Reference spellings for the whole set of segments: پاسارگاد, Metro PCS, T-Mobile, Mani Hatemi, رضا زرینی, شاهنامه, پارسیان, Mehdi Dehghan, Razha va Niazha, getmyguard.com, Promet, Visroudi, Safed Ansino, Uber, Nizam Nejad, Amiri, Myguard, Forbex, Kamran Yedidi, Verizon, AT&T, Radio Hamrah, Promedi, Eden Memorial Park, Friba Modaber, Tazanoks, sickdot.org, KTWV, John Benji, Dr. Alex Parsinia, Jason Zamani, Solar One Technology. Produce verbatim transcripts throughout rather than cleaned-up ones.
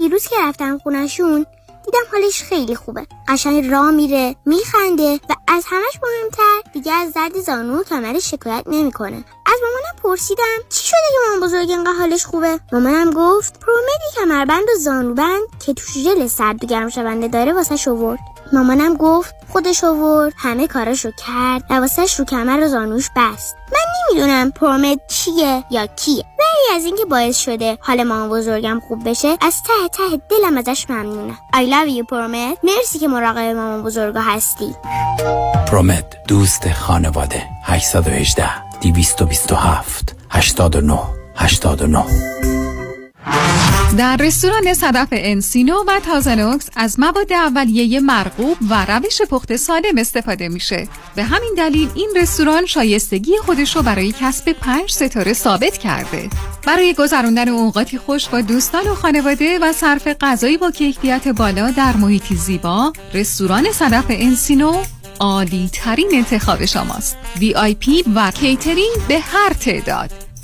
دیروز که رفتم خونه‌شون دیدم حالش خیلی خوبه، قشنگ راه میره، میخنده و از همش مهمتر دیگه از درد زانو و کمرش شکایت نمیکنه. از مامانم پرسیدم چی شده که مامان بزرگ اینقدر حالش خوبه؟ مامانم گفت پرومدی کمربند و زانوبند که توش ژل سرد و گرم شونده داره واسش آورد. مامانم گفت خودش آورد، همه کاراشو کرد، لباسش رو کمر و زانوش بست. من نمیدونم پرومد چیه یا کیه، ولی از اینکه باعث شده حال مامان بزرگم خوب بشه از ته ته دلم ازش ممنونم. I love you پرومد. مرسی که مراقب مامان بزرگا هستی. پرومد، دوست خانواده. هشت یک هشت، دو دو هفت، هشت نه هشت نه. در رستوران صدف انسینو و تازانوکس از مواد اولیه مرغوب و روش پخت سالم استفاده میشه. به همین دلیل این رستوران شایستگی خودش رو برای کسب پنج ستاره ثابت کرده. برای گذراندن اوقاتی خوش با دوستان و خانواده و صرف غذایی با کیفیت بالا در محیطی زیبا، رستوران صدف انسینو عالی ترین انتخاب شماست. وی آی پی و کیترینگ به هر تعداد،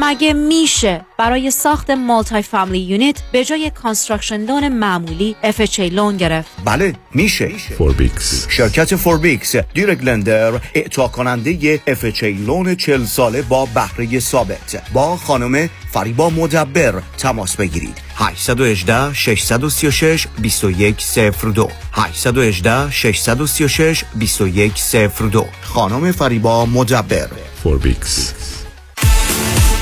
مگه میشه برای ساخت مالتی فامیلی یونیت به جای کانستراکشن لون معمولی اف اچ ای لون گرفت؟ بله میشه. فوربیکس، شرکت فوربیکس دیرک لندر، اعطا کننده اف اچ ای لون چهل ساله با بهره ثابت، با خانم فریبا مدبر تماس بگیرید. هشت یک هشت، شش سه شش، دو یک صفر دو، هشت یک هشت، شش سه شش، دو یک صفر دو. خانم فریبا مدبر، فوربیکس.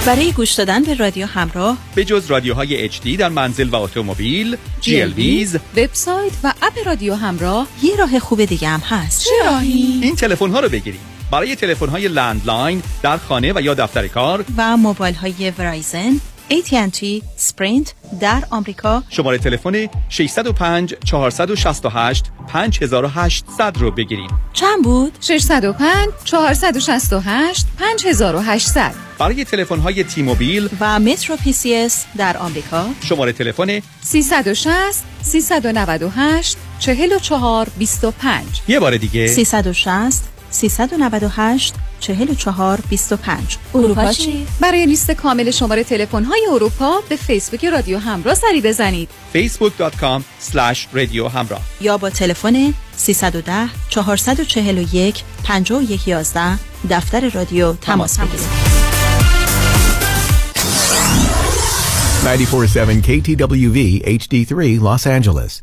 برای گوش دادن به رادیو همراه به جز رادیوهای اچ دی در منزل و اتومبیل، جی ال ویز، وبسایت و اپ رادیو همراه یه راه خوب دیگه هم هست. چه راهی؟ این تلفن ها رو بگیرید. برای تلفن های لندلاین در خانه و یا دفتر کار و موبایل های ورایزن، ای تی اند تی، اسپرینت در آمریکا شماره تلفن شش صفر پنج، چهار شش هشت، پنج هشت صفر صفر رو بگیرید. چند بود؟ شش صفر پنج، چهار شش هشت، پنج هشت صفر صفر. برای تلفن‌های تی موبیل و مترو پی سی اس در آمریکا شماره تلفن سه شش صفر، سه نه هشت، چهار چهار دو پنج. یه بار دیگه سه شش صفر، سه نه هشت، چهار چهار دو پنج. اروپا چی؟ برای لیست کامل شماره تلفن‌های اروپا به فیسبوک رادیو همراه سری بزنید facebook dot com slash radio hamrah یا با تلفن سه یک صفر، چهار چهار یک، پنج یک یک یک دفتر رادیو تماس بگیرید. ninety-four point seven کی تی دبلیو وی اچ دی three Los Angeles.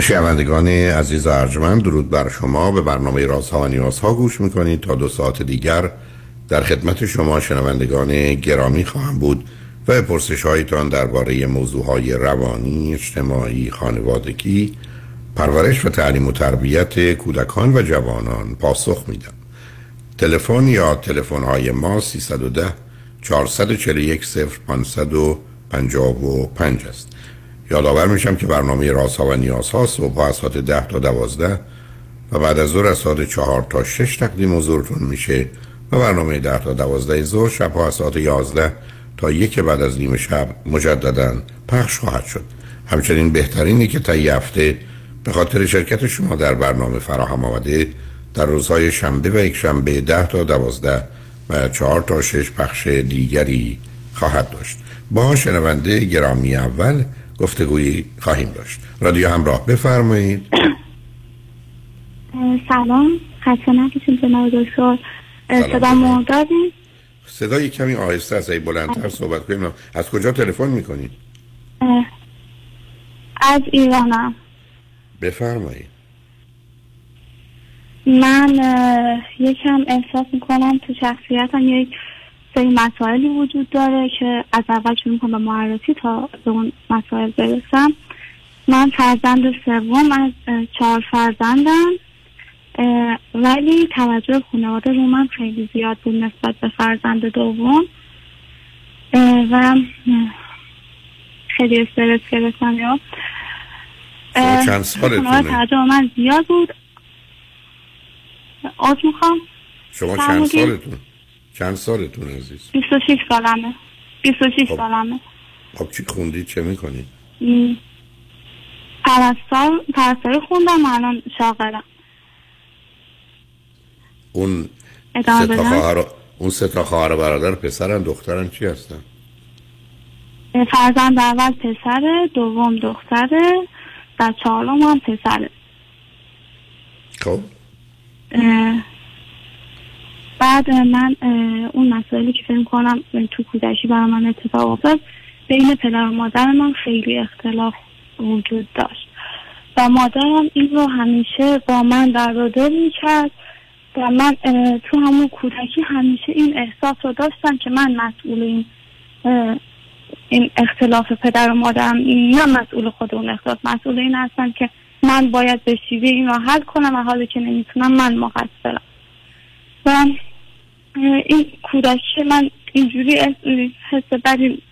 شنوندگان عزیز ارجمند، درود بر شما. به برنامه رازها و نیازها گوش میکنید. تا دو ساعت دیگر در خدمت شما شنوندگان گرامی خواهم بود و پرسش‌هایتان درباره موضوعهای روانی، اجتماعی، خانوادگی، پرورش و تعلیم و تربیت کودکان و جوانان پاسخ میدم. تلفن یا تلفن‌های ما سه یک صفر، چهار چهار یک، صفر پنج پنج پنج است. یادآور میشم که برنامه رازها و نیازها صبح از ساعت ده تا دوازده و بعد از ظهر از ساعت چهار تا شش تقدیم حضورتون میشه و برنامه ده تا دوازده ظهر شب از ساعت یازده تا یک بعد از نیم شب مجدداً پخش خواهد شد. همچنین بهترینی که طی هفته به خاطر شرکت شما در برنامه فراهم آمده در روزهای شنبه و یک شنبه ده تا دوازده و چهار تا شش پخش دیگری خواهد داشت. با شنونده گرامی اول گفتگویی خواهیم داشت. رادیو همراه، بفرمایید. سلام، خسته نباشید جناب دکتر. صدا ما دارید؟ صدای کمی آهسته است، بلندتر صحبت کنید. از کجا تلفن میکنید؟ از ایرانم. بفرمایید. من یکم احساس میکنم تو شخصیتم یک سری مسائلی وجود داره که از اول شروع میکنم به معرفی تا به اون مسائل برسم. من فرزند سوم از چهار فرزندم، ولی توجه خانواده رو من خیلی زیاد بود نسبت به فرزند دوم و خیلی استرس گرفتم. یا چند سالتونه؟ توجه من زیاد بود. آت میخوام شما چند سالتون؟ چند سالتون عزیز؟ بیست و شش سالمه. بیست و شش خب. سالمه. خب چی خوندید؟ چه میکنید؟ پرستار پرستاری خوندم، الان شاغلم. اون سه تا خواهر اون سه تا خواهر برادر پسرن دخترن چی هستن؟ فرزند اول پسره، دوم دختره و چهارم هم پسره. خب بعد من اون مسائلی که فکر کنم تو کودکی برای من اتفاق افتاد، بین پدر و مادر من خیلی اختلاف وجود داشت و مادرم این رو همیشه با من در و دل می‌کرد و من تو همون کودکی همیشه این احساس رو داشتم که من مسئول این این اختلاف پدر و مادرم، نه مسئول خود اون اختلاف، مسئول این هستم که من باید به شیوه این رو حل کنم و حالی که نمیتونم من مقصرم. و این کودکی من اینجوری حس بدی،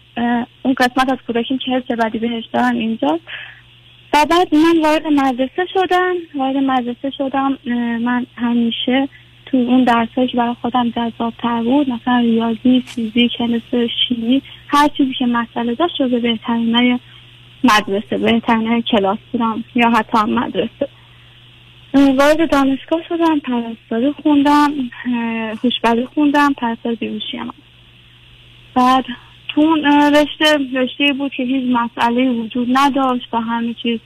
اون قسمت از کودکیم که حس بدی بهش دارم اینجا. و بعد من وارد مدرسه شدم وارد مدرسه شدم من همیشه تو اون درسایی که برای خودم جذاب‌تر بود، مثلا ریاضی، فیزیک، کلاس شیمی، هر چیزی که مسئله داشت رو به بهترینای مدرسه، بهترینای کلاس بودم یا حتی مدرسه. وارد دانشگاه شدم، پرستاری خوندم، هوشبری خوندم، پرستاری بیهوشی هم. بعد تو اون رشته رشته بود که هیچ مسئله‌ای وجود نداشت و همه چیز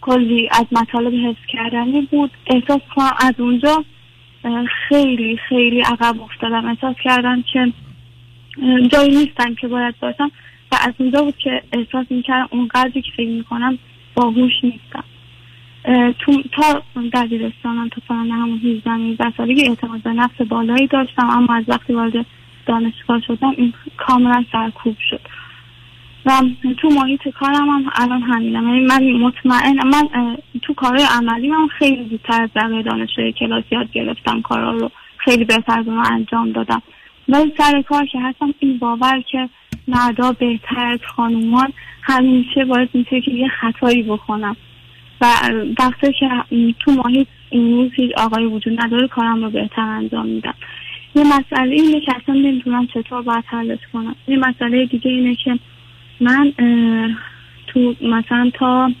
کلی از مطالب حفظ کردنی بود. احساس کنم از اونجا خیلی خیلی عقب افتادم، احساس کردم که جایی نیستم که باید باشم و از اونجا بود که احساس میکردم اونقدری که فکر میکنم باهوش نیستم. تو تا دبیرستانم، تا سال همون هجده سالگی اعتماد به نفس بالایی داشتم، اما از وقتی وارد دانشگاه شدم این کاملا سرکوب شد و تو محیط کارم هم الان همینم. یعنی من مطمئنم من تو کارهای عملی هم خیلی زودتر از بقیه دانشجوهای کلاس یاد گرفتم، کارا رو خیلی بهتر از اونها انجام دادم، ولی سر کار که هستم این باور که مردا بهتر از خانومان همیشه باعث میشه که یه خطایی بکنم و وقتی که تو محیط این هیچ آقایی وجود نداره کارم رو بهتر انجام میدم. یه مسئله اینه که اصلا نمیدونم چطور باید حلش کنم. یه مسئله دیگه اینه که من تو مثلا تا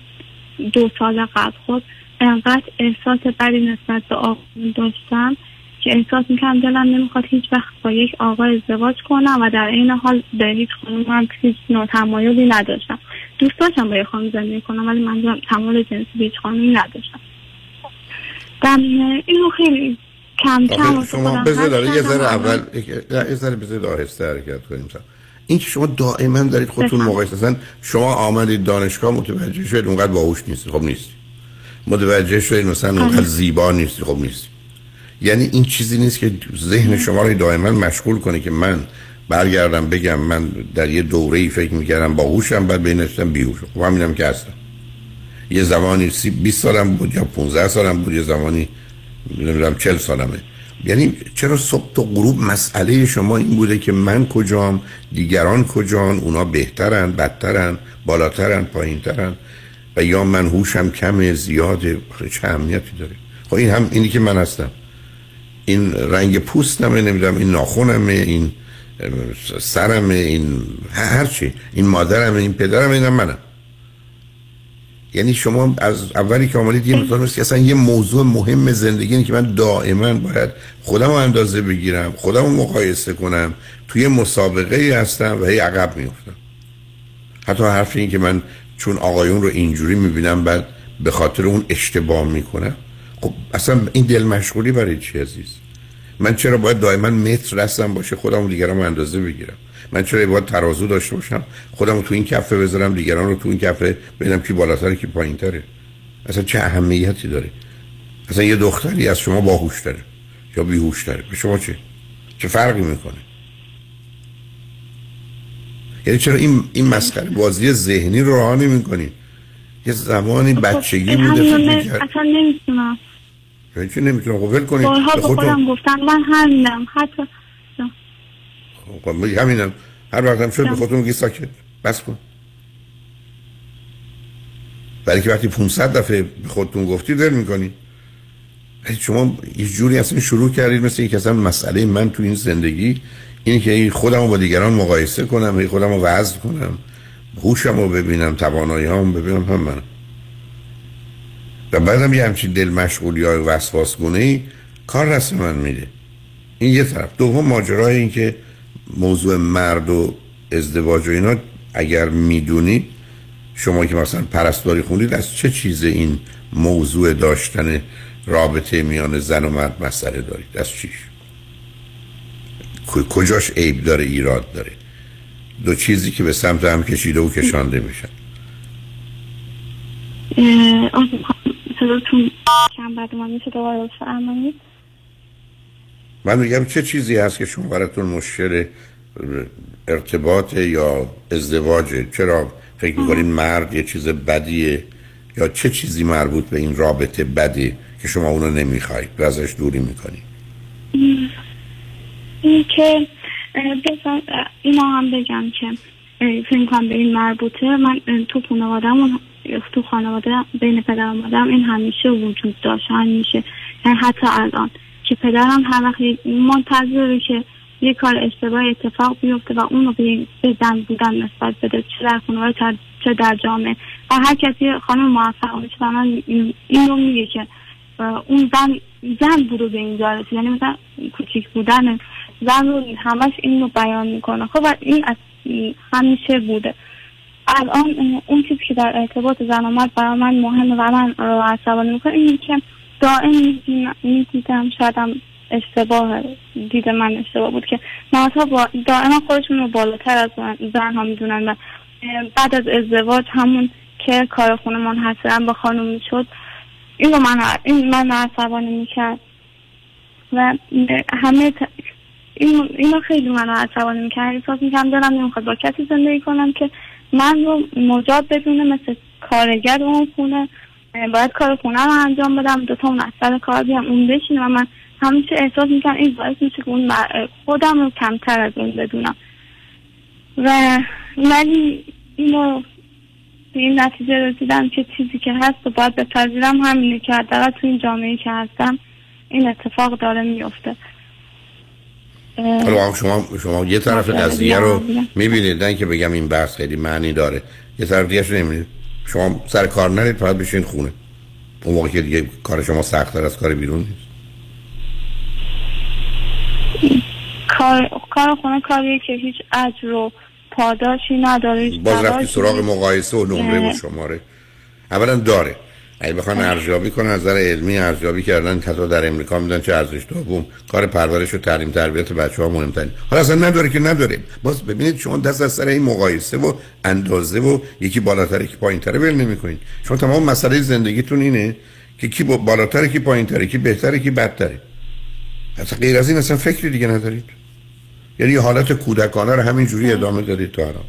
دو سال قبل خود انقدر احساس بدی نسبت به آقایون داشتم که احساس میکنم دلم نمیخواد هیچ وقت با یک آقا ازدواج کنم و در این حال به هیچ خانوم هم هیچ نوع تمایلی نداشتم. دوست داشتم با یک خانوم زندگی کنم ولی من تمایل جنسی به هیچ خانومی نداشتم. اینو خیلی کم کم شما بذاره یه ذره اول یه ذره بذاره آهسته حرکت کنیم. این که شما دائما دارید خودتون مقایسه، مثلا شما آمدید دانشگاه متوجه شدید اونقدر باهوش نیستی، خب نیستی. متوجه شدید مثلا اونقدر زیبا نیستی، خب نیستی. یعنی این چیزی نیست که ذهن شما رو دائما مشغول کنه که من برگردم بگم من در یه دوره‌ای فکر می‌کردم باهوشم بعد بینشتم بیهوشم. خب همینم که هستم. یه زمانی بیست سالم بود یا پانزده سالم بود، یه زمانی می‌دونم چهل سالمه. یعنی چرا صبح تا غروب مسئله شما این بوده که من کجام، دیگران کجان، اونا بهترن، بدترن، بالاترن، پایینترن و یا من هوشم کمه، زیاده، چه اهمیتی داره؟ خب این هم اینی که من هستم، این رنگ پوستمه، نمیدونم این ناخنمه، این سرمه، این هر چی، این مادرمه، این پدرمه، اینم منم. یعنی شما از اولی که آمدید یه مطالبه است که اصلا یه موضوع مهم زندگی اینه که من دائما باید خودم اندازه بگیرم، خودم مقایسه کنم، توی مسابقه ای هستم و هی عقب میافتم. حتی حرف این که من چون آقایون رو اینجوری میبینم بعد به خاطر اون اشتباه میکنم، خب اصلا این دل مشغولی برای چی عزیز؟ من چرا باید دائما متر رسم باشه خودم و دیگران رو اندازه بگیرم؟ من چرا باید ترازو داشته باشم خودم رو تو این کفه بذارم دیگران رو تو این کفه، ببینم کی بالاتره کی پایینتره؟ اصلا چه اهمیتی داره؟ اصلا یه دختری از شما باهوش تره یا بیهوش تره به شما چه؟ چه فرقی میکنه؟ یعنی چرا این این مسخره بازی ذهنی رو راه نمی‌کنید؟ یه زمانی بچگی بوده فکر اصلا نمی‌تونم. چون نمی‌تونم قبول کنید. خودم گفتم من همینم حتی خب من همینم. هر وقتم شد به خودم میگی ساکت. بس کن. برای که وقتی پانصد دفعه به خودتون گفتی دل می‌کنی. شما یه جوری اصلا شروع کردید مثل اینکه اصلا مسئله من تو این زندگی اینه که خودم رو با دیگران مقایسه کنم، خودم رو وزن کنم، هوشم رو ببینم، توانایی‌هام ببینم، هم من. و بعدم یه همچین دل مشغولی‌های وسواس‌گونه‌ای کار رسم من میده. این یه طرف. دوم ماجرای این که موضوع مرد و ازدواج و اینا، اگر میدونی شما که مثلا پرستاری خوندید از چه چیز این موضوع داشتن رابطه میان زن و مرد مسئله دارید؟ از چیش؟ کجاش عیب داره، ایراد داره؟ دو چیزی که به سمت هم کشیده و کشانده میشن. آه صداتون کم بعد من میشه دوباره بسه امانی؟ من میگم چه چیزی هست که شما براتون مشکل ارتباط یا ازدواجه؟ چرا فکر میکنین مرد یه چیز بدیه یا چه چیزی مربوط به این رابطه بدیه که شما اونو نمیخواید و ازش دوری میکنید؟ این که بسا اینا هم بگم که فکر کنم به این مربوطه. من تو خانوادم تو خانواده بین پدر و مادرم این همیشه وجود داشت، همیشه، یعنی حتی الان که پدرم هر وقت منتظره که یه کار اشتباهی اتفاق بیفته و اونو به زن بودن نسبت بده، چه در خانواده چه در جامعه، و هر کسی خانم موفق میشه و من این رو میگه که اون زن زن بود و به این داره، یعنی مثلا کوچیک بودن زن رو همش این رو بیان میکنه. خب این از همیشه بوده. الان اون چیزی که در ارتباط زن و مرد برای من مهمه و من رو عصبانی میکنه اینه که دائم میدیدم، شاید هم اشتباه دیده من اشتباه بود، که مردها دائما خودشون رو بالاتر از زن ها میدونن و بعد از ازدواج همون که کار خونه منحصرا به خانم میشد، این رو من عصبانی میکرد و همه ت... این اینو خیلی من رو عصبانی میکنم. احساس میکنم دلم نمیخواد با کسی زندگی کنم که من رو مجاب بدونه، مثل کارگر اون خونه باید کار خونه رو انجام بدم، دوتا اون از سر کار بیام اون بشینه و من همیشه احساس میکنم این باعث میشه که اون خودم رو کمتر از اون بدونم و ولی اینو به این نتیجه رسیدم که چیزی که هست و باید بپذیرم همینه که حداقل تو این جامعه که هستم این اتفاق داره میفته. حالا شما شما یه طرف قضیه رو میبینید، نه اینکه بگم این بحث خیلی معنی داره، یه طرف دیگه‌اش نمیبینید. شما سر کار نرید، فقط بشین خونه، اون موقع که دیگه کار شما سخت‌تر از کار بیرون نیست. کار کار خونه کاریه که هیچ اجر و پاداشی نداره. باز رفتی سراغ مقایسه و نمره و شماره. اولا داره، اگه بخوان ارزیابی کنن از نظر علمی ارزیابی کردن حتی در امریکا میدن چه ارزش داره. بوم کار پرورش و تعلیم تربیت بچه‌ها مهم‌ترین. حالا اصلا نداره که نداره. باز ببینید شما دست از سر این مقایسه و اندازه و یکی بالاتر یکی پایین‌تره ول نمی‌کنید. شما تمام مسئله زندگیتون اینه که کی بالاتر کی پایین‌تره، کی بهتره کی بدتره. اصلا غیر از این اصلا فکری دیگه ندارید. یعنی حالت کودکانه رو همینجوری ادامه دادید تا الان.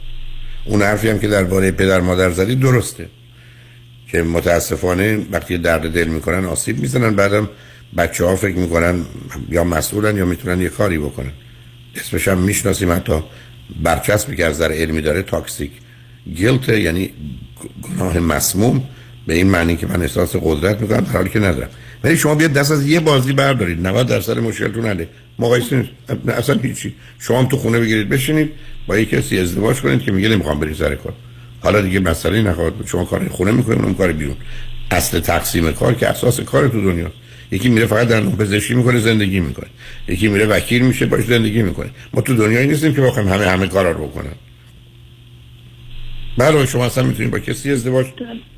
اون حرفی هم که درباره پدر مادر زدید درسته. که متاسفانه وقتی درد دل میکنن آسیب میزنن، بعدم بچه ها فکر میکنن یا مسئولن یا میتونن یه کاری بکنن. اسمش هم میشناسیم، حتی برچسبی که از در علمی داره تاکسیک گیلت، یعنی گناه مسموم، به این معنی که من احساس قدرت میکنم در حالی که ندارم. ولی شما بیاد دست از یه بازی بردارید، نود درصد مشکلتون حله. مقایسه نیست اصلا هیچی. شما هم تو خونه بگیرید بشینید با یه کسی ازدواج کنید که میگه نمیخوام بریم سر کار. حالا دیگه مسئله نخواهد بود. شما کار خونه میکنید اون کار بیرون. اصل تقسیم کار که اساس کار تو دنیا، یکی میره فقط در پزشکی میکنه زندگی میکنه، یکی میره وکیل میشه باش زندگی میکنه. ما تو دنیایی نیستیم که واقعا همه همه کارا رو بکنن. بله شما اصلا میتونید با کسی ازدواج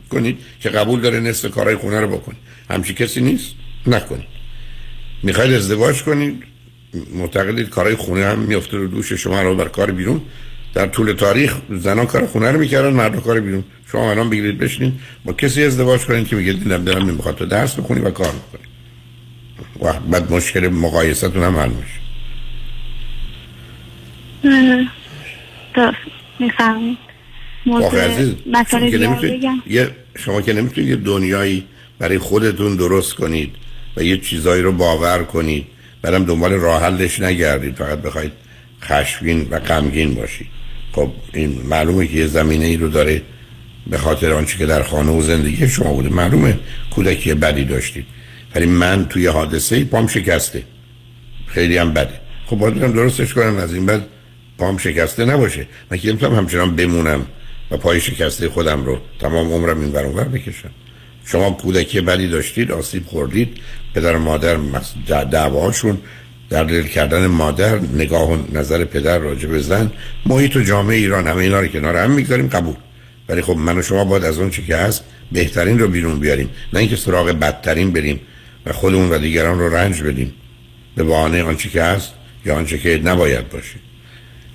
کنید که قبول داره نصف کارهای خونه رو بکنه. همچین کسی نیست، نکنید. میخواید ازدواج کنید، معتقدید کارهای خونه هم میفته رو دوش شما، رو بر کار بیرون. در طول تاریخ زنان کار خونه رو میکردن، مردا کار بیرون. شما الان بگیرید بشینید با کسی ازدواج کنید که میگه دلم دلم نمیخواد تو درس بخونی و کار بکنی. و بعد مشکل مقایستون هم حل میشه. درست میفهمید. مثلا یه شما که نمیتونید یه دنیایی برای خودتون درست کنید و یه چیزایی رو باور کنید، بعدم دنبال راه حلش نگردید، فقط بخواید خشمگین و غمگین باشید. خب این معلومه که یه زمینه ای رو داره به خاطر آنچه که در خانه و زندگی شما بوده. معلومه کودکی بدی داشتید، ولی من توی حادثه‌ای پام شکسته، خیلی هم بده. خب باید برم درستش کنم، از این بعد پام شکسته نباشه. من که نمیتونم همچنان بمونم و پای شکسته خودم رو تمام عمرم این ور اون ور بکشم. شما کودکی بدی داشتید، آسیب خوردید، پدر و مادر دعواشون در دل کردن مادر، نگاه و نظر پدر راجع به زن، محیط و جامعه ایران، همه اینا رو کنار هم میگذاریم، قبول. ولی خب من و شما باید از اون چیزی که هست بهترین رو بیرون بیاریم، نه اینکه سراغ بدترین بریم و خودمون و دیگران رو رنج بدیم به بهانه آنچه که هست یا آنچه که نباید باشه.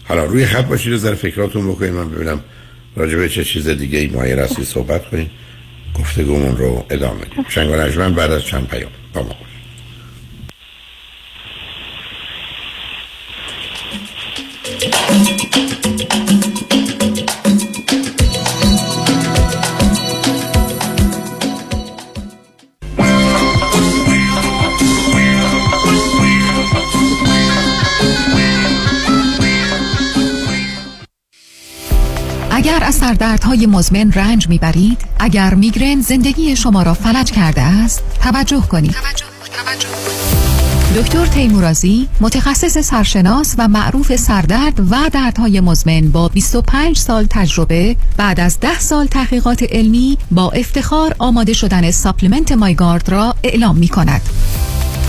حالا روی خط باشید، ذره فکراتون بکنید، من ببینم راجع به چه چیز دیگه ای مایل هستی صحبت کنید. گفتگومون رو ادامه بدیم. شنگ و نجمن بعد از چند پیام با ما. اگر از سردردهای مزمن رنج میبرید، اگر میگرن زندگی شما را فلج کرده است، توجه کنید. توجه، توجه. دکتر تیمورازی، متخصص سرشناس و معروف سردرد و دردهای مزمن با بیست و پنج سال تجربه، بعد از ده سال تحقیقات علمی با افتخار آماده شدن ساپلمنت مایگارد را اعلام میکند.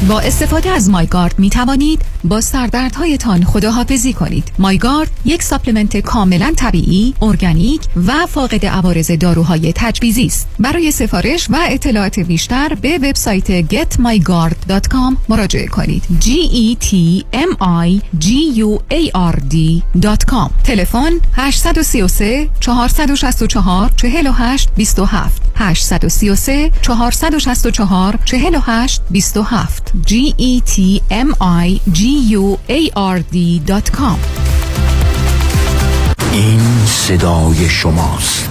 با استفاده از مایگارد می توانید با سردردهایتان خداحافظی کنید. مایگارد یک ساپلمنت کاملا طبیعی، ارگانیک و فاقد عوارض داروهای تجویزی است. برای سفارش و اطلاعات بیشتر به وبسایت گت مای گارد دات کام مراجعه کنید. جی ای تی ام آی جی یو ای آر دی دات کام. تلفن هشت سه سه چهار شش چهار چهار هشت دو هفت هشت سه سه چهار شش چهار چهار هشت دو هفت. جی ای تی ام آی جی یو ای آر دی دات کام. این صدای شماست.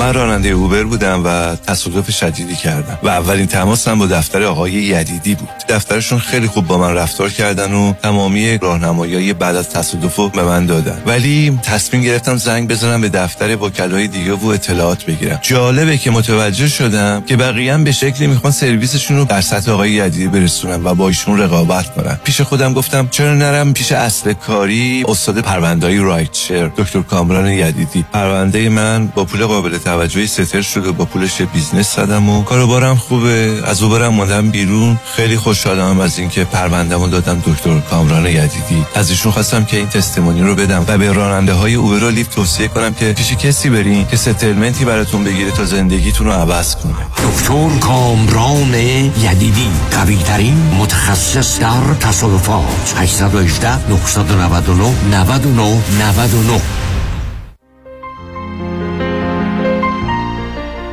من راننده اوبر بودم و تصادف شدیدی کردم و اولین تماسم با دفتر آقای یدیدی بود. دفترشون خیلی خوب با من رفتار کردن و تمامی راهنمایی‌های بعد از تصادفو به من دادن، ولی تصمیم گرفتم زنگ بزنم به دفتر وکلای دیگه و اطلاعات بگیرم. جالبه که متوجه شدم که بقیه‌ام به شکلی میخوان سرویسشون رو در سطح آقای یدیدی برسونن و با ایشون رقابت کنن. پیش خودم گفتم چرا نرم پیش اصل کاری استاد پرونده‌ای رایتشر دکتر کامران یدیدی. پرونده من با پول قابل توجهی ستر شده، با پولش بیزنس زدم و کاروبارم خوبه. از اوبرم مادم بیرون، خیلی خوشحالم از اینکه پرونده‌مو دادم دکتر کامران یدیدی. از ایشون خواستم که این تستمونی رو بدم و به راننده‌های اوبر و لیفت توصیه کنم که پیش کسی برین که ستلمنتی براتون بگیره تا زندگیتون رو عوض کنه. دکتر کامران یدیدی، قوی‌ترین متخصص در تصادفات. هشت یک هشت نه نه نه نه نه نه نه.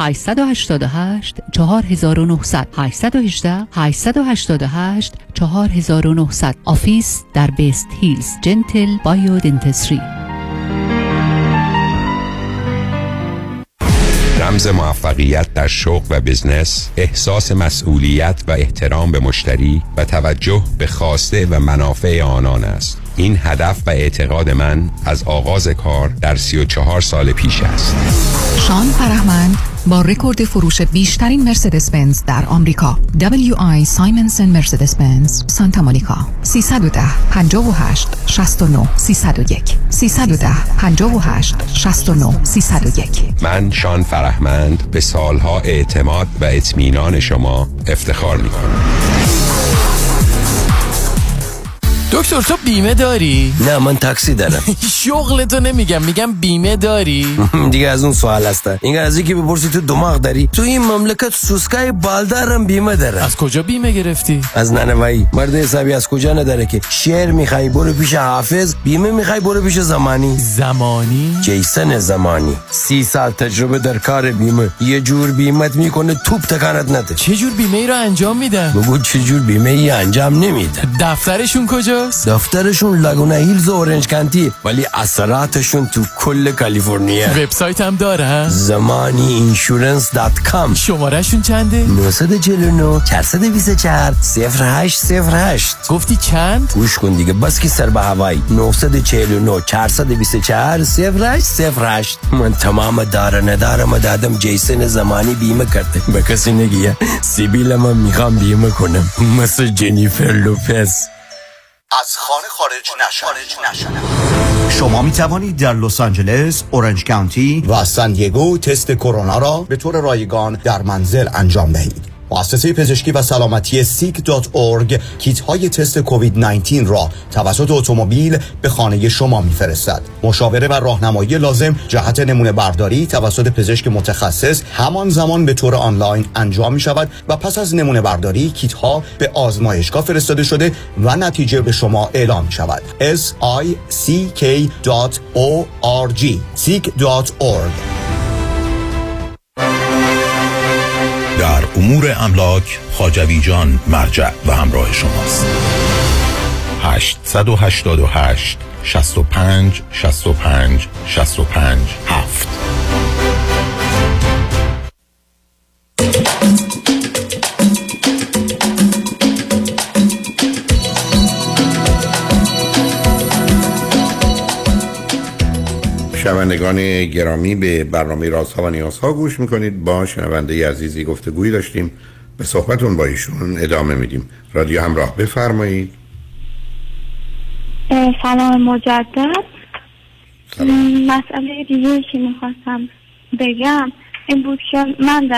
هشت هشت هشت هشت چهار نه صفر صفر هشت یک هشت هشت هشت هشت چهار نه صفر صفر. آفیس در بیست هیلز، جنتل بایو دنتستری. رمز موفقیت در شغل و بزنس، احساس مسئولیت و احترام به مشتری و توجه به خواسته و منافع آنان است. این هدف و اعتقاد من از آغاز کار در سی و چهار سال پیش است. شان فرهمند با رکورد فروش بیشترین مرسدس بنز در آمریکا، دبلیو آی سایمنسن مرسدس بنز سانتا مونیکا، سیصد و ده پنجاه و هشت شصت و نه سیصد و یک سیصد و ده پنجاه و هشت شصت و نه سیصد و یک. من شان فرهمند به سالها اعتماد و اطمینان شما افتخار می‌کنم. دکتر تو بیمه داری؟ نه من تاکسی دارم. شغلتو نمیگم، میگم بیمه داری؟ دیگه از اون سوال هسته. اینگه از یکی بپرسی تو دماغ داری؟ تو این مملکت سوسکای بالدارم بیمه داره. از کجا بیمه گرفتی؟ از ننوایی. مرد حسابی از کجا نداره که شعر میخوای برو پیش حافظ، بیمه میخوای برو پیش زمانی. زمانی؟ جیسن زمانی. سی سال تجربه در کار بیمه. یه جور بیمه میکنه توپ تکانت نده. چه جور بیمه ای رو انجام میدن؟ بگو چه جور بیمه ای انجام نمیده. دفترشون کجا؟ دفترشون لاگونا هیلز و اورنج کانتی، ولی اثراتشون تو کل کالیفرنیا. وبسایت هم داره زمانی اینشورنس دات کام. شمارهشون چنده؟ نه چهار نه چهار دو چهار صفر هشت صفر هشت. گفتی چند؟ گوش کن دیگه بس که سر به هوایی. نه چهار نه چهار دو چهار صفر هشت صفر هشت. من تمام داره ندارم دادم جیسن زمانی بیمه کرده. به کسی نگیه سیبیل من میخوام بیمه کنم مثل جنیفر لوپز. از خانه خارج نشدن. شما می توانید در لس آنجلس، اورنج کانتی و سان دیگو تست کرونا را به طور رایگان در منزل انجام دهید. مؤسسه پزشکی و سلامتی سیک دات اورگ کیت های تست کووید نوزده را توسط اتومبیل به خانه شما میفرستد. مشاوره و راهنمایی لازم جهت نمونه برداری توسط پزشک متخصص همان زمان به طور آنلاین انجام می شود و پس از نمونه برداری کیت ها به آزمایشگاه فرستاده شده و نتیجه به شما اعلام می شود. سیک دات اورگ سیک دات اورگ. در امور املاک خواجوی جان مرجع و همراه شماست. هشت هشت هشت شصت و پنج شصت و پنج شصت و پنج هفت. شنوندگان گرامی به برنامه رازها و نیازها گوش میکنید. با شنونده عزیزی گفتگویی داشتیم، به صحبتون با ایشون ادامه میدیم. رادیو همراه، بفرمایید. سلام مجدد. سلام. مسئله دیگه که میخواستم بگم این بود که من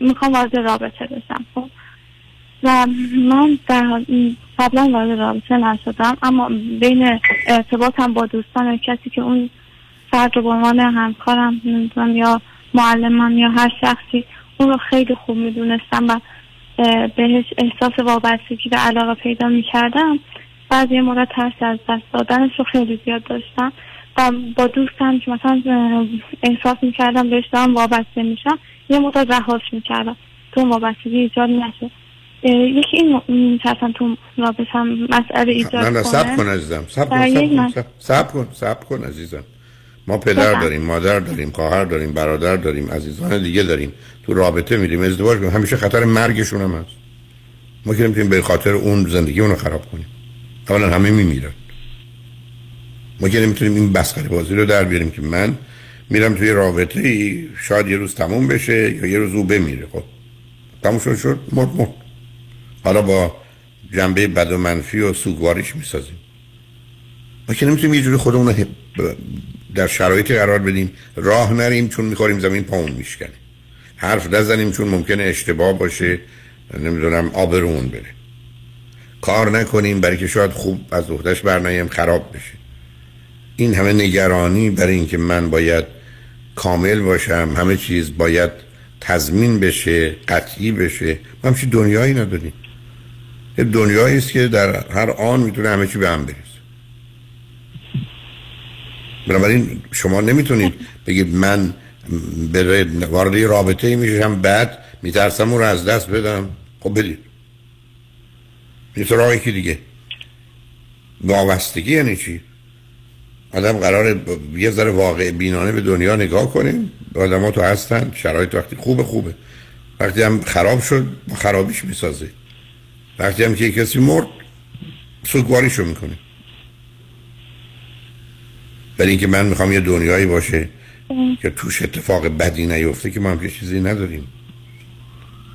میخوام وارد رابطه بشم خب و من قبلا وارد رابطه نشدم، اما بین ارتباطم با دوستان کسی که اون فرد رو به عنوان همکارم یا معلمم یا هر شخصی اون رو خیلی خوب میدونستم و بهش احساس وابستگی و علاقه پیدا میکردم. بعد یه مورد ترس از دست دادنش رو خیلی زیاد داشتم و با دوستم که مثلا احساس میکردم بهش دارم وابسته میشم یه مورد رهاش میکردم تو وابستگی ایجاد نشه. یکی این میترسم تو رابطم مسئله ایجاد کنه. سب کن عزیزم، سب کن سب کن سب کن عزیزم. ما پدر داریم، مادر داریم، خواهر داریم، برادر داریم، عزیزان دیگه داریم، تو رابطه میریم، ازدواج میکنیم، همیشه خطر مرگشون هم هست. ما که نمیتونیم به خاطر اون زندگی اون رو خراب کنیم. اولا همه میمیرن. ما که نمیتونیم این بسخره بازی رو در بیاریم که من میرم توی رابطه شاید یه روز تموم بشه یا یه روز او بمیره. خب تموم شد، مرد مرد. حالا با جنبه بد و منفی و سوگواریش میسازیم. ما که نمیتونیم یه جوری خودمون رو در شرایطی قرار بدیم راه نریم چون میخوریم زمین پامون میشکنه، حرف نزنیم چون ممکنه اشتباه باشه، نمیدونم آبرون بره، کار نکنیم برای که شاید خوب از عهدهش برنیم خراب بشه. این همه نگرانی برای اینکه من باید کامل باشم، همه چیز باید تضمین بشه، قطعی بشه. ما همچین دنیایی نداریم. یه دنیایی است که در هر آن میتونه همه چی به هم بریزه. بنابراین شما نمیتونید بگید من وارد رابطه میشم بعد میترسم اون رو از دست بدم. خب بدید یه سراغ یکی دیگه. وابستگی یعنی چی؟ آدم قراره یه ذره واقع بینانه به دنیا نگاه کنیم. آدم ها تو هستن، شرایط وقتی خوبه خوبه، وقتی هم خراب شد خرابیش میسازه، وقتی هم که کسی مرد سوگواریشو میکنه. ولی اینکه من میخوام یه دنیایی باشه که توش اتفاق بدی نیفته که ما هم چیزی نداریم.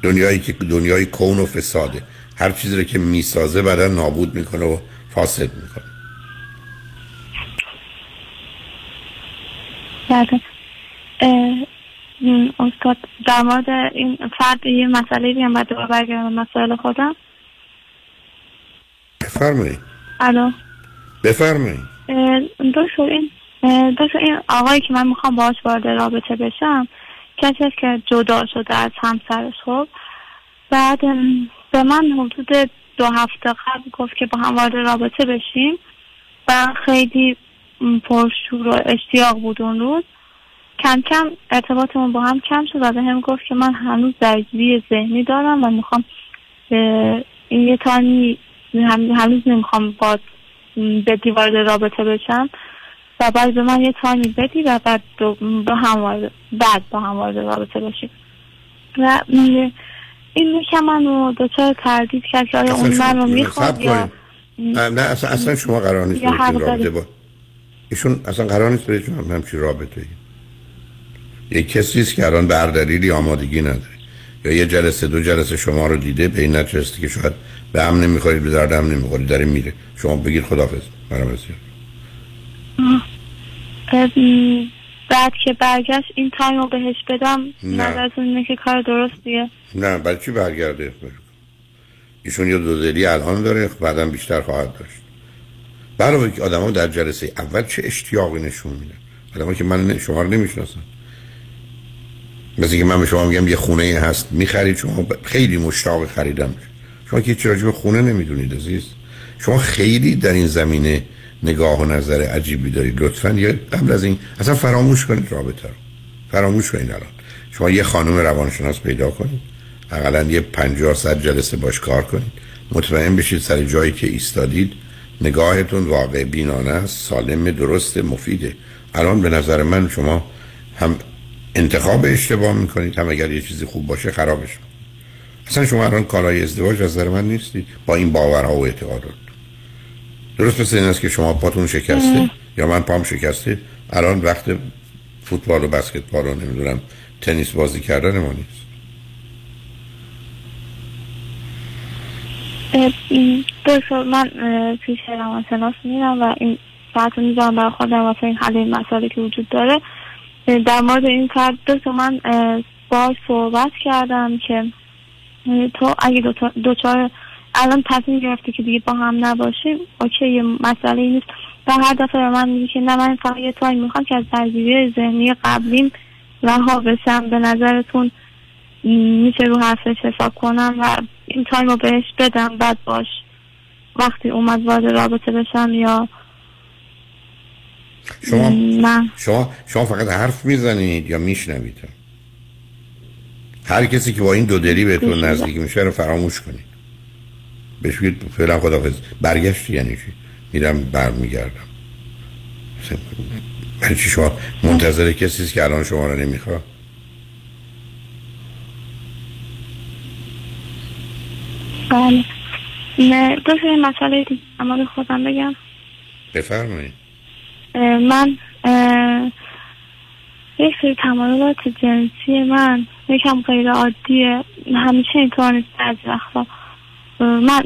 دنیایی که دنیای کون و فساده، هر چیزی رو که میسازه بعدن نابود میکنه و فاسد میکنه. بله استاد در مورد این فرد یه مسئله دیم بعد دوباره برگردم مسئله خودم. بفرمایید. الو بفرمایید. دکتر این دکتر این آقایی که من میخوام باهاش وارد رابطه بشم کسی است که جدا شده از همسرش. خب بعد به من حدود دو هفته قبل گفت که با هم وارد رابطه بشیم و خیلی پرشور و اشتیاق بود. اون روز کم کم ارتباطمون با هم کم شد و به هم گفت که من هنوز درگیری ذهنی دارم و میخوام این یه تانی هنوز نمیخوام باز بدی وارد رابطه بشم و باید به من یه تانی بدی و بعد با هم وارد بعد با هم وارد رابطه بشیم و این که منو دوچار تردید کرد که آیا اون منو میخواد یا نه. اصلا اصلا شما قرار نیست رابطه با ایشون اصلا قرار نیست برای شما همچی رابطه. یه کسی است که الان به هر دلیلی آمادگی نداره یا یه جلسه دو جلسه شما رو دیده به این نتیجه که شاید به هم نمیخورید به درد هم نمیخورید داره میره شما بگید خداحافظ برام رسید. بعد که برگشت این تایمو بهش بدم نظرت اینه که کار درستیه؟ نه برای چی برگرده؟ ایشون یه دوزلی الان داره بعدا بیشتر خواهد داشت. علاوه که آدما در جلسه اول چه اشتیاقی نشون میدن. آدما که من شما رو نمیشناسن. مثل که من به شما میگم یه خونه هست میخرید شما خیلی مشتاق خریدم. شما که چرا به خونه نمیدونید عزیز. شما خیلی در این زمینه نگاه و نظر عجیبی دارید. لطفاً یا قبل از این اصلا فراموش کنید رابطه رو. فراموش کنید الان. شما یه خانم روانشناس پیدا کنید. حداقل یه پنجاه صد جلسه باش کار کنید. مطمئن بشید سر جایی که ایستادید نگاهتون واقع بینانه است، سالم، درست، مفیده. الان به نظر من شما هم انتخاب اشتباه میکنید هم اگر یه چیزی خوب باشه خرابش میکنید. اصلا شما الان کالای ازدواج از نظر من نیستید با این باورها و اعتقادات. درست مثل این است که شما پاتون شکسته اه. یا من پام شکسته الان وقت فوتبال و بسکتبال و نمیدونم تنیس بازی کردن ما نیست. دکتر من پیش روانشناس میرم و این ساعت رو میذارم برای خودم واسه این حل این مسئله که وجود داره. در مورد این فرد دکتر من باهاش صحبت کردم که تو اگه دوچار الان تصمیم گرفتی که دیگه با هم نباشیم اوکی یه مسئله نیست و هر دفعه به من میگه که نه من فقط یه تایم میخوام که از درگیری ذهنی قبلیم رها بشم. به نظرتون میشه رو حرفش حساب کنم و این تایم رو بهش بدم بعد باش وقتی اومد وارد رابطه بشم یا شما نه. شما شما فقط حرف میزنید یا میشنوید؟ هر کسی که با این دو دلی بهتون نزدیک میشه رو فراموش کنید. بهش بگید فعلا خداحافظ. برگشت یعنی چی؟ میرم برمیگردم. برای چی شما منتظر کسیست که الان شما رو نمیخواد؟ بله نه دوست این مسئله دیگه اما به خودم بگم. بفرمایید. من یک سری تمایلات جنسی من یکم غیر عادیه همیشه اینطور نیست. بعضی وقتا من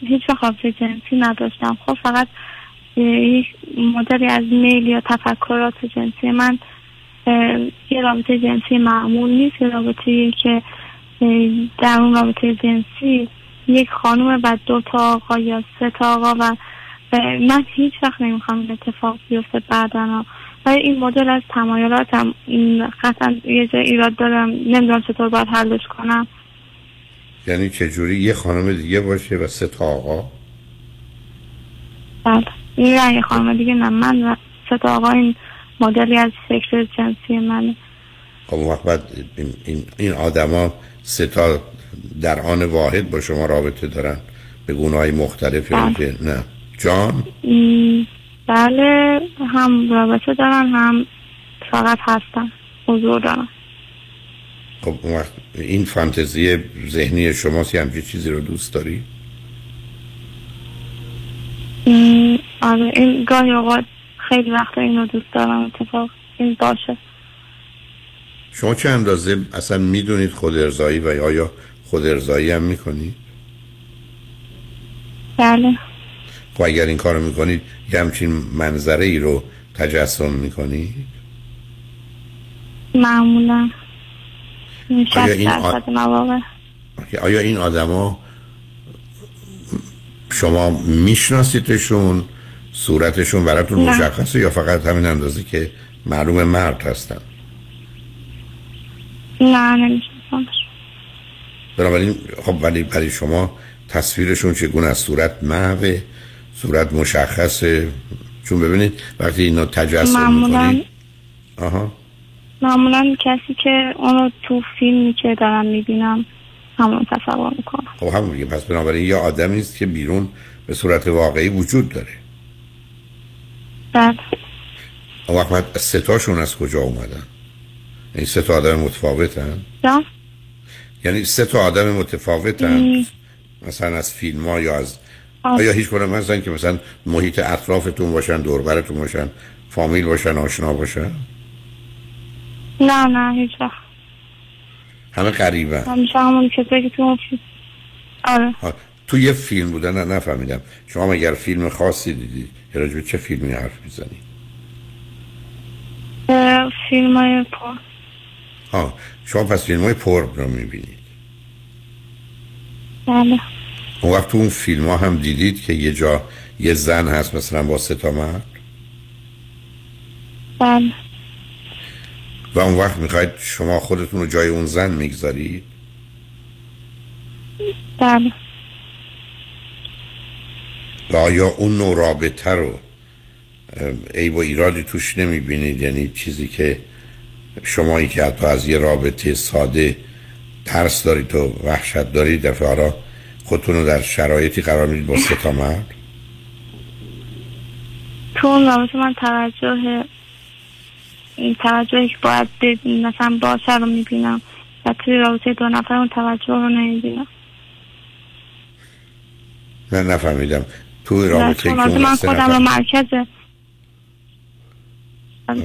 هیچ رابطه جنسی نداشتم خب فقط یک مدلی از میل یا تفکرات جنسی من یه رابطه جنسی معمول نیست. یه رابطه که در اون رابطه جنسی یک خانوم و دو تا آقا یا سه تا آقا و من هیچ وقت نمیخوام این اتفاق بیفته بعدنا و این مدل از تمایلاتم قطعا یه جای ایراد دارم نمیدونم چطور باید حلش کنم. یعنی چجوری یه خانم دیگه باشه و سه تا آقا؟ بله یه خانم دیگه نه من و سه تا آقا این مدلی از فکر جنسی منه. خب اون وقت این, این آدم ها سه تا در آن واحد با شما رابطه دارن به گونه‌های مختلف که نه جان؟ بله هم رابطه دارن هم فقط هستن حضور دارن. خب اون وقت این فانتزی ذهنی شماست یه همچین چیزی رو دوست داری؟ آره این گاهی اوقات خیلی وقتا اینو دوست دارم اتفاق این باشه. شما چه اندازه اصلا میدونید خود ارضایی و آیا خود ارضایی هم میکنید؟ بله. خب اگر این کارو میکنید یه همچین منظره ای رو تجسم میکنید؟ معمولا. آیا این, آد... آیا این آدم ها شما میشناسیدشون، صورتشون براتون مشخصه یا فقط همین اندازه که معلوم مرد هستن؟ نه نمیشناسم. بنابراین خب ولی برای شما تصویرشون چگونه از صورت محوه، صورت مشخصه؟ چون ببینید وقتی اینا تجسم میکنید آها معمولا کسی که اونو تو فیلمی که دارم میبینم همون تصور میکنم. خب همون میگه. پس بنابراین یه آدمی است که بیرون به صورت واقعی وجود داره. بله. اون وقت ستاشون از کجا اومدن؟ این سه تا آدم متفاوتن؟ نه. یعنی سه تا آدم متفاوتن؟ م... مثلا از فیلم‌ها یا از آف. آیا هیچ کنم مثلا که مثلا محیط اطرافتون باشن، دوربرتون باشن، فامیل باشن، آشنا باشن؟ نه نه هیچ وقت. همه قریبه. همیشه همون کسی که تو فیلم. آره. تو یه فیلم بودن. نه نفهمیدم. شما مگر فیلم خاصی دیدی؟ یا راجع به چه فیلمی حرف میزنی؟ فیلم‌های پورن. ها، شما پس فیلم‌های پورن رو میبینید. بله. اون وقت تو اون فیلم‌ها هم دیدید که یه جا یه زن هست مثلا با سه تا مرد؟ بله. و اون وقت میخواید شما خودتون رو جای اون زن میگذارید؟ بله. و آیا اون نوع رابطه رو عیب و ایرادی توش نمیبینید؟ یعنی چیزی که شمایی که حتی از یه رابطه ساده ترس دارید و وحشت دارید دفعه آرا خودتون رو در شرایطی قرار میدید با سه تا مرد؟ تو اون رابطه من توجه این توجهی که باید مثلا باشه رو میبینم و توی رابطه دو نفر اون توجه رو نمیبینم. نه نفهمیدم. توی رابطه که اون من خودم رو مرکز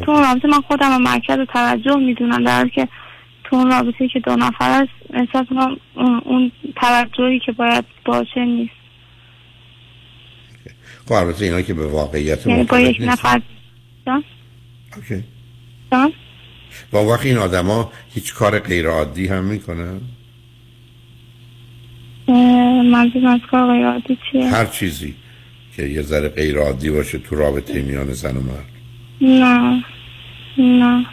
تو اون رابطه من خودم رو مرکز توجه میدونم، در حالی که تو اون رابطه که دو نفر است احساس میکنم اون توجهی که باید باشه نیست. خب البته اینا که به واقعیت یعنی با یک نفر اوکی. ها؟ با وقت این آدم ها هیچ کار غیر عادی هم میکنن؟ منظورم از کار غیر عادی چیه؟ هر چیزی که یه ذره غیر عادی باشه تو رابطه میان زن و مرد. نه نه.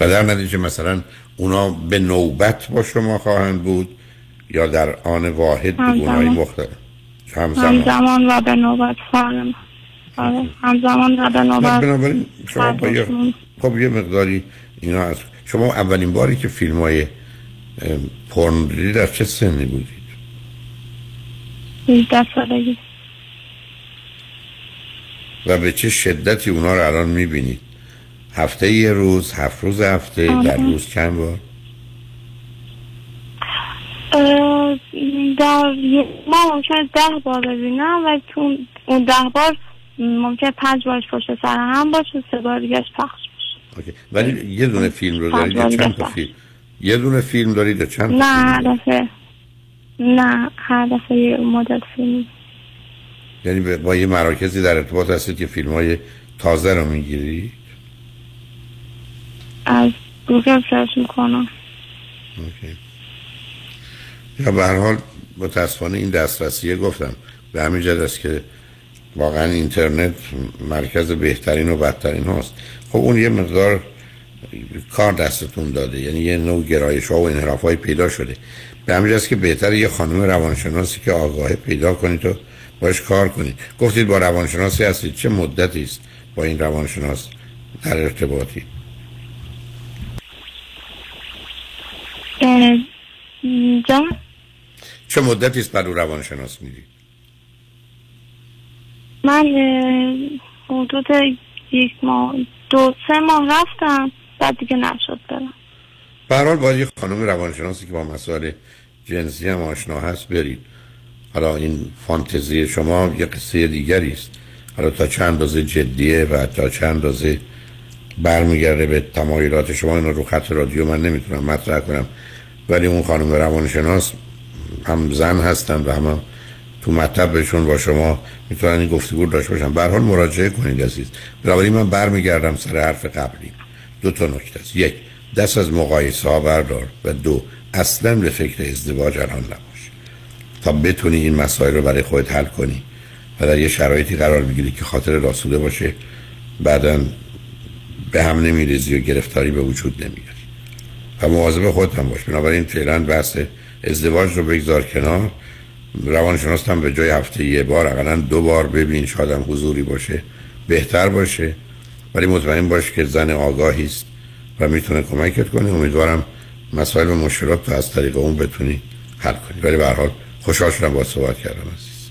و در نتیجه مثلا اونا به نوبت با شما خواهند بود یا در آن واحد به گونه‌های مختلف؟ همزمان. همزمان و به نوبت خواهند. آره همزمان در بنابرای بنابراین شما باید خب یه مقداری اینا هست. شما اولین باری که فیلم های پورن دیدید در چه سنی بودید؟ هجده سالگی. و به چه شدتی اونا رو الان میبینید؟ هفته یه روز، هفت روز هفته، آه. در روز چند بار؟ در ما ممکنه ده بار ببینم و تو اون ده بار ممکنه پنج بارش پشت سر هم باشه، سه بار دیگه‌اش پخش بشه. اوکی. ولی یه دونه فیلم رو دارید یا چند تا فیلم؟ یه دونه فیلم دارید یا چند تا؟ نه هر دفعه. نه هر دفعه یه مدل فیلم. یعنی با یه مراکزی در ارتباط هستید که فیلم‌های تازه رو میگیرید؟ از گوگل سرچ می‌کنم. اوکی. یا به هر حال متأسفانه این دسترسیه، گفتم به همین جد است که واقعا اینترنت مرکز بهترین و بدترین هاست. خب اون یه مقدار کار دستتون داده، یعنی یه نوع گرایش ها و انحراف های پیدا شده. به همین جاست که بهتر یه خانم روانشناسی که آگاهه پیدا کنید و باش کار کنید. گفتید با روانشناسی هستید، چه مدتی است با این روانشناس در ارتباطی؟ جان چه مدتی است با روانشناس میدید؟ من حدود یک ماه دو سه ماه رفتم بعد دیگه نشد برم. به هر حال باید یه خانم روانشناسی که با مسائل جنسی هم آشنا هست برید. حالا این فانتزی شما یه قصه دیگری است، حالا تا چند اندازه جدیه و تا چند اندازه برمیگرده به تمایلات شما، اینو رو خط رادیو من نمیتونم مطرح کنم، ولی اون خانم روانشناس هم زن هستن و هم تو مطبشون با شما میتونن این گفتگو داشته باشن. به هر حال مراجعه کنید عزیز. برای من برمیگردم سر حرف قبلی. دو تا نکته است: یک، دست از مقایسه ها بردار، و دو، اصلا به فکر ازدواج الان نباش تا بتونی این مسائل رو برای خودت حل کنی و در یه شرایطی قرار بگیری که خاطر راسوده باشه، بعداً به هم نمیریزی و گرفتاری به وجود نمیاری. و مواظب خودت هم باش. بنابراین فعلا بحث ازدواج رو بگذار کنار. روانشناس هم به جای هفته یه بار حداقل دو بار ببین، شاید هم حضوری باشه بهتر باشه، ولی مطمئن باش که زن آگاهی است و میتونه کمکت کنه. امیدوارم مسائل و مشکلات رو از طریق اون بتونی حل کنی. ولی به هر حال خوشحال شدم با صحبت کردم عزیز.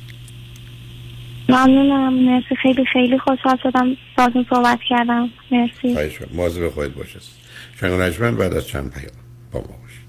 ممنونم، مرسی، خیلی خیلی خوشحال شدم باهاتون صحبت کردم. مرسی. خواهش می‌کنم. مواظب خودت باش. شنگو نجمن بعد از چند پیام با ما باشید.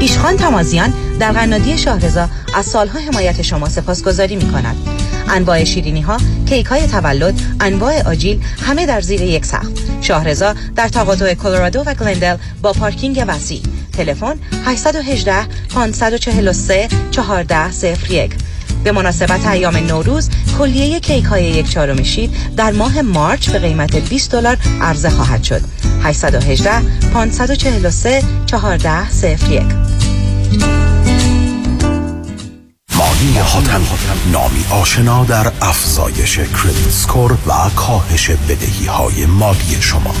پیشخان تمازیان در قنادی شاهرضا از سالها حمایت شما سپاسگزاری می کند. انواع شیرینی ها، کیک های تولد، انواع آجیل، همه در زیر یک سقف. شاهرضا در تقاطع کلرادو و گلندل با پارکینگ وسیع. تلفن هشت یک هشت پنج چهار سه یک چهار صفر یک. به مناسبت ایام نوروز کلیه کیک های یک چهارم شیر در ماه مارچ به قیمت بیست دلار عرضه خواهد شد. هشت یک هشت پنج چهار سه یک چهار صفر یک. مانی حاتمی، نامی آشنا در افزایش کریدیت اسکور و کاهش بدهی‌های مالی شما.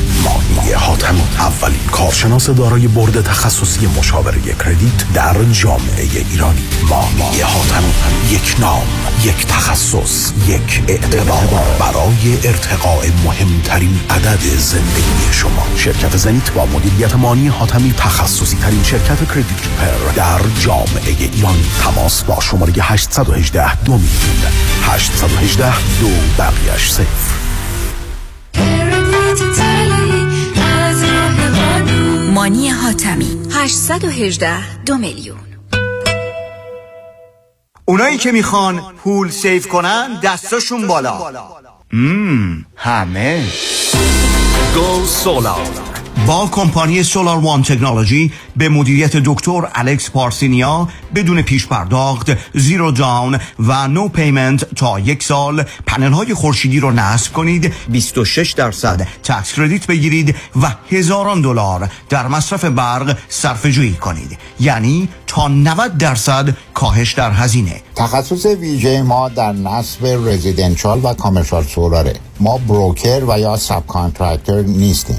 مانی حاتمی، اولین کارشناس دارای برد تخصصی مشاوره کریدیت در جامعه ایرانی. مانی حاتمی، یک نام، یک تخصص، یک اعتبار برای ارتقاء مهمترین عدد زندگی شما. شرکت زنیت با مدیریت مانی حاتمی، تخصصی ترین شرکت کریدیت پر در جامعه ایرانی. تماس با شماره هشت یک هشت دو میلیون هشت یک هشت دو بقیهش صفر. مانی حاتمی هشت یک هشت دو میلیون. اونایی که میخوان پول سیف کنن دستاشون بالا. مم. همه گو سولار با کمپانی سولار وان تکنولوژی به مدیریت دکتر الکس پارسینیا بدون پیش پرداخت، زیرو داون و نو پیمنت تا یک سال پنل های خورشیدی رو نصب کنید، بیست و شش درصد تکس کردیت بگیرید و هزاران دلار در مصرف برق صرفه جویی کنید، یعنی تا نود درصد کاهش در هزینه. تخصص ویژه ما در نصب رزیدنشال و کامرشال سولاره. ما بروکر و یا ساب کانترکتر نیستیم.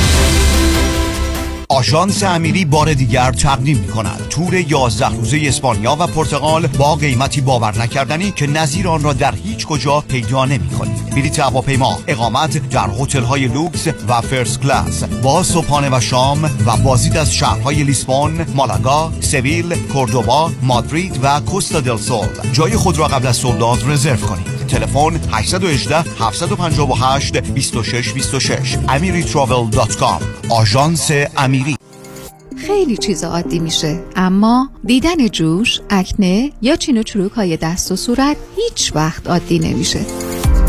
آژانس امیری بار دیگر تقدیم می‌کند تور یازده روزه اسپانیا و پرتغال با قیمتی باور نکردنی که نظیر آن را در هیچ کجا پیدا نمی‌کنید. بلیط هواپیما، اقامت در هتل‌های لوکس و فرست کلاس با صبحانه و شام و بازدید از شهرهای لیسبون، مالاگا، سویل، کوردوبا، مادرید و کوستا دل سول. جای خود را قبل از سولداد رزرو کنید. تلفن هشت یک هشت هفت پنج هشت دو شش دو شش amiri travel dot com. آژانس امیری. خیلی چیزا عادی میشه، اما دیدن جوش، اکنه یا چین و چروک های دست و صورت هیچ وقت عادی نمیشه.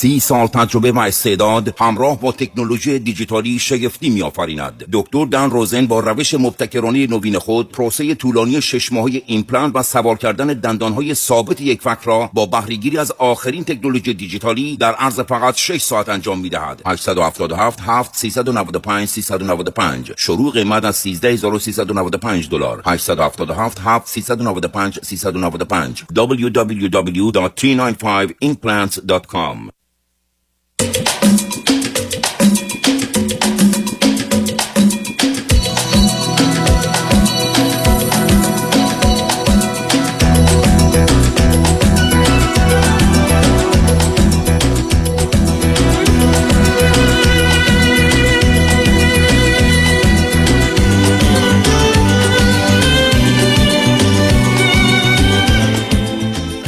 سی سال تجربه و استعداد همراه با تکنولوژی دیجیتالی شگفتی می‌آفریند. دکتر دان روزن با روش مبتکرانه نوین خود پروسه طولانی شش ماهه ایمپلنت و سوار کردن دندان‌های ثابت یک فک را با بهره‌گیری از آخرین تکنولوژی دیجیتالی در عرض فقط شش ساعت انجام می‌دهد. هشت هفت هفت هفت سه نه پنج سه نه پنج شروع قیمت از سیزده هزار و سیصد و نود و پنج دلار. هشت هفت هفت هفت سه نه پنج سه نه پنج دبلیو دبلیو دبلیو دات تی نود و پنج ایمپلنتس دات کام.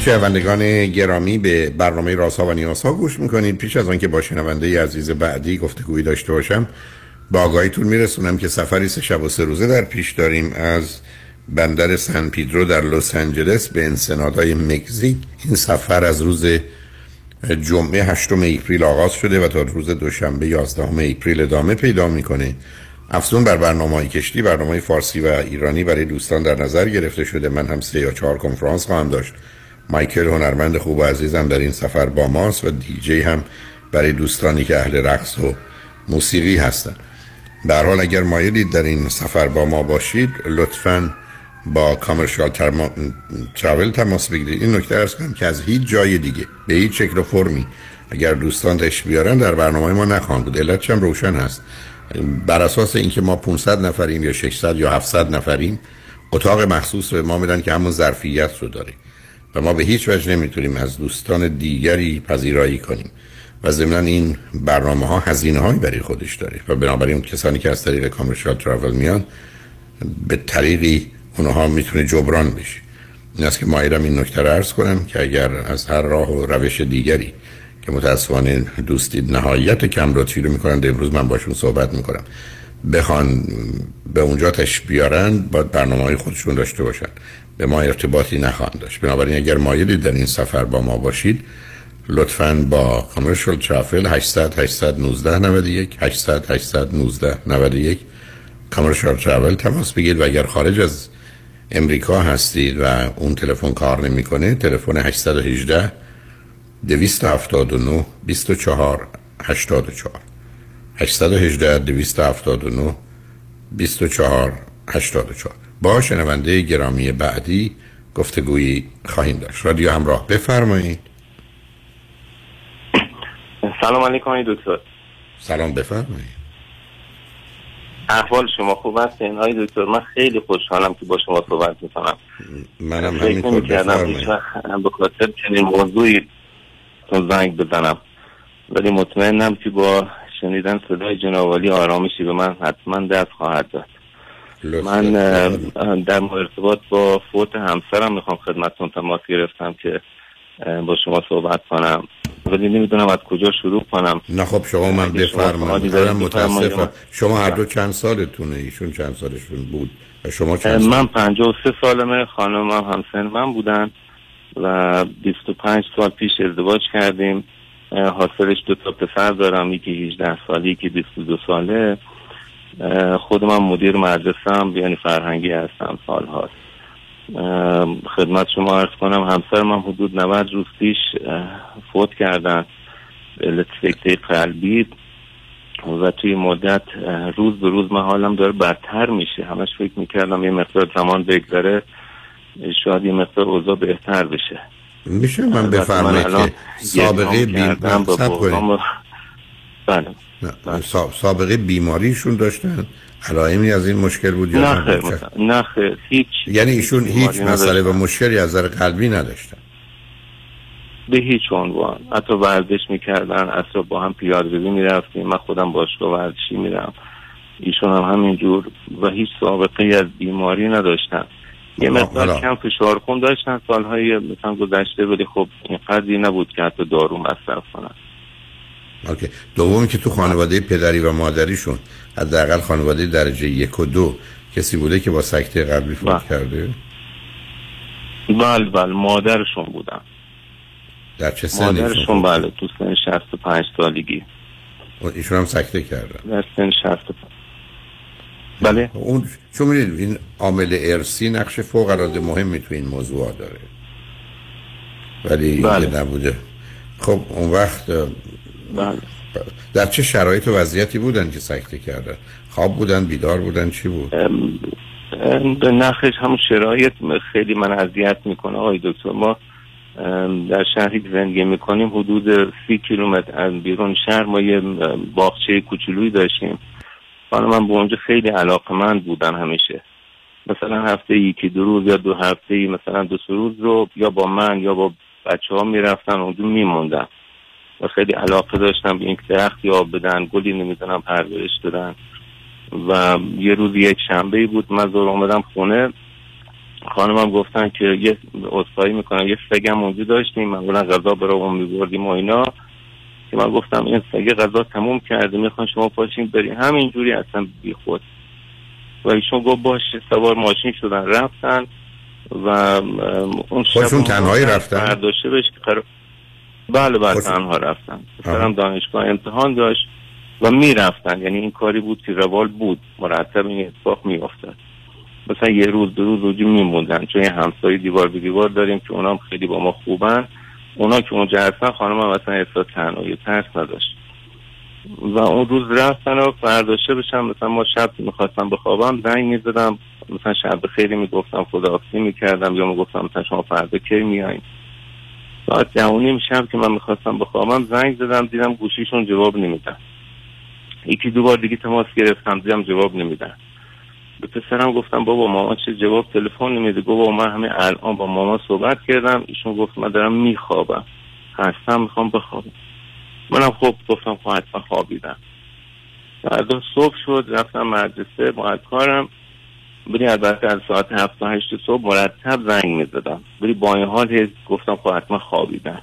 شنوندگان گرامی به برنامه رازها و نیازها گوش میکنید. پیش از آنکه با شنونده عزیز بعدی گفتگویی داشته باشم با آگاهیتون میرسونم که سفری سه شب و سه روزه در پیش داریم از بندر سن پیدرو در لس آنجلس به انسنادهای مکزیک. این سفر از روز جمعه هشتم اپریل آغاز شده و تا روز دوشنبه یازدهم اپریل ادامه پیدا میکنه. افزون بر برنامه‌های کشتی برنامه فارسی و ایرانی برای دوستان در نظر گرفته شده. من هم سه یا چهار کنفرانس خواهم داشت. مایکل هنرمند خوب و عزیزم در این سفر با ماست و دیجی هم برای دوستانی که اهل رقص و موسیقی هستن. در حال اگر مایلید در این سفر با ما باشید لطفاً با کامرشال ترما... تراول تماس بگیرید. این نکته ارز کنم که از هیچ جای دیگه به هیچ شکل و فرمی اگر دوستان تش بیارن در برنامه ما نخواهند بود. علتش هم روشن هست. بر اساس اینکه ما پانصد نفریم یا ششصد یا هفتصد نفریم اتاق مخصوص به ما میدن که همون ظرفیت رو داره و ما به هیچ وجه نمیتونیم از دوستان دیگری پذیرایی کنیم و ضمناً این برنامه ها هزینه هایی برای خودش داره و بنابراین اون کسانی که از طریق کامرشال تراول میان به طریقی اونها میتونه جبران بشه. این است که ما ایرم این نکته رو عرض کنم که اگر از هر راه و روش دیگری که متاسفانه دوستی نهایت کم لطفی رو میکنند امروز من باشون صحبت میکنم بخوان به اونجا تش بیارن باید برنامه‌های خودشون داشته باشن. به ما ارتباطی نخواهم داشت. بنابراین اگر مایلید در این سفر با ما باشید لطفاً با کامرشال ترافل هشت صفر صفر هشت یک نه نه یک هشت صفر صفر هشت یک نه نه یک کامرشال ترافل تماس بگیرید و اگر خارج از امریکا هستید و اون تلفن کار نمی‌کنه تلفن هشت یک هشت دو هفت نه دو چهار هشت چهار هشت یک هشت دو هفت نه دو چهار هشت چهار با شنونده گرامی بعدی گفتگویی خواهیم داشت. رادیو همراه بفرمایید. سلام علیکم دکتر. سلام بفرمایید. احوال شما خوب است آقای دکتر؟ من خیلی خوشحالم که با شما صحبت می‌کنم. منم همینطور بفرمایید. به خاطر چنین موضوعی تو زنگ بزنم ولی مطمئنم که با شنیدن صدای جناب عالی آرامشی به من حتما دست خواهد داد. من در ارتباط با فوت همسرم میخوام خدمتتون تماس گرفتم که با شما صحبت کنم ولی نمیدونم از کجا شروع کنم. نه خب شما من بفرمایید. متاسفم شما هر دو چند سالتونه؟ ایشون چند سالشون بود و شما چند؟ من پنجاه و سه سالمه. خانمم هم همسن من بودن و بیست و پنج سال پیش ازدواج کردیم. حاصلش دو تا پسر دارم، یکی هجده سالی که بیست و دو ساله. خودم هم مدیر مدرسه‌ام یعنی فرهنگی هستم سال‌هاست. خدمت شما عرض کنم همسرم هم حدود نود روز پیش فوت کردن به علت سکته قلبی و توی مدت روز به روز من حالم داره بدتر میشه. همش فکر میکردم یه مقدار زمان بگذره شاید یه مقدار اوضاع بهتر بشه. میشه من بفرمایید که سابقه بیمارم با بله سابقه بیماریشون داشتن؟ علائمی از این مشکل بود یا نه؟ خیر نه خیر هیچ. یعنی ایشون هیچ مسئله و مشکلی از نظر قلبی نداشتن به هیچ عنوان. حتی ورزش میکردن، اصلا با هم پیاده‌روی میرفتیم، من خودم باشگاه ورزشی میرم، ایشون هم همینجور و هیچ سابقه از بیماری نداشتن. یه مقدار کم فشار خون داشتن سالهای مثلا گذشته ولی خب اینقدری نبود که حتی دارو مصرف کنن. اوکی. دوم که تو خانواده پدری و مادریشون حداقل خانواده درجه یک و دو کسی بوده که با سکته قلبی فوت کرده؟ بله بله مادرشون بودن. در چه سنی؟ مادرشون بله تو سن شصت و پنج سالگی. ایشون هم سکته کردن در سن شصت و پنج. بله اون چون می‌دونید این عامل ارثی نقش فوق‌العاده مهمی تو این موضوع داره، ولی بله. نبوده. خب اون وقت بله در چه شرایط و وضعیتی بودن که سکته کردن؟ خواب بودن، بیدار بودن، چی بود؟ ام ام به نخش همون شرایط خیلی من اذیت میکنه آقای دکتر. ما در شهری زندگی میکنیم، حدود سی کیلومتر از بیرون شهر ما یه باغچه کوچولویی داشتیم. من به اونجا خیلی علاقمند بودن، همیشه مثلا هفته یکی دو روز یا دو هفته ای مثلا دو سه روز رو یا با من یا با بچه ها میرفتن اونجا میموندن و خیلی علاقه داشتم به این درختی آب بدن، گلی نمیدونم پرورش دادن. و یه روز یک شنبه بود من زور اومدم خونه، خانمم گفتن که یه اصلاحی میکنم، یه سگم اونجا داشتیم، معمولا غذا برام میبردیم و اینا، که من گفتم این سگه غذا تموم کرده، میخوان شما پاشین بریم، همینجوری اصلا بی خود. و ایشون گفت باشه، سوار ماشین شدن رفتن. و اون شب تنهایی رفتن برداشته بهش قرار... بله بله تنها رفتن، سرم دانشگاه امتحان داشت و میرفتن. یعنی این کاری بود که روال بود، مرتب این اتفاق میافتد، مثلا یه روز دو روز روزی میموندن، چون یه همسایه دیوار به دیوار داریم که اونام خیلی با ما خوبن. اونا که اونجا هستن خانم هم اصلا احساس تنهایی ترس نداشت. و اون روز رفتن و فردا شبشم مثلا ما شب میخواستم بخوابم زنگ میزدم، مثلا شب خیلی میگفتم خداحافظی میکردم یا میگفتم مثلا شما فردا کی میایین. ساعت ده و نیم شب که من میخواستم بخوابم زنگ زدم، دیدم گوشیشون جواب نمیدن. یکی دو بار دیگه تماس گرفتم، دیدم جواب نمیدن. به پسرم گفتم بابا مامان چه جواب تلفن نمیده؟ گفت من همین الان با مامان صحبت کردم، ایشون گفت من دارم میخوابم، خستم میخوام بخوابم. منم خب گفتم خواهد من خوابیدم. بعدا صبح شد رفتم مدرسه با کارم، بری البته از ساعت هفت و هشت صبح مرتب زنگ میزدم، بری با این حال گفتم خواهد من خوابیدم.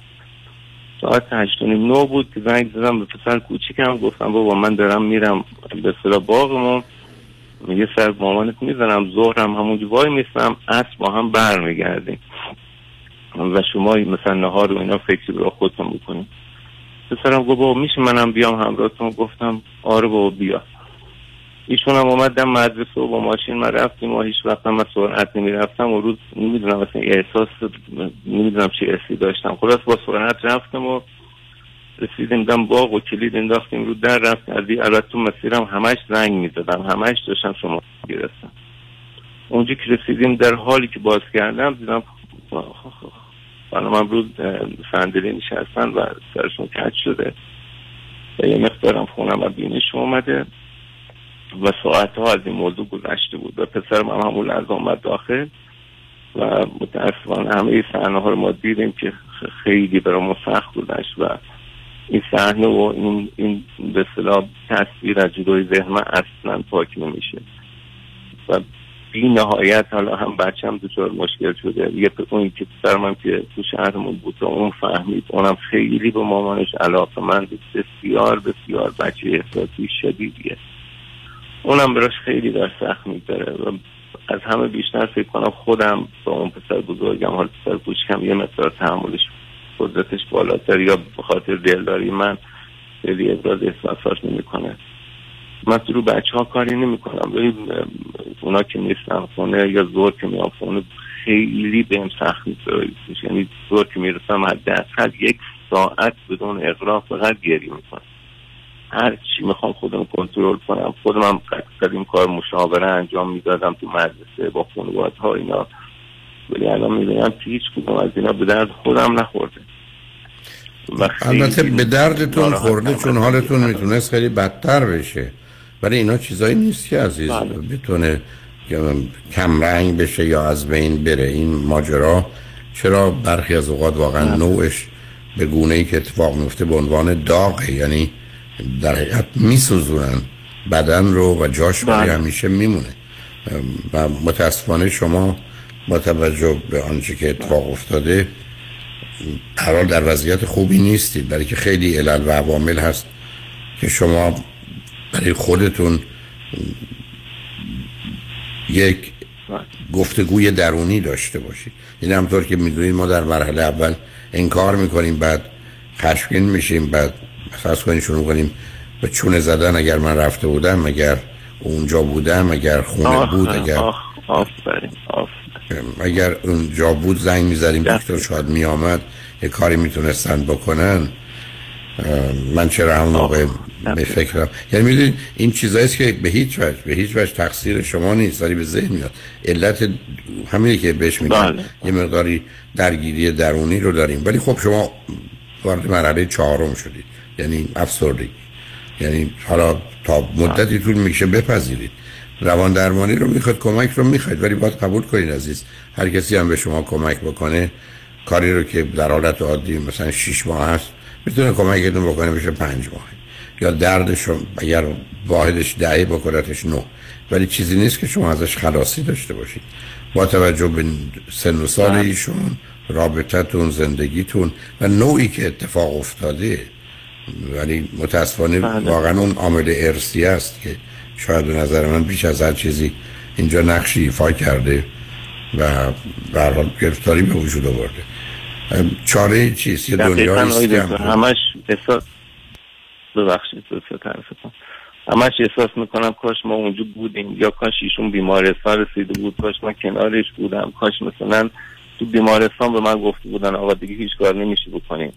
ساعت هشت و نیم نه بود که زنگ زدم به پسر کوچیکم، گفتم بابا من دارم میرم به سراغ باغمون، یه سر مامانت میزنم، ظهرم همونجا وای میستم، عصر با هم برمیگردیم و شما مثلا نهار و اینا فکری برای خودتون بکنیم. پسرم گفت بابا میشه منم بیام همراهتون؟ گفتم آره بابا بیا. ایشون هم اومدم مدرسه و با ماشین من رفتیم و هیچ وقت من سرعت نمیرفتم و روز نمیدونم مثلا احساس نمیدونم چه احسی داشتم. خلاص با سرعت رفتم و رسیدیم دم باغ و کلید انداختیم رو در، رفت علی البته مسیرم همش زنگ می‌زدم، همش داشتم شما گرفتم. اونجا که رسیدیم در حالی که باز کردم دیدم خانم امروز صندلی نشستن و سرشون کج شده و یه مقدارم خونم و بینش اومده و ساعت‌ها از این موضوع گذشته بود و پسرم هم همون لحظه اومد داخل و متأسفانه همه صحنه‌ها رو ما دیدیم که خیلی برامون سخت گذشت و این صحنه و این این به اصطلاح تصویر از جلوی ذهن من اصلا پاک نمیشه و بی نهایت. حالا هم بچه‌م دچار مشکل شده، یه اون که پسرم که تو شهرمون بود و اون فهمید، اونم خیلی به مامانش علاقه‌مند بود، بسیار بسیار بچه احساسی شدیدیه، اونم براش خیلی داره سخت می‌گذره و از همه بیشتر فکر کنم خودم با اون پسر بزرگم، حالا پسر کوچیکم یه مقدار تحملش قدرتش بالاتر یا به خاطر دلداری من دلی ابراز احساسات نمی کنه. من رو بچه ها کاری نمی کنم، ولی اونا که نیستن خونه یا زور که میام خونه خیلی بهم سخت میشه، یعنی زور که میرسم حداقل یک ساعت بدون اغراق فقط گریه میکنم، هر چی میخوام خودم کنترل کنم. خودم هم قدیم کار مشاوره انجام میدادم تو مدرسه با خانواده‌ها اینا، ولی الان میبینم که هیچ کدوم از اینا به درد خودم نخورده. البته به دردتون خورده چون حالتون میتونست خیلی بدتر بشه، ولی اینا چیزایی نیست که عزیز بتونه کم رنگ بشه یا از بین بره. این ماجرا چرا برخی از اوقات واقعا نوعش به گونه‌ای که اتفاق میفته به عنوان داغه، یعنی در حقیقت میسوزونن بدن رو و جاش برای همیشه میمونه و متاسفانه شما با توجه به آنچه که اتفاق افتاده حالا در وضعیت خوبی نیستید، برای که خیلی علل و عوامل هست که شما برای خودتون یک گفتگوی درونی داشته باشید. این همطور که میدونید ما در مرحله اول انکار میکنیم، بعد خشمگین میشیم، بعد فرض کنید شروع کنیم به چونه زدن، اگر من رفته بودم، اگر اونجا بودم، اگر خونه بود، اگر آفرین آفرین اگر اونجا بود زنگ میزدیم دکتر شاید میامد یه کاری میتونستن بکنن، من چرا همون موقع به فکرم. یعنی میدونید این چیزاییست که به هیچ وجه به هیچ وجه تقصیر شما نیست، ولی به ذهن میاد. علت همینه که بهش میگن یه مقداری درگیری درونی رو داریم. ولی خب شما وارد مرحله چهارم شدید، یعنی افسردگی. یعنی حالا تا مدتی طول میشه بپذیرید. روان درمانی رو میخواد، کمک رو میخواد، ولی باید قبول کنید عزیز، هر کسی هم به شما کمک بکنه، کاری رو که در حالت عادی مثلا شش ماه هست میتونه کمکتون بکنه بشه پنج ماه، یا دردش رو اگر واحدش ده بکنتش نه، ولی چیزی نیست که شما ازش خلاصی داشته باشید. با توجه به سن و سال ایشون، رابطتون، زندگیتون و نوعی که اتفاق افتاده، ولی متاسفانه واقعا اون عامل ارثی است که شاید به نظر من بیش از هر چیزی اینجا نقشی ایفا کرده و به هر حال گرفتاری به وجود آورده. چاره چیست؟ یه دنیایی است که همش احساس، ببخشید بسیار تعریفتون، همش احساس میکنم کاش ما اونجا بودیم، یا کاش ایشون بیمارستان رسیده بود، کاش من کنارش بودم، کاش مثلا تو بیمارستان به من گفته بودن آقا دیگه هیچ کار نمیشه بکنیم.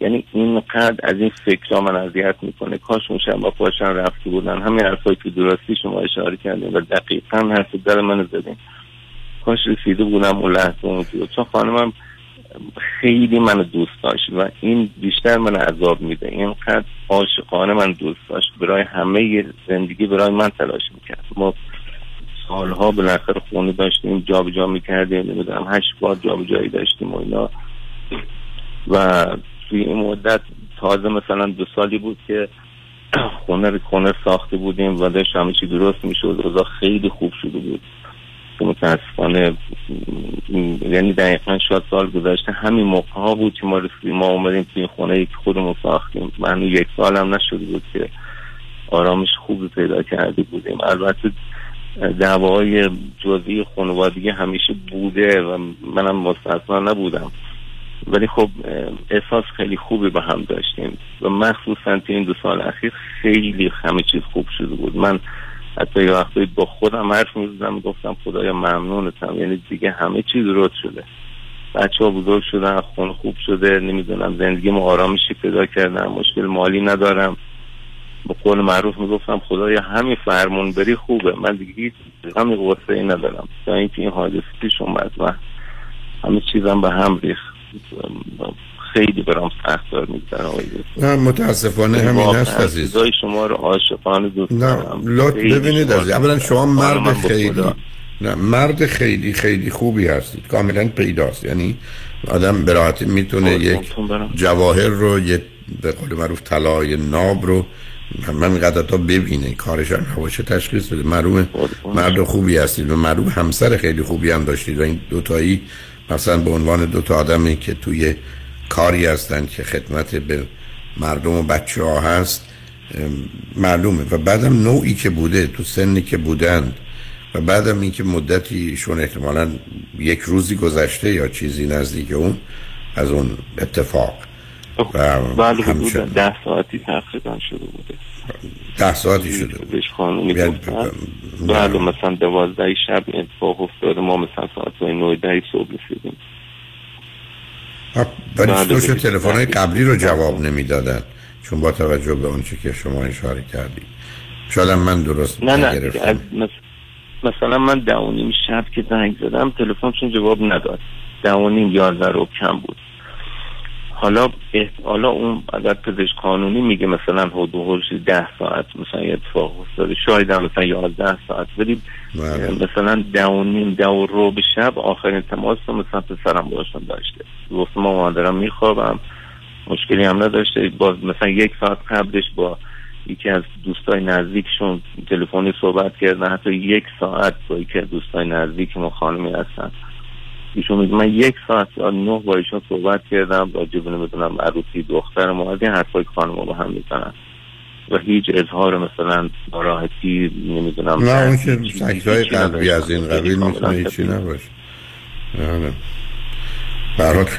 یعنی اینقدر از این فکرها من اذیت میکنه، کاش اون شبا پاشن رفته بودن. همین حرفایی که درستی شما اشاره کردین و دقیقاً حرف در من زدین، کاش رسیده بودم اون لحظه. اونجا چون خانمم خیلی منو دوست داشت و این بیشتر من عذاب میده، اینقدر عاشقانه من دوست داشت، برای همه زندگی برای من تلاش میکرد. ما سالها بالاخره خونه داشتیم، جا به جا میکردیم، نمیدونم هشت بار جا به جایی داشتیم و اینا. و توی این مدت تازه مثلا دو سالی بود که خونه رو خونه ساخته بودیم و داشت همه چی درست میشد، روزا خیلی خوب شده بود. متاسفانه یعنی دقیقا شاید سال گذشته همین موقع ها بود که ما رسیدیم، ما اومدیم توی خونه یک خودمون ساختیم. من یک سال هم نشده بود که آرامش خوبی پیدا کرده بودیم. البته دعواهای جزئی خانوادگی همیشه بوده و منم مستثنا نبودم، ولی خب احساس خیلی خوبی به هم داشتیم و مخصوصا توی این دو سال اخیر خیلی همه چیز خوب شده بود. من حتی یه وقتی با خودم حرف میزدم گفتم خدایا ممنونتم، یعنی دیگه همه چیز رد شده، بچه ها بزرگ شدن، خون خوب شده، نمیدونم زندگیم آرامشی پیدا کردم، مشکل مالی ندارم. با قول معروف میگفتم خدایا همین فرمون بری خوبه، من دیگه هیچ همین قصه‌ای ندارم. تا اینکه این حادثه پیش اومد و همه چیزم به هم ریخت، خیلی برام سخت دار می‌گذره آقای دکتر. نه متاسفانه همین هست عزیز. جای شما رو عاشقانه دوست دارم. نه ببینید عزیز، اولا شما مرد خیلی نه مرد خیلی خیلی خوبی هستید، کاملا پیداست. یعنی آدم به راحتی میتونه یک جواهر رو، یه به قول معروف طلای ناب رو من قدرتا ببینه، کارش هم نباشه تشخیص بده. معلومه مرد خوبی هستید و معلوم همسر خیلی خوبی هم داشتید و این دو تایی مثلا به عنوان دو تا آدمی که توی کاری هستن که خدمت به مردم و بچه ها هست معلومه. و بعدم نوعی که بوده، تو سنی که بودند، و بعدم این که مدتیشون احتمالا یک روزی گذشته یا چیزی نزدیک اون از اون اتفاق بله بوده، ده ساعتی تقریبا شده بوده، ده ساعتی شده بوده بله، مثلا دوازده شب اتفاق افتاده، ما مثلا ساعت نوع ده صبح رسیدیم. ولی توش تلفن‌های قبلی رو جواب نمیدادن، چون با توجه به آنچه که شما اشاره کردید شاید من درست نه نه مثلا من ده و نیم شب که زنگ زدم تلفنشون جواب نداد، ده و نیم یازده رو کم بود. حالا حالا اون عدد پزشک قانونی میگه مثلا حدود ده ساعت مثلا یه اتفاق افتاده، شاید هم مثلا یازده ساعت، ولی مثلا ده و نیم ده و رو به شب آخرین تماس رو مثلا پسرم باشون داشته، گفت ما مادرم میخوابم، مشکلی هم نداشته. باز مثلا یک ساعت قبلش با یکی از دوستای نزدیکشون تلفنی صحبت کردن، حتی یک ساعت با یکی از دوستای نزدیک ما خانمی هستن، ایشون من یک ساعت یا نه با ایشون صحبت کردم راجب نمیدونم عروسی دختر ما، از این حرفای خانم رو هم میزنن. و هیچ اظهار مثلا ناراحتی نمیدونم نه اون که سکت‌های قلبی از این قبیل میتونه هیچی نباشه.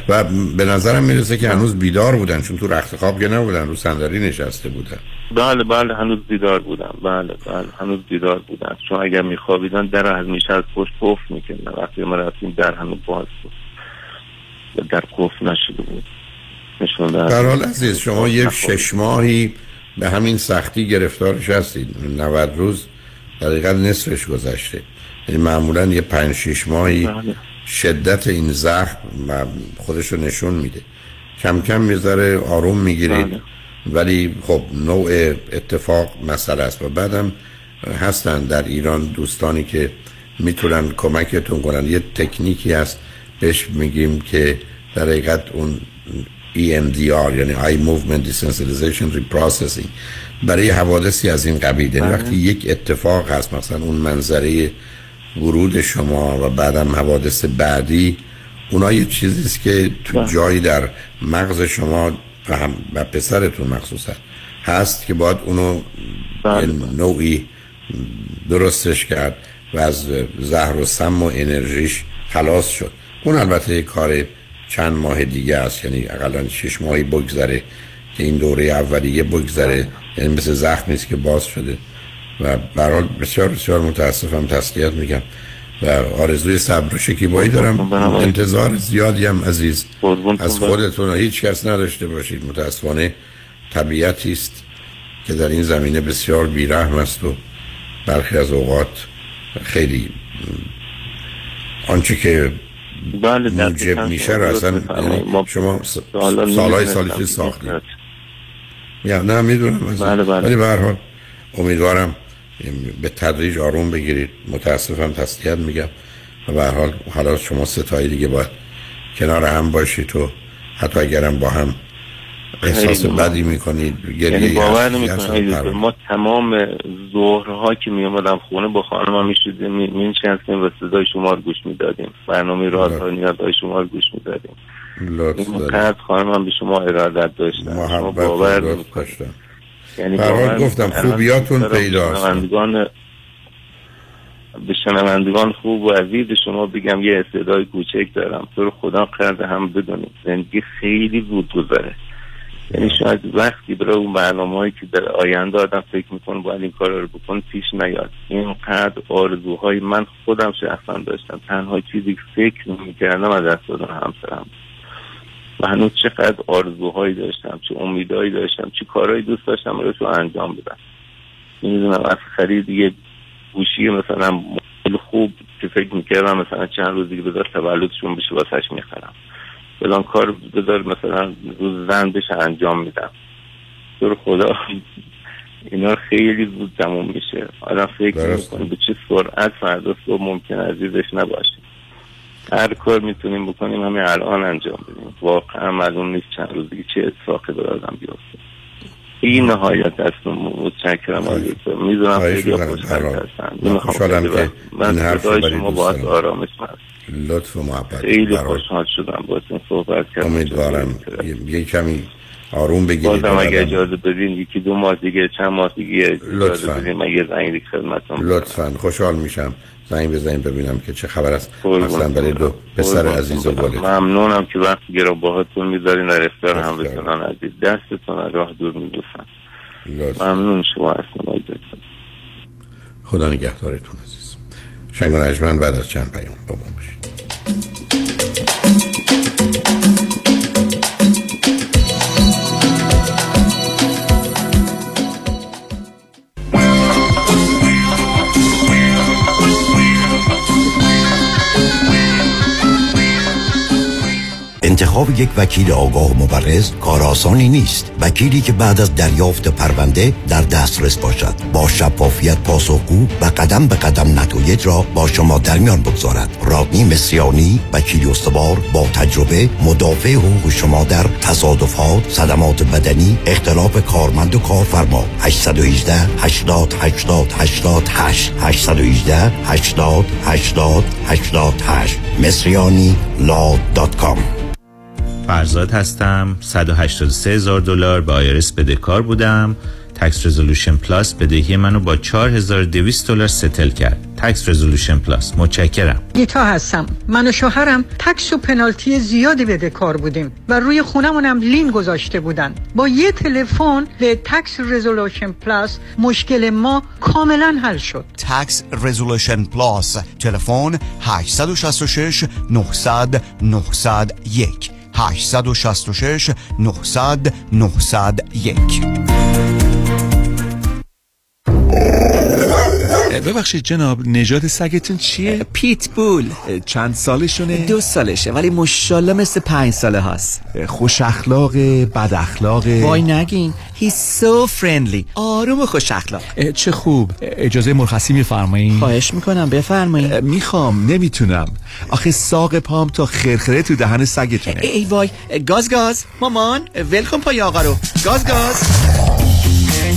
و به نظرم میرسه که هنوز بیدار بودن چون تو رخت خواب که نبودن، رو صندلی نشسته بودن. بله بله هنوز بیدار بودن. بله بله هنوز بیدار بودن چون اگر میخوابیدن در از میشه از پشت قفل میکنن. وقتی ما رفتیم در هنوز باز بود، در قفل نشده بود. در حال عزیز شما یک شش ماهی به همین سختی گرفتارش هستید. نود روز دقیقا نصفش گذشته. یعنی معمولا یه پنج شش ماهی شدت این زخم خودش رو نشون میده. کم کم میذاره آروم میگیرید، ولی خب نوع اتفاق مسئله است. و بعدم هستن در ایران دوستانی که میتونن کمکتون کنن. یه تکنیکی هست بهش میگیم که در حقیقت اون ای ام دی آر یعنی Eye Movement Desensitization Reprocessing برای حوادثی از این قبیل. یعنی وقتی یک اتفاق هست مثلا اون منظره ورود شما و بعدم حوادث بعدی، اونا یه چیزیست که تو جایی در مغز شما و پسرتون مخصوصا هست که باید اونو نوعی درستش کرد و از زهر و سم و انرژیش خلاص شد. اون البته کار چند ماه دیگه است، یعنی اقلا شش ماهی بگذره که این دوره اولیه بگذره. یعنی مثل زخمیست که باز شده و برحال بسیار بسیار متاسفم، تسلیت میگم و آرزوی صبر و شکیبایی دارم. انتظار زیادی هم عزیز از خودتون هیچ کس نداشته باشید. متاسفانه طبیعتی است که در این زمینه بسیار بیرحم است و برخی از اوقات خیلی آنچه که بله موجب میشه رو اصلا شما سالهای سالی چیز ساختید. نه میدونم ولی برحال امیدوارم به تدریج آروم بگیرید. متاسفم، تسلیت میگم و به هر حال حالا شما سه تایی دیگه باید کنار هم باشید و حتی اگرم با هم احساس بدی میکنید یعنی باور نمیکنید. ما تمام ظهرها که میامدم خونه با خانمم میشدیم میشستیم و صدای شما رو گوش میدادیم، برنامه راز و نیاز های شما رو گوش میدادیم. لطفاً خانمم به شما ارادت داشتن. ما باور نمیکنید. یعنی برحال گفتم خوبیاتون پیداست. به شنوندگان خوب و عزیز شما بگم یه استعدای کوچک دارم، تو رو خدا قدر هم بدونید زندگی خیلی زود گذره. یعنی شاید وقتی برای اون برنامه‌هایی که در آینده آدم فکر میکنه باید این کار رو بکنه پیش نیاد. اینقدر آرزوهای من خودم شخصا داشتم، تنها چیزی که فکر میکردم از دست دادن همسرم. و هنوز چقدر آرزوهایی داشتم، چه امیدهایی داشتم، چه کارهایی دوست داشتم رو تو انجام بدم. نمیدونم از خرید یه گوشی مثلا موبایل خوب که فکر میکردم مثلا چند روز دیگه بذار تولدشون بشه واسش میخرم، بلان کار بذار مثلا روز زن بشه انجام میدم. در خدا اینا خیلی زود تموم میشه. آدم فکر میکنه به چه سرعت فردا صبح ممکن عزیزش نباشه. هر کار میتونیم بکنیم همین الان انجام بدیم. واقعا معلوم نیست چند روز دیگه چه اتفاقی برادم بیفته. این نهایت است. متشکرم عزیز. میذارم خیلی خوشحال هستم. میخوام که من صدای شما باعث آرامش من. لطف و محبت. خیلی خوشحال شدم با این صحبت کردم. امیدوارم یه کمی آروم بگیرید. بازم اگه اجازه بدین یکی دو ماه دیگه چند ماه دیگه اجازه بدین من یه زنگ خدمتتون. لطفاً خوشحال میشم. زنگ بزنیم ببینم که چه خبر است. اصلا برای دو پسر عزیز و والد ممنونم که وقت گرام باهاتون میذارین در اختیار هم بتونن عزیز. دستتون راه دور میدوسن. ممنون شما هستم عزیز. خدا نگهدارتون عزیز. شنگ و نجمن بعد از چند پیام با ما باشید. انتخاب یک وکیل آگاه مبرز کار آسانی نیست. وکیلی که بعد از دریافت پرونده در دسترس باشد، با شفافیت پاسخگو و قدم به قدم نتایج را با شما در میان بگذارد. رادنی مسیحانی، وکیل استوار با تجربه، مدافع حقوق شما در تصادفات، صدمات بدنی، اختلاف کارمند و کارفرما. هشت یک هشت، هشت صفر صفر، هشت صفر صفر، هشت هشت هشت هشت صفر صفر، هشت هشت هشت، هشت هشت هشت مسیحانی لا دات کام. فرزاد هستم. صد و هشتاد و سه هزار دلار به آیرس بدهکار بودم تکس رزولوشن پلاس بدهی منو با چهار هزار و دویست دلار ستل کرد. تکس رزولوشن پلاس، متشکرم. گیتا هستم. من و شوهرم تکس و پنالتی زیادی بدهکار بودیم و روی خونمون هم لین گذاشته بودن. با یه تلفن به تکس رزولوشن پلاس مشکل ما کاملا حل شد. تکس رزولوشن پلاس، تلفن هشت شش شش نه صفر صفر نه صفر یک هشت شش شش نه صفر صفر نه صفر یک. ببخشید جناب، نژاد سگتون چیه؟ پیت بول. چند سالشونه؟ دو سالشه ولی ماشاءالله مثل پنج ساله هاست. خوش اخلاقه، بد اخلاقه؟ وای نگین، هی سو فرندلی، آروم و خوش اخلاق. چه خوب. اجازه مرخصی میفرمایید؟ خواهش میکنم بفرمایید. میخوام، نمیتونم. آخه ساق پام تا خرخره تو دهن سگتونه. ای, ای وای، گاز گاز، مامان، ولکن پای آقا رو. گاز گاز.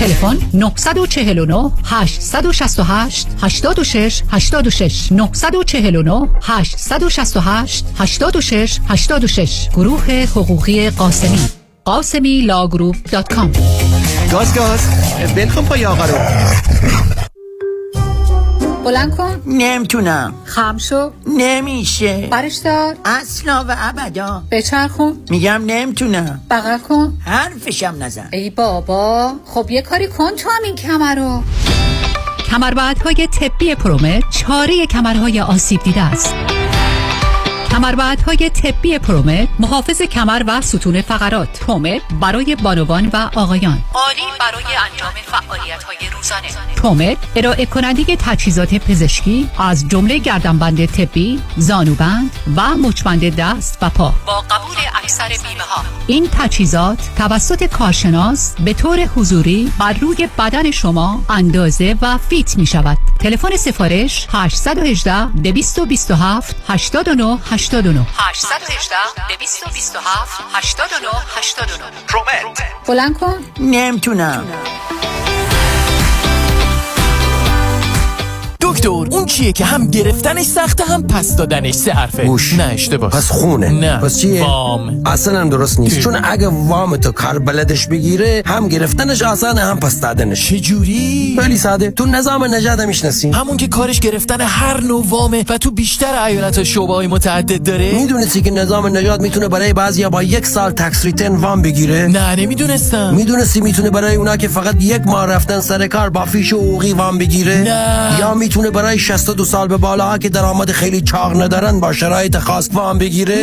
تلفن نه چهار نه هشت شش هشت هشت شش هشت شش نه چهار نه هشت شش هشت هشت شش هشت شش. گروه حقوقی قاسمی، قاسمی لا گروپ دات کام. گاز گاز، بلکن پای آقا رو. بلند کن. نمیتونم. خم شو. نمیشه. برش دار. اصلا و ابدا. بچرخون. میگم نمیتونم. بغل کن. حرفشم نزن. ای بابا، خب یه کاری کن تو هم این کمر رو. کمربندهای طبی پرومت چاره کمرهای آسیب دیده است. کمربندهای طبی پرومت محافظ کمر و ستون فقرات. پرومت برای بانوان و آقایان، عالی برای انجام فعالیت‌های روزانه. پرومت ارائه کننده تجهیزات پزشکی از جمله گردنبند طبی، زانوبند و مچبند دست و پا با قبول اکثر بیمه‌ها. این تجهیزات توسط کارشناس به طور حضوری بر روی بدن شما اندازه و فیت می‌شود. تلفن سفارش هشت یک هشت دو دو هفت هشت دو نه هشت دو نه هشت یک هشت دو دو هفت هشت دو نه هشت دو نه. پرومت. بلند کن. نمیتونم. دکتر، اون چیه که هم گرفتنش سخته هم پس دادنش؟ سه حرفه. گوش. نه اشتباه. پس خونه. نه. پس چیه؟ وام. اصلا هم درست نیست. چون اگه وام تو کار بلدش بگیره هم گرفتنش آسانه هم پس دادنش. چه جوری؟ خیلی ساده. تو نظام نجاد میشناسی؟ همون که کارش گرفتن هر نوع وامه و تو بیشتر ایالت‌ها شعبه‌های متعدد داره. میدونستی که نظام نجاد میتونه برای بعضیا با یک سال تکس ریتن وام بگیره؟ نه نمیدونستم. میدونستی میتونه برای اونا که فقط یک ماه رفتن سر کار با فیش حقوقی وام بگیره؟ نه. یا میتونه برای شصت و دو سال به بالاها که درآمد خیلی چاق ندارن با شرایط خاص وام بگیره؟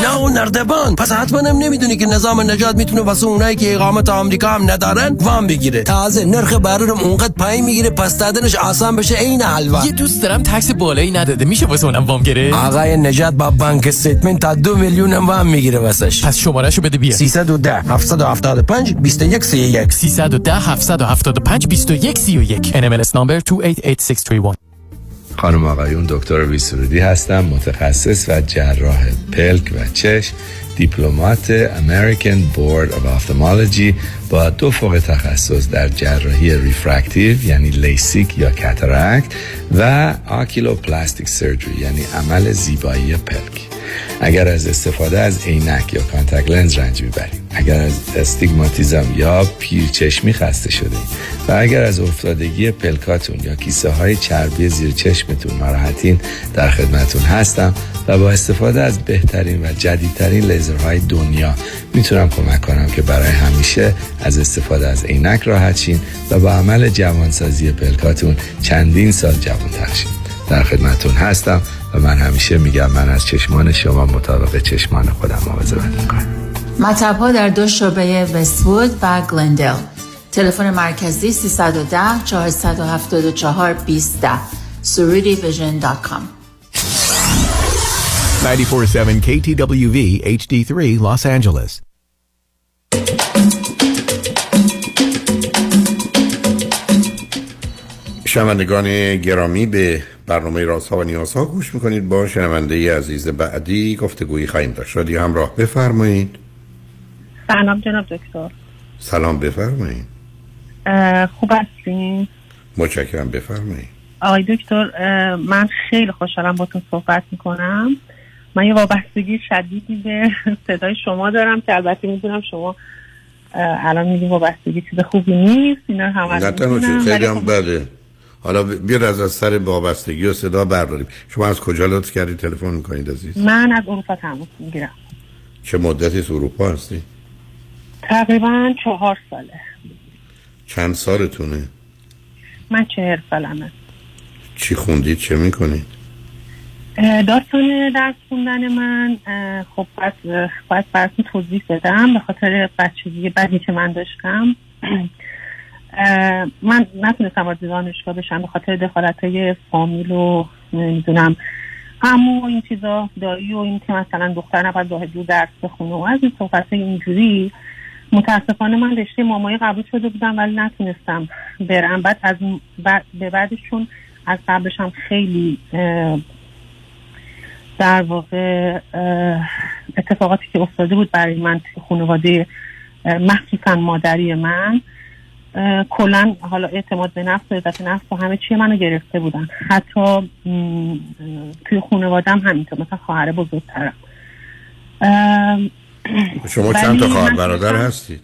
نه نه اون نردبان. پس حتما هم نمیدونی که نظام نجات میتونه واسه اونایی که اقامت آمریکا هم ندارن وام بگیره. تازه نرخ بهره هم اونقدر پایین میگیره پس دادنش آسان بشه. عین حلوا. یه دوست دارم تکس بالایی نداده، میشه واسه اونم وام گیره؟ آقای نجات با بانک استیتمنت تا دو میلیون هم وام میگیره واسش. پس شمارهشو بده بیا. سیصد و ده هفتصد و هفتاد و پنج بیست و یک سی و یک. سیصد و ده هفتصد و هفتاد و پنج بیست و یک سی و یک. ان ام ال اس number دو هشت هشت شش سه یک. خانم آقایون، دکتر ویسرودی هستم، متخصص و جراح پلک و چشم، دیپلمات American Board of Ophthalmology با دو فوق تخصص در جراحی ریفرکتیو یعنی لیسیک یا کاتاراکت و آکیلوپلاستیک سرجری یعنی عمل زیبایی پلک. اگر از استفاده از عینک یا کانتاکت لنز رنج میبرید، اگر از استیگماتیزم یا پیرچشمی خسته شده و اگر از افتادگی پلکاتون یا کیسه های چربی زیر چشمتون ناراحتین، در خدمتون هستم و با استفاده از بهترین و جدیدترین لیزرهای دنیا میتونم کمک کنم که برای همیشه از استفاده از عینک راحت شین و با عمل جوانسازی پلکاتون چندین سال جوانتر شین. در خدمتون هستم و من همیشه میگم من از چشمان شما مطابق چشمان خودم مواظبت میکنم. مطب‌ها در دو شعبه وست‌وود و گلندل. تلفن مرکزی سیصد و ده چهارصد و هفتاد و چهار بیست. سرودی ویژن دات کام. نه چهار هفت کی تی دبلیو وی اچ دی سه Los Angeles. شنوندگان گرامی، به برنامه رازها و نیازها گوش میکنید. با شنونده عزیز بعدی گفتگویی خواهیم داشت. رادیو همراه، بفرمایید. سلام جناب دکتر. سلام، بفرمایید. خوب هستین؟ متشکرم، بفرمایید. آقای دکتر، من خیلی خوشحالم با تون صحبت میکنم. من یه وابستگی شدیدی به صدای شما دارم که البته میدونم شما الان میگید وابستگی چیز خوبی نیست، اینا همه میدونم، خیلی هم بده. حالا بیاد از سر وابستگی و صدا برداریم. شما از کجا لطف کردید تلفن میکنید عزیز؟ من از اروپا تماس میگیرم. چه مدتی از اروپا هستی؟ تقریبا چهار ساله. چند سالتونه؟ من چهل سالمه. چی خوندید؟ چه میکنید؟ داستان درس خوندن من خب باید براتون توضیح بدم. به خاطر بچگی بدی که من داشتم من نتونستم از دانشگاه بشم، به خاطر دخالت‌های فامیل و نمیدونم عمو این چیزا، دایی و این که مثلا دختر نباید باید دو درس بخونه و از این صحبت‌های اینجوری. متاسفانه من رشته مامایی قبول شده بودم ولی نتونستم برم. بعد از به بعدش چون از قبلش هم خیلی در واقع اتفاقاتی که افتاده بود برای من خانواده مخصوصا مادری من، کلن حالا اعتماد به نفس و عزت نفس و همه چیه منو گرفته بودن. حتی توی خانواده هم همینطور، مثلا خواهر بزرگترم. شما چند تا خواهر برادر هستید؟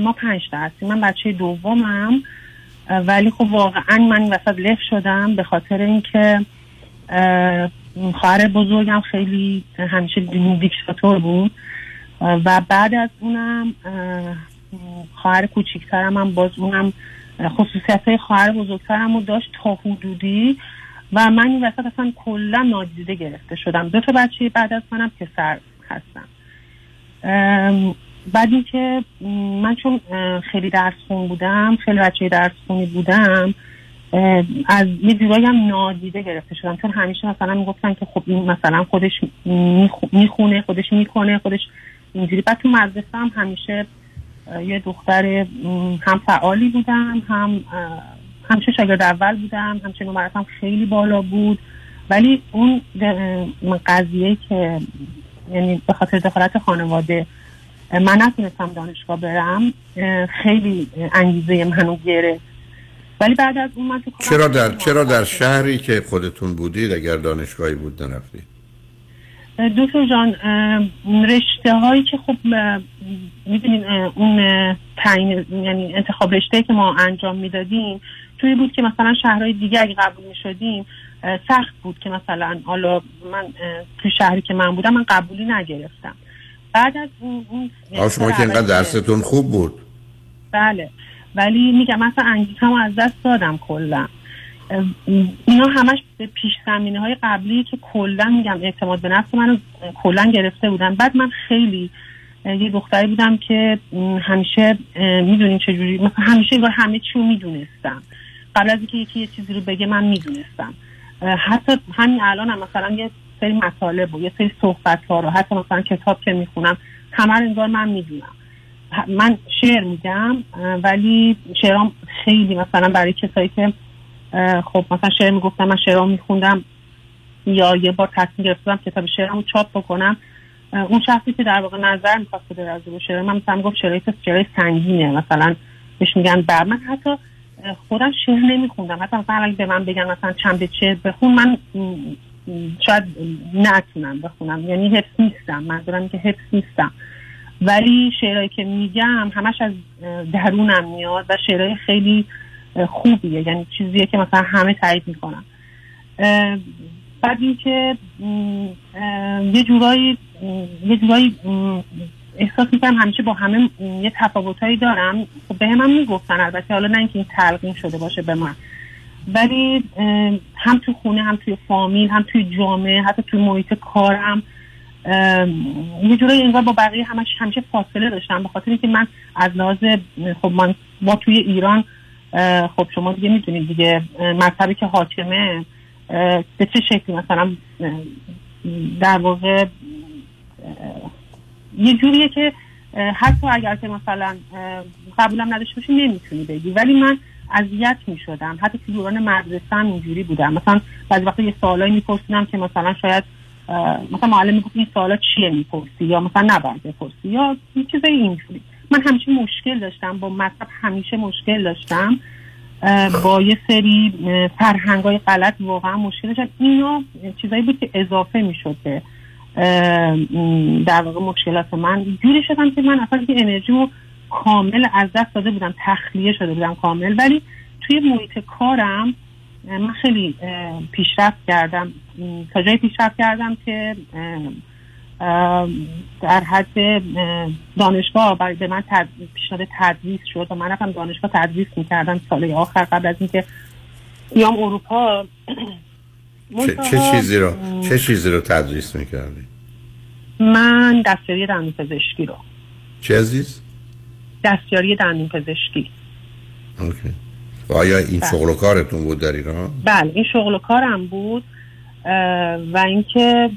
ما پنج تا هستیم. من بچه دومم ولی خب واقعا من این وسط لف شدم به خاطر اینکه خواهر بزرگم خیلی همیشه دیکتاتور بود و بعد از اونم خواهر کوچیکترم هم باز اونم خصوصیت‌های خواهر بزرگترم رو داشت تا حدودی و من این وسط اصلا کلا نادیده گرفته شدم. دو تا بچه بعد از منم پسر هستم. بعد اینکه من چون خیلی درس خون بودم، خیلی بچه درس خونی بودم، از یه جورایی هم نادیده گرفته شدم چون همیشه مثلا میگفتن که خب این مثلا خودش میخونه، خودش میکنه، خودش اینجوری. بعد تو مدرسه هم همیشه یه دختر هم فعالی بودم، هم همیشه شاگرد اول بودم، همیشه نمراتم خیلی بالا بود. ولی اون قضیه که یعنی به خاطر دخالت خانواده من نتونستم دانشگاه برم خیلی انگیزه منو گرفت. ولی بعد از اون من تو چرا در چرا در شهری که خودتون بودید اگر دانشگاهی بود نرفتید؟ دکتر جان، رشته هایی که خب میدونین اون تعیین یعنی انتخاب رشته که ما انجام میدادیم توی بود که مثلا شهرهای دیگه اگه قبول میشدیم سخت بود که مثلا حالا من تو شهری که من بودم من قبولی نگرفتم. بعد از اون آه شما که اینقدر درستون خوب بود. بله، ولی میگم مثلا انگیزه‌مو از دست دادم کلا. اینا همش به پیش زمینه های قبلی که کلا میگم اعتماد به نفس منو کلا گرفته بودن. بعد من خیلی یه دختری بودم که همیشه میدونین چجوری مثلا همیشه انگار همه چی رو میدونستم. قبل از اینکه یکی یه چیزی رو بگه من میدونستم. حتی همین الان هم مثلا یه سری مطالب و یه سری صحبت ها رو حتی مثلا کتاب که میخونم همه رو انگار من میدونم. من شعر میگم ولی شعرام خیلی مثلا برای کسایی که خب مثلا شعر میگفتم من شعرام میخوندم یا یه بار تصمیم گرفتم کتاب شعرامو چاپ بکنم، اون شخصی که در واقع نظر میخواست به درازه با شعر من مثلا میگفت شعرهای شعرهای سنگینه، مثلا بهش میگن بر. من حتی خودم شعر نمیخوندم، حتی مثلا اگه به من بگن مثلا چند به چه بخون من شاید نتونم بخونم، یعنی حفظ نیستم. منظورم اینه که حفظ نیستم ولی شعرهایی که میگم همش از درونم میاد و شعرهای خیلی خوبیه، یعنی چیزیه که مثلا همه تایید میکنن. بعد اینکه یه جورایی یه جورایی احساس میکنم همیشه با همه یه تفاوتایی دارم. خب به هم میگفتن، البته حالا نه اینکه این تلقین شده باشه به من، ولی هم تو خونه هم توی فامیل هم توی جامعه حتی توی محیط کارم یه جورایی انگار با بقیه همش همیشه فاصله داشتم به خاطر اینکه من از لحاظ خب من با توی ایران خب شما دیگه میدونید دیگه مذهبی که حاکمه به چه شکلی مثلا در واقع یه جوریه که حتی اگر که مثلا قبولم نداشته باشی نمیتونی بگی. ولی من اذیت می‌شدم. حتی تو دوران مدرسه هم اینجوری بودم. مثلا بعضی وقتا یه سوالایی می‌پرسیدم که مثلا شاید مثلا معلم میگفت این سوالا چیه می‌پرسی یا مثلا نباید بپرسی یا یه چیزای اینجوری. من همیشه مشکل داشتم با مذهب، همیشه مشکل داشتم با یه سری فرهنگای غلط، واقعا مشکل داشتم. اینا چیزایی بود که اضافه می‌شد به در واقع مشکلات من. جوری شدم که من اصلا انرژیمو کامل از دست داده بودم، تخلیه شده بودم کامل. ولی توی محیط کارم من خیلی پیشرفت کردم، تا جایی پیشرفت کردم که در حد دانشگاه به من پیشنهاد تدریس شد و من رفتم دانشگاه تدریس میکردم سال آخر قبل از اینکه بیام اروپا. چه چیزی رو چه چیزی رو تدریس میکردی؟ من دستیاری دندون پزشکی رو. چه عزیز؟ دستیاری دندون پزشکی. اوکی. و آیا این بله. شغل و کارتون بود در ایران؟ بله این شغل و کارم بود و اینکه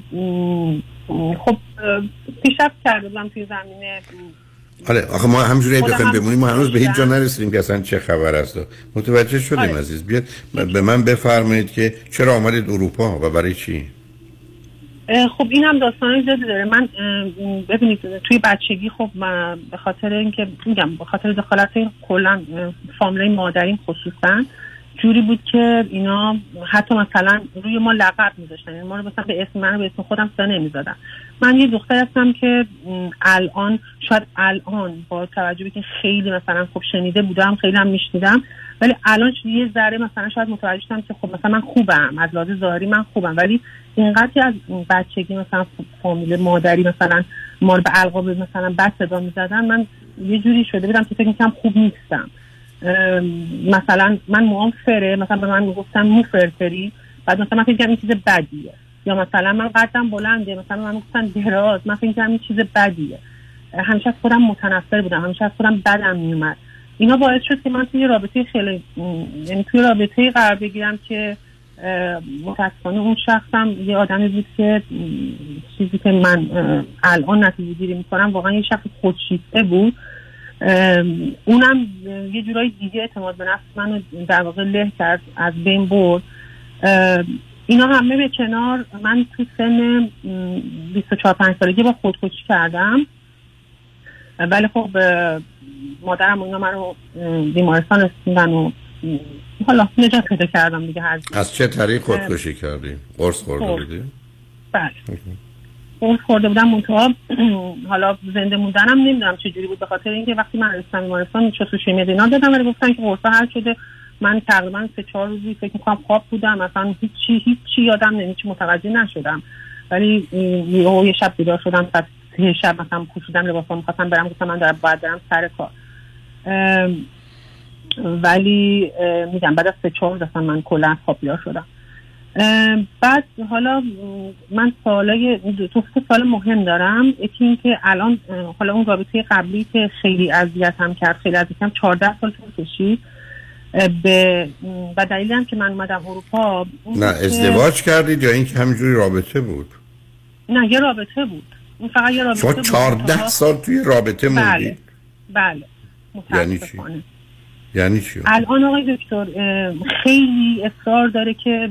خب پیشرفت کرده بودم توی زمینه. آره آخه ما همجوری بخوایم بمونیم ما هنوز به هیچ جا نرسیدیم که اصلا چه خبر است. متوجه شدیم آره. عزیز بیاد به من بفرمایید که چرا آمدید اروپا و برای چی؟ خب این هم داستانی زیادی داره. من ببینید توی بچگی خب من به خاطر اینکه میگم به خاطر دخالت کلا فامیلای مادریم خصوصا جوری بود که اینا حتی مثلا روی ما لقب میذاشتن، یعنی ما رو مثلا به اسم من رو به اسم خودم صدا نمیذادن. من یه دختر هستم که الان شاید الان با توجه به که خیلی مثلا خب شنیده بودم، خیلی هم میشنیدم، ولی الان یه ذره مثلا شاید متوجه شدم که خب مثلا من خوبم از لحاظ ظاهری، من خوبم، ولی اینقدر که از بچگی مثلا فامیل مادری مثلا ما رو به القاب مثلا بد صدا میزدن، من یه جوری شده بودم که فکر می‌کردم خوب نیستم. مثلا من موام فره، مثلا به من میگفتن مو فرفری، بعد مثلا من فکر کردم این چیز بدیه، یا مثلا من قدم بلنده، مثلا من میگفتن دراز، من فکر کردم این چیز بدیه. همیشه از خودم متنفر بودم، همیشه از خودم بدم میومد. اینا باعث شد که من توی رابطه خیلی یعنی توی رابطه قرار بگیرم که متاسفانه اون شخصم یه آدمی بود که چیزی که من الان نتیجه گیری میکنم واقعا یه شخص خودشیفته بود. اونم یه جورایی دیگه اعتماد به نفس منو در واقع له کرد، از بین برد. اینا همه به کنار من تو سن بیست و چهار پنج سالگی با خودکشی کردم، ولی خب مادرم اینا من رو بیمارستان رسوندن و حالا نجات پیدا کردم دیگه. هر از چه طریق خودکشی کردی؟ قرص خورده بودی؟ بله قرص خورده بودم، منتها حالا زنده موندنم نمیدونم چجوری بود، به خاطر اینکه وقتی من رسیدم بیمارستان چو شیمی دینا دادم ولی گفتن که قرصا حل شده. من تقریبا سه چهار روزی فکر می‌کنم خواب بودم، اصلا هیچ چی هیچ چی یادم نمیاد، چی متوجه نشدم. ولی یه شب بیدار شدم، بعد یه شب مثلا پوشیدم لباسام، می‌خواستم برم، گفتم من در بعد برم سر کار. ولی میگم بعد از سه چهار روز اصلا من کلا خواب بیدار شدم. بعد حالا من سالای دو سه سال مهم دارم. یکی این که الان حالا اون رابطه قبلی که خیلی اذیتم کرد، خیلی اذیتم چهارده سال طول کشید. به به دلیلی هم که من اومدم اروپا. نه ازدواج کردید یا اینکه همینجوری رابطه بود؟ نه یه رابطه بود. اون فقط یه رابطه بود. چهارده سال توی رابطه موندید؟ بله. بله. یعنی چی؟ یعنی چی؟ الان آقای دکتر خیلی اصرار داره که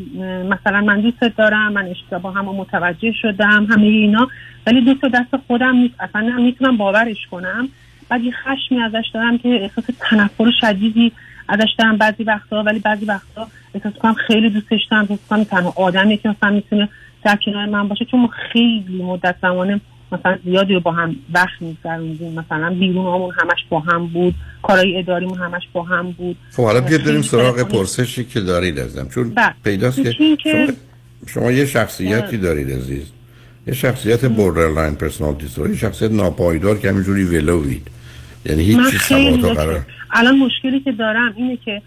مثلا من دوست دارم، من اشتباه هم متوجه شدم، همه اینا، ولی دوست دست خودم نیست، اصلا نمیتونم باورش کنم. بعد یه خشمی ازش دارم که احساس تنفر شدیدی ازش دارم بعضی وقتا، ولی بعضی وقتا احساس کنم خیلی دوستش دارم، احساس کنم تنها آدمی که مثلا میتونه در کنار من باشه، چون ما خیلی مدت زمانه مثلا زیادی رو با هم وقت می‌گذروندیم، مثلا بیرونامون همش با هم بود، کارهای اداریمون همش با هم بود. خب حالا بیا بریم سراغ پرسشی که دارید ازم، چون بس. پیداست که شما, شما یه شخصیتی بس. دارید عزیز، یه شخصیت بوردرلاین پرسونالیتی دیسوردر، شخصیت ناپایدار که همینجوری ولوید، یعنی هیچ چیز ثبات قرار. الان مشکلی که دارم اینه که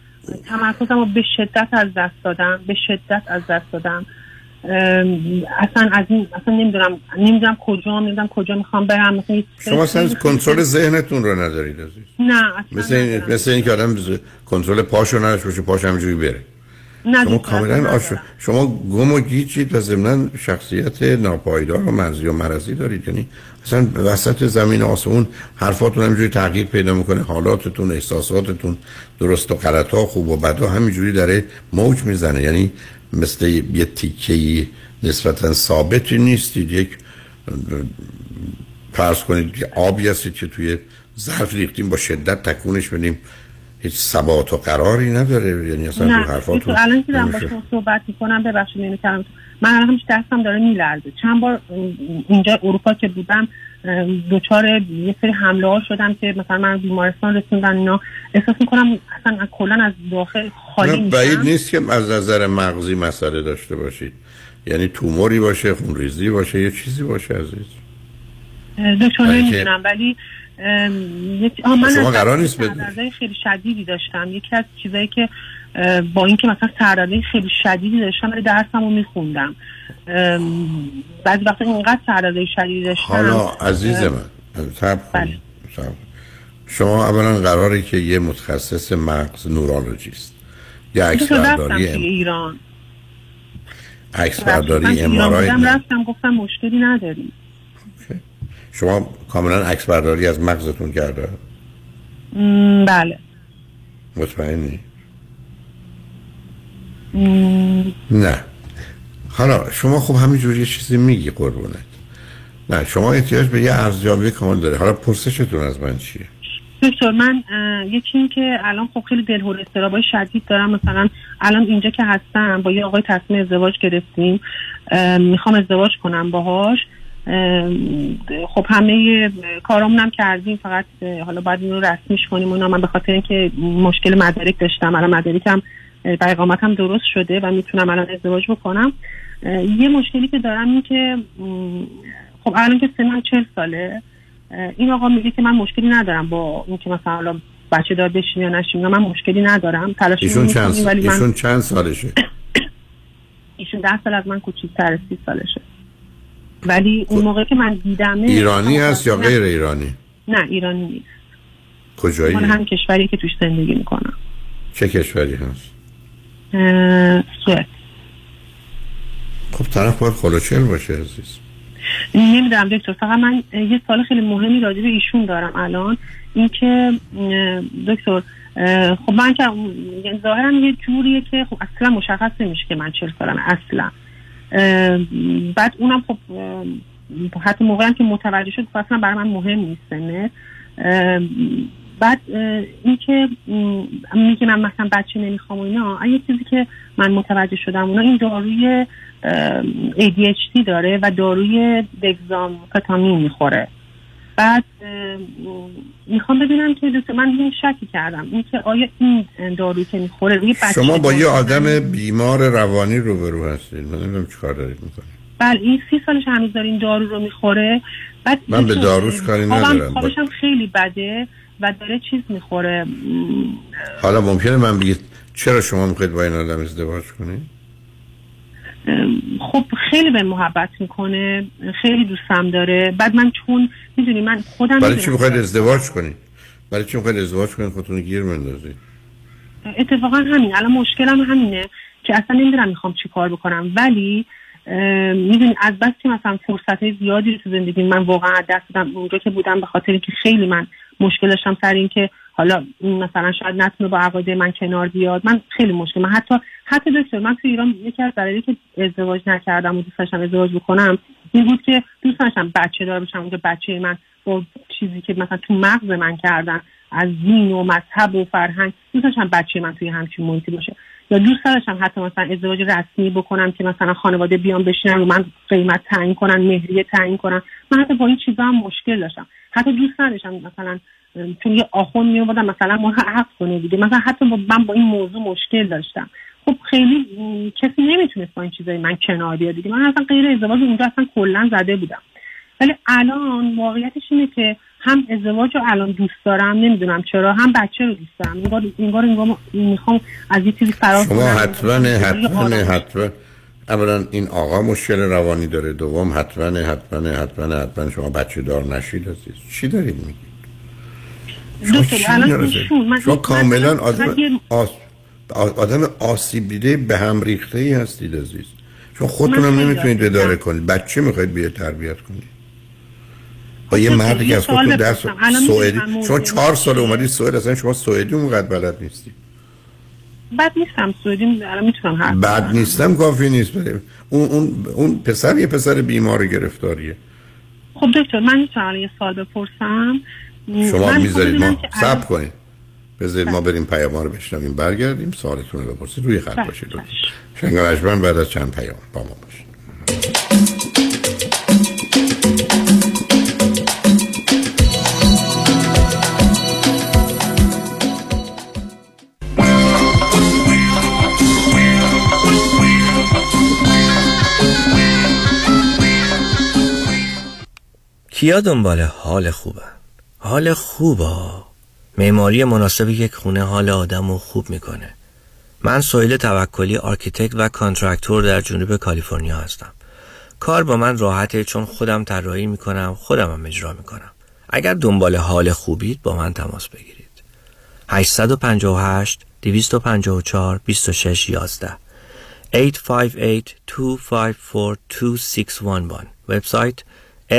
تمرکزمو به شدت از دست دادم، به شدت از دست دادم. اصلا از این اصلا نمیدونم نمیدونم کجا نمیدونم کجا میخوام برم. مثلا شما اصلا کنترل ذهنتون رو ندارید عزیز؟ نه اصلا. مثل این مثل اینکه آدم کنترل پاشو نداشته باشه، پاش همینجوری بره. شما کاملا آشو... شما گم و گیجید و ضمناً شخصیت ناپایدار و مرزی و مرزی دارید، یعنی اصلا وسط زمین آسمون حرفاتون همینجوری تغییر پیدا میکنه، حالاتتون، احساساتتون، درست و غلط‌ها، خوب و بدها همینجوری داره موج میزنه، یعنی مثل یه تیکه‌ای نسبتاً ثابتی نیستید، یک فرض کنید که آبی هستید که توی ظرف ریختیم با شدت تکونش بدیم، هیچ ثبات و قراری نداره، یعنی اصلا نه. تو حرفاتون الان که دارم با شما صحبت میکنم ببخشید نمی‌کنم، من همش دستم داره میلرزه، چند بار اینجا اروپا که بودم دوچار یه سری حمله ها شدم که مثلا من بیمارستان رسوندن، اینا احساس میکنم اصلا کلا از داخل خالی میشم. بعید نیست که از نظر مغزی مسئله داشته باشید، یعنی توموری باشه، خونریزی باشه، یه چیزی باشه عزیز. دکتر نمیدونم ولی شما قرار نیست بدونید. سردردهای خیلی شدیدی داشتم، یکی از چیزایی که با اینکه مثلا سردردهای خیلی شدیدی داشتم ولی درسمو میخوندم، بعضی وقتا اینقدر سردردهای شدیدی داشتم. حالا عزیز من صبر کنید، شما اولا قراره که یه متخصص مغز نورولوژیست یا عکسبرداری ایران عکسبرداری ام آر آی رفتم گفتم مشکلی نداریم. شما کاملا عکس برداری از مغزتون کرده؟ بله. مطمئنی؟ نه. حالا شما خب همینجوری یه چیزی میگی قربونت. نه شما احتیاج به یه ارزیابی کامل داره. حالا پرسشتون از من چیه؟ دکتر من یکی این که الان خب خیلی دلهور استرابای شدید دارم، مثلا الان اینجا که هستم با یه آقای تصمیم ازدواج گرفتیم، میخوام ازدواج کنم باهاش، خب همه کارامون هم کردیم، فقط حالا باید اینو رسمیش کنیم اونا. من به خاطر اینکه مشکل مدارک داشتم، الان مدارکم با اقامتم درست شده و میتونم الان ازدواج بکنم. یه مشکلی که دارم این که خب الان که سنم چهل ساله، این آقا میگه که من مشکلی ندارم با اینکه مثلا حالا بچه دار بشین یا نشین، من مشکلی ندارم، تلاش میکنم. ولی من ایشون چند سالشه؟ ایشون ده سال از من کوچیک‌تره، سی سالشه. ولی اون موقع که من دیدمه ایرانی هست یا غیر ایرانی؟ نه ایرانی نیست. کجایی؟ من هم کشوری که توش زندگی میکنم. چه کشوری هست؟ سوئد. خب طرف باید خلوچل باشه عزیز. نمیدونم دکتر، فقط من یه سال خیلی مهمی راجع به ایشون دارم الان، این که دکتر خب من که ظاهرا یه جوریه که خب اصلا مشخص نمیشه که من چهل سالمه اصلا. بعد اونم خب حتی موقع هم که متوجه شد اصلا برای من مهم نیست نه. بعد این که میگه من مثلا بچه نمیخوام و اینا، یه چیزی که من متوجه شدم اونا این داروی ای دی اچ دی داره و داروی دگزامفتامین میخوره. بعد میخوام ببینم که دوست من این شکی کردم این که آیا این دارویی که میخوره روی بچه، شما با یه آدم بیمار روانی روبرو هستید، من نمیدونم چیکار دارید میکنید. بله این سی سالش هنوز داره این دارو رو میخوره. بعد من به داروش کاری ندارم، خوابش هم خیلی بده و داره چیز میخوره. حالا ممکنه من بگید چرا شما میخواید با این آدم ازدواج کنید؟ خب خیلی به محبت میکنه، خیلی دوستم داره. بعد من چون میدونی من خودم برای چی میخواید ازدواج کنید؟ برای چی میخواید ازدواج کنید؟ خودتون گیر مندازید. اتفاقا همین الان مشکلم همینه که اصلا نمیدونم میخوام چی کار بکنم، ولی میدونی از بس که مثلا فرصتهای زیادی رو تو زندگی من واقعا دست دادم اونجا که بودم، به خاطر اینکه خیلی من مشکل داشتم سر اینکه حالا مثلا شاید نتونه با عقاید من کنار بیاد. من خیلی مشکل من حتی حتی دکتر من تو ایران یکی از دلایلی که ازدواج نکردم و دوست داشتم ازدواج بکنم این بود که دوست داشتم بچه دار بشم، اونجا بچه من با چیزی که مثلا تو مغز من کردن از دین و مذهب و فرهنگ، دوست داشتم بچه من توی همچین محیطی باشه. یا دوست داشتم حتی مثلا ازدواج رسمی بکنم که مثلا خانواده بیان بشینن رو من قیمت تعیین کنن، مهریه تعیین کنن. من حتی با این چیزا هم مشکل داشتم. حتی دوست داشتم مثلا چون یه آخوند می اومدن مثلا ما عقد کنه دیگه، مثلا حتی من با این موضوع مشکل داشتم. خب خیلی کسی نمیتونه با این چیزای من کنار بیاد دیگه، من اصلا غیر ازدواج اونجا اصلا کلا زده بودم. ولی الان واقعیتش اینه که هم ازدواج رو الان دوست دارم، نمیدونم چرا، هم بچه رو دوست دارم. انگار انگار انگار میخوام از یه چیزی فرار کنم. شما حتما حتما حتما اولا این آقا مشکل روانی داره، دوم حتما حتما حتما حتما شما بچه دار نشید. عزیز چی دارید میگید؟ شما, شما کاملا آدم آس... آدم آسیب دیده به هم ریخته ای هستید عزیز، چون خودتونم نمیتونید اداره کنید. بچه میخواید بیاد تربیت کنید با یه مردی که از خودتون درس سوئدی، چون چهار سال اومدید سوئد، اصلا شما سوئدی اونقدر بلد نیستید. بد نیستم سوئدی، الان میتونم حرف بد نیستم کافی نیست. اون اون اون پسر یه پسر بیمار گرفتاریه. خب دکتر من میتونم یه سال بپرسم؟ شما میذارید ما صبر کنید، بذارید ما بریم پیام‌ها رو بشنویم، برگردیم سوالتون رو بپرسید. روی خط باشید. شنگارش من بعد از چند پیام با ما باشید. کیا دنبال حال خوبه؟ حال خوبه معماری مناسب یک خونه حال آدمو خوب میکنه. من سهیل توکلی، آرکیتکت و کانترکتور در جنوب کالیفرنیا هستم. کار با من راحته چون خودم طراحی میکنم، خودمم اجرا میکنم. اگر دنبال حال خوبید با من تماس بگیرید. هشت پنج هشت دو پنج چهار دو شش یک یک هشت پنج هشت دو پنج چهار دو شش یک یک وبسایت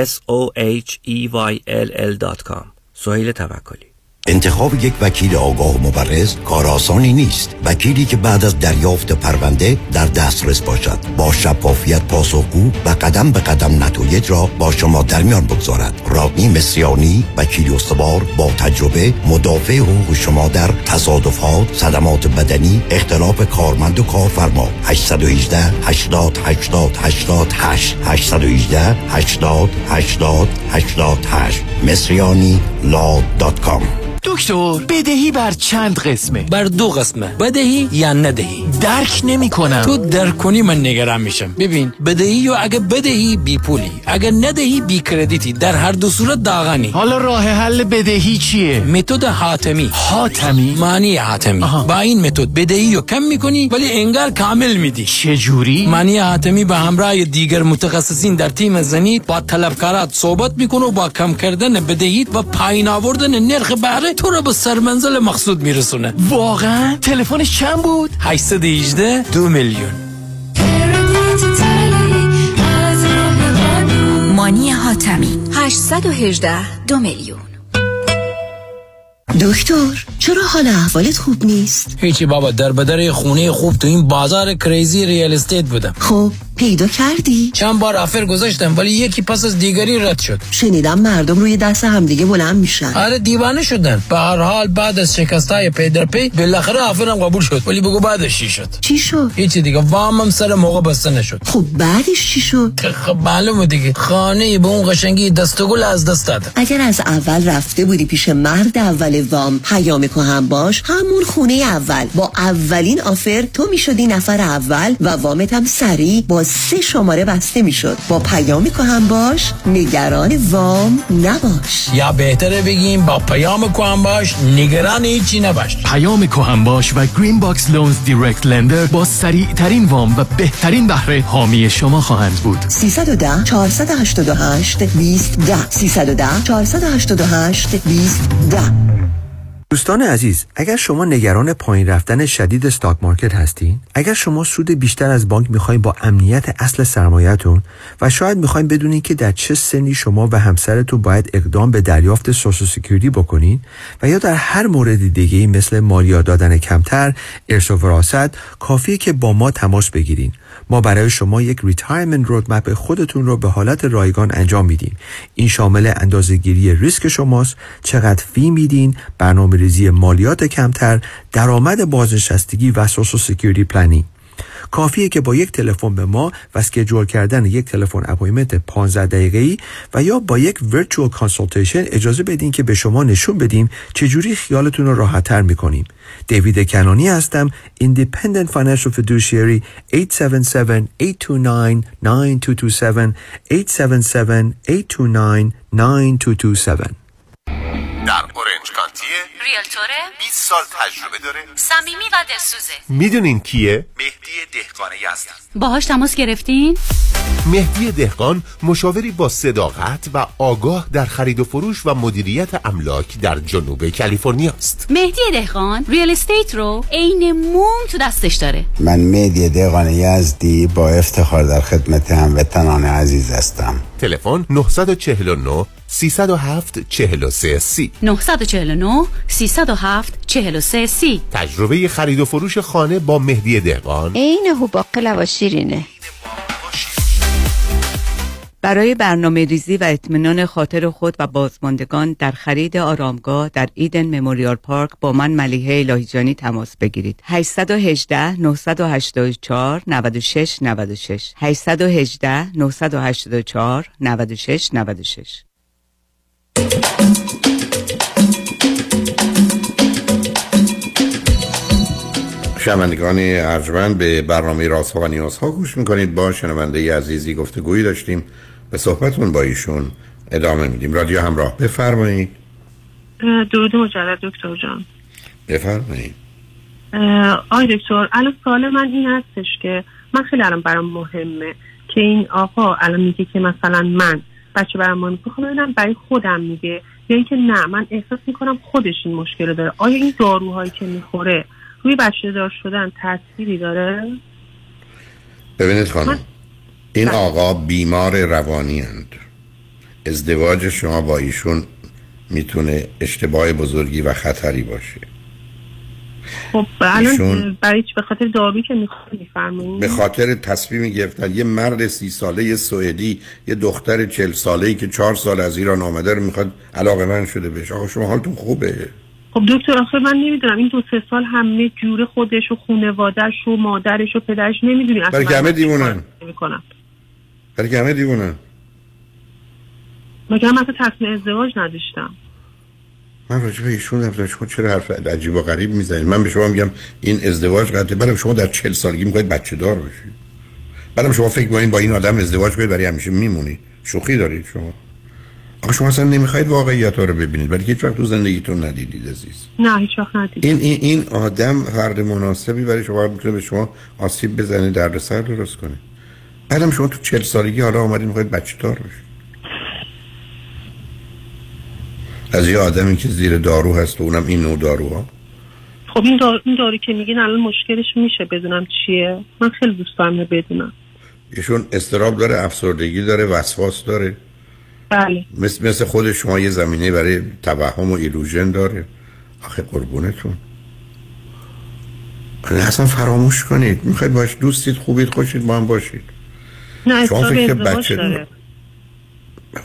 s o h e y l l dot com سهیل توکلی. انتخاب یک وکیل آگاه و مبرز کار آسانی نیست. وکیلی که بعد از دریافت پرونده در دسترس باشد، با شفافیت پاسخگو و قدم به قدم نتایج را با شما در میان بگذارد. رادنی مصریانی، وکیل استوار با تجربه، مدافع حقوق شما در تصادفات، صدمات بدنی، اختلاف کارمند و کارفرما. هشت یک هشت هشت هشت هشت هشت هشت هشت یک هشت هشت هشت هشت هشت مصریانی لا دات کام. دکتر بدهی بر چند قسمه؟ بر دو قسمه، بدهی یا ندهی. درک نمی کنم. تو درک کنی من نگران میشم. ببین بدهی یا اگه بدهی بی پولی، اگه ندهی بی کردیتی، در هر دو صورت داغانی. حالا راه حل بدهی چیه؟ متد حاتمی. حاتمی؟ مانی حاتمی. آها. با این متد بدهی رو کم میکنی ولی انگار کامل میدی. چه جوری؟ مانی حاتمی به همراه دیگر متخصصین در تیم زنی با طلبکارات صحبت میکنه و با کم کردن بدهی و پایین آوردن نرخ بهره تو رو به سرمنزل مقصود میرسونه. واقعا؟ تلفنش چند بود؟ هشت یک هشت دو میلیون. مانی حاتمی هشت یک هشت دو میلیون. دکتر چرا حال احوالت خوب نیست؟ هیچی بابا، در بدر خونه خوب تو این بازار کریزی ریال استیت بودم. خب پیدا کردی؟ چند بار آفر گذاشتم ولی یکی پس از دیگری رد شد. شنیدم مردم روی دست هم دیگه بلند میشن. آره دیوانه شدن. به هر حال بعد از شکستای پی در پی بالاخره آفرم قبول شد. ولی بگو بعدش چی شد؟ چی شد؟ هیچی دیگه، وامم سر موقع بسته نشد. خب بعدش چی شد؟ خب معلومه دیگه، خانه به اون قشنگی دست و گل از دست داد. اگر از اول رفته بودی پیش مرد اول وام، پیامکو هم باش، همون خونه اول با اولین آفر تو میشدی نفر اول و وامت هم سریع با سه شماره بسته میشد. با پیامی که هم باش نگران وام نباش، یا بهتره بگیم با پیام که هم باش نگران هیچی نباش. پیام که هم باش و گرین باکس لونز دایرکت لندر با سریع ترین وام و بهترین بهره حامی شما خواهند بود. سه یک صفر چهار هشت هشت دو صفر یک صفر سه یک صفر چهار هشت هشت دو صفر یک صفر. دوستان عزیز، اگر شما نگران پایین رفتن شدید استاک مارکت هستین، اگر شما سود بیشتر از بانک میخواین با امنیت اصل سرمایه‌تون و شاید میخواین بدونین که در چه سنی شما و همسرتون باید اقدام به دریافت سوشال سکیوریتی بکنین و یا در هر مورد دیگه‌ای مثل مالیات دادن کمتر، ارث و وراثت، کافیه که با ما تماس بگیرین. ما برای شما یک ریتایرمنت رودمپ خودتون رو به حالت رایگان انجام میدیم. این شامل اندازه‌گیری ریسک شماست، چقدر فی میدین، برنامه‌ریزی مالیات کمتر، درآمد بازنشستگی و سوشال سکیوریتی پلنینگ. کافیه که با یک تلفن به ما و اسکیجول کردن یک تلفن اپایمنت پانزده دقیقه‌ای و یا با یک ورچوال کانسالتیشن اجازه بدین که به شما نشون بدیم چجوری خیالتون رو راحت‌تر می‌کنیم. دیوید کنانی هستم، ایندیپندنت فینانشل فیدوشری. هشت هفت هفت، هشت دو نه، نه دو دو هفت هشت هفت هفت، هشت دو نه، نه دو دو هفت. در اورنج کانتیه، ریالتوره، بیست سال تجربه داره، صمیمی و دلسوزه. میدونین کیه؟ مهدی دهقانه هستن. باهاش تماس گرفتین؟ مهدی دهقان مشاوری با صداقت و آگاه در خرید و فروش و مدیریت املاک در جنوب کالیفرنیا است. مهدی دهقان ریال استیت رو عین موم تو دستش داره. من مهدی دهقان یزدی با افتخار در خدمت هموطنان عزیز هستم. تلفن نه چهار نه سه صفر هفت چهار سه سی نه چهار نه سه صفر هفت چهار سه سی. تجربه خرید و فروش خانه با مهدی دهقان عین هو باقلا و شیرینه. برای برنامه ریزی و اطمینان خاطر خود و بازماندگان در خرید آرامگاه در ایدن مموریال پارک با من ملیحه الهی‌جانی تماس بگیرید. هشت یک هشت نه هشت چهار نه شش نه شش هشت یک هشت نه هشت چهار نه شش نه شش. شنوندگان ارجمند، به برنامه رازها و نیازها گوش میکنید. با شنونده عزیزی گفتگویی داشتیم، به صحبتون با ایشون ادامه میدیم. رادیو همراه، بفرمایید. درود مجدد دکتر جان. بفرمایید. آی دکتر، الان سوال من این هستش که من خیلی الان برام مهمه که این آقا الان میگه که مثلا من بچه برام مهمه، میخوام ببینم برای خودم میگه یا اینکه نه من احساس میکنم خودش این مشکل رو داره. آیا این داروهایی که میخوره روی بچه دار شدن تأثیری داره؟ ببینید خانم، این آقا بیمار روانی اند. ازدواج شما با ایشون میتونه اشتباه بزرگی و خطری باشه. خب الان برای چی؟ به خاطر دارویی که می‌خوره. به خاطر تصمیمی گرفتن. یه مرد سی ساله یه سوئدی، یه دختر چهل ساله‌ای که چهار سال از ایران آمده رو میخواد علاقه‌مند شده بهش. آقا شما حالتون خوبه؟ خب دکتر آخه من نمیدونم این دو سه سال همه جور خودش و خانواده‌اش و مادرش و پدرش نمیدونی اصلا. برای همه دیوونن. برای که همه دیوونن. مگه هم اصلا تصمیم ازدواج نداشتم. من راجع به ایشون نمیدونم شما چرا حرف عجیب و غریب میزنید. من به شما میگم این ازدواج قطعه. برای شما در چهل سالگی میخواید بچه دار بشید. برای شما فکر میکنید با این آدم ازدواج کنید برای همیشه میمونید. شوخی دارید شما. آخه شما اصلا نمیخواید واقعیت‌ها رو ببینید، ولی هیچ وقت تو زندگیتون ندیدید عزیز. نه هیچ وقت ندیدید. این این این آدم فرد مناسبی برای شما میتونه به شما آسیب بزنه، دردسر درست کنه. بعدم شما تو چهل سالگی حالا اومدید میخواید بچه دار بشید. از یه آدمی که زیر دارو هست و اونم این نوع داروها. خب این دارو این دارویی که میگین الان مشکلش میشه بدونم چیه؟ من خیلی دوست دارم بدونم. ایشون اضطراب داره، افسردگی داره، وسواس داره. بله. مثل مثل خود شما یه زمینه برای توهم و ایلوژن داره. آخه قربونتون. اصلا فراموش کنید. میخواید باش دوستید، خوبید، خوشید با هم باشید. نه شما فکر بچه داره.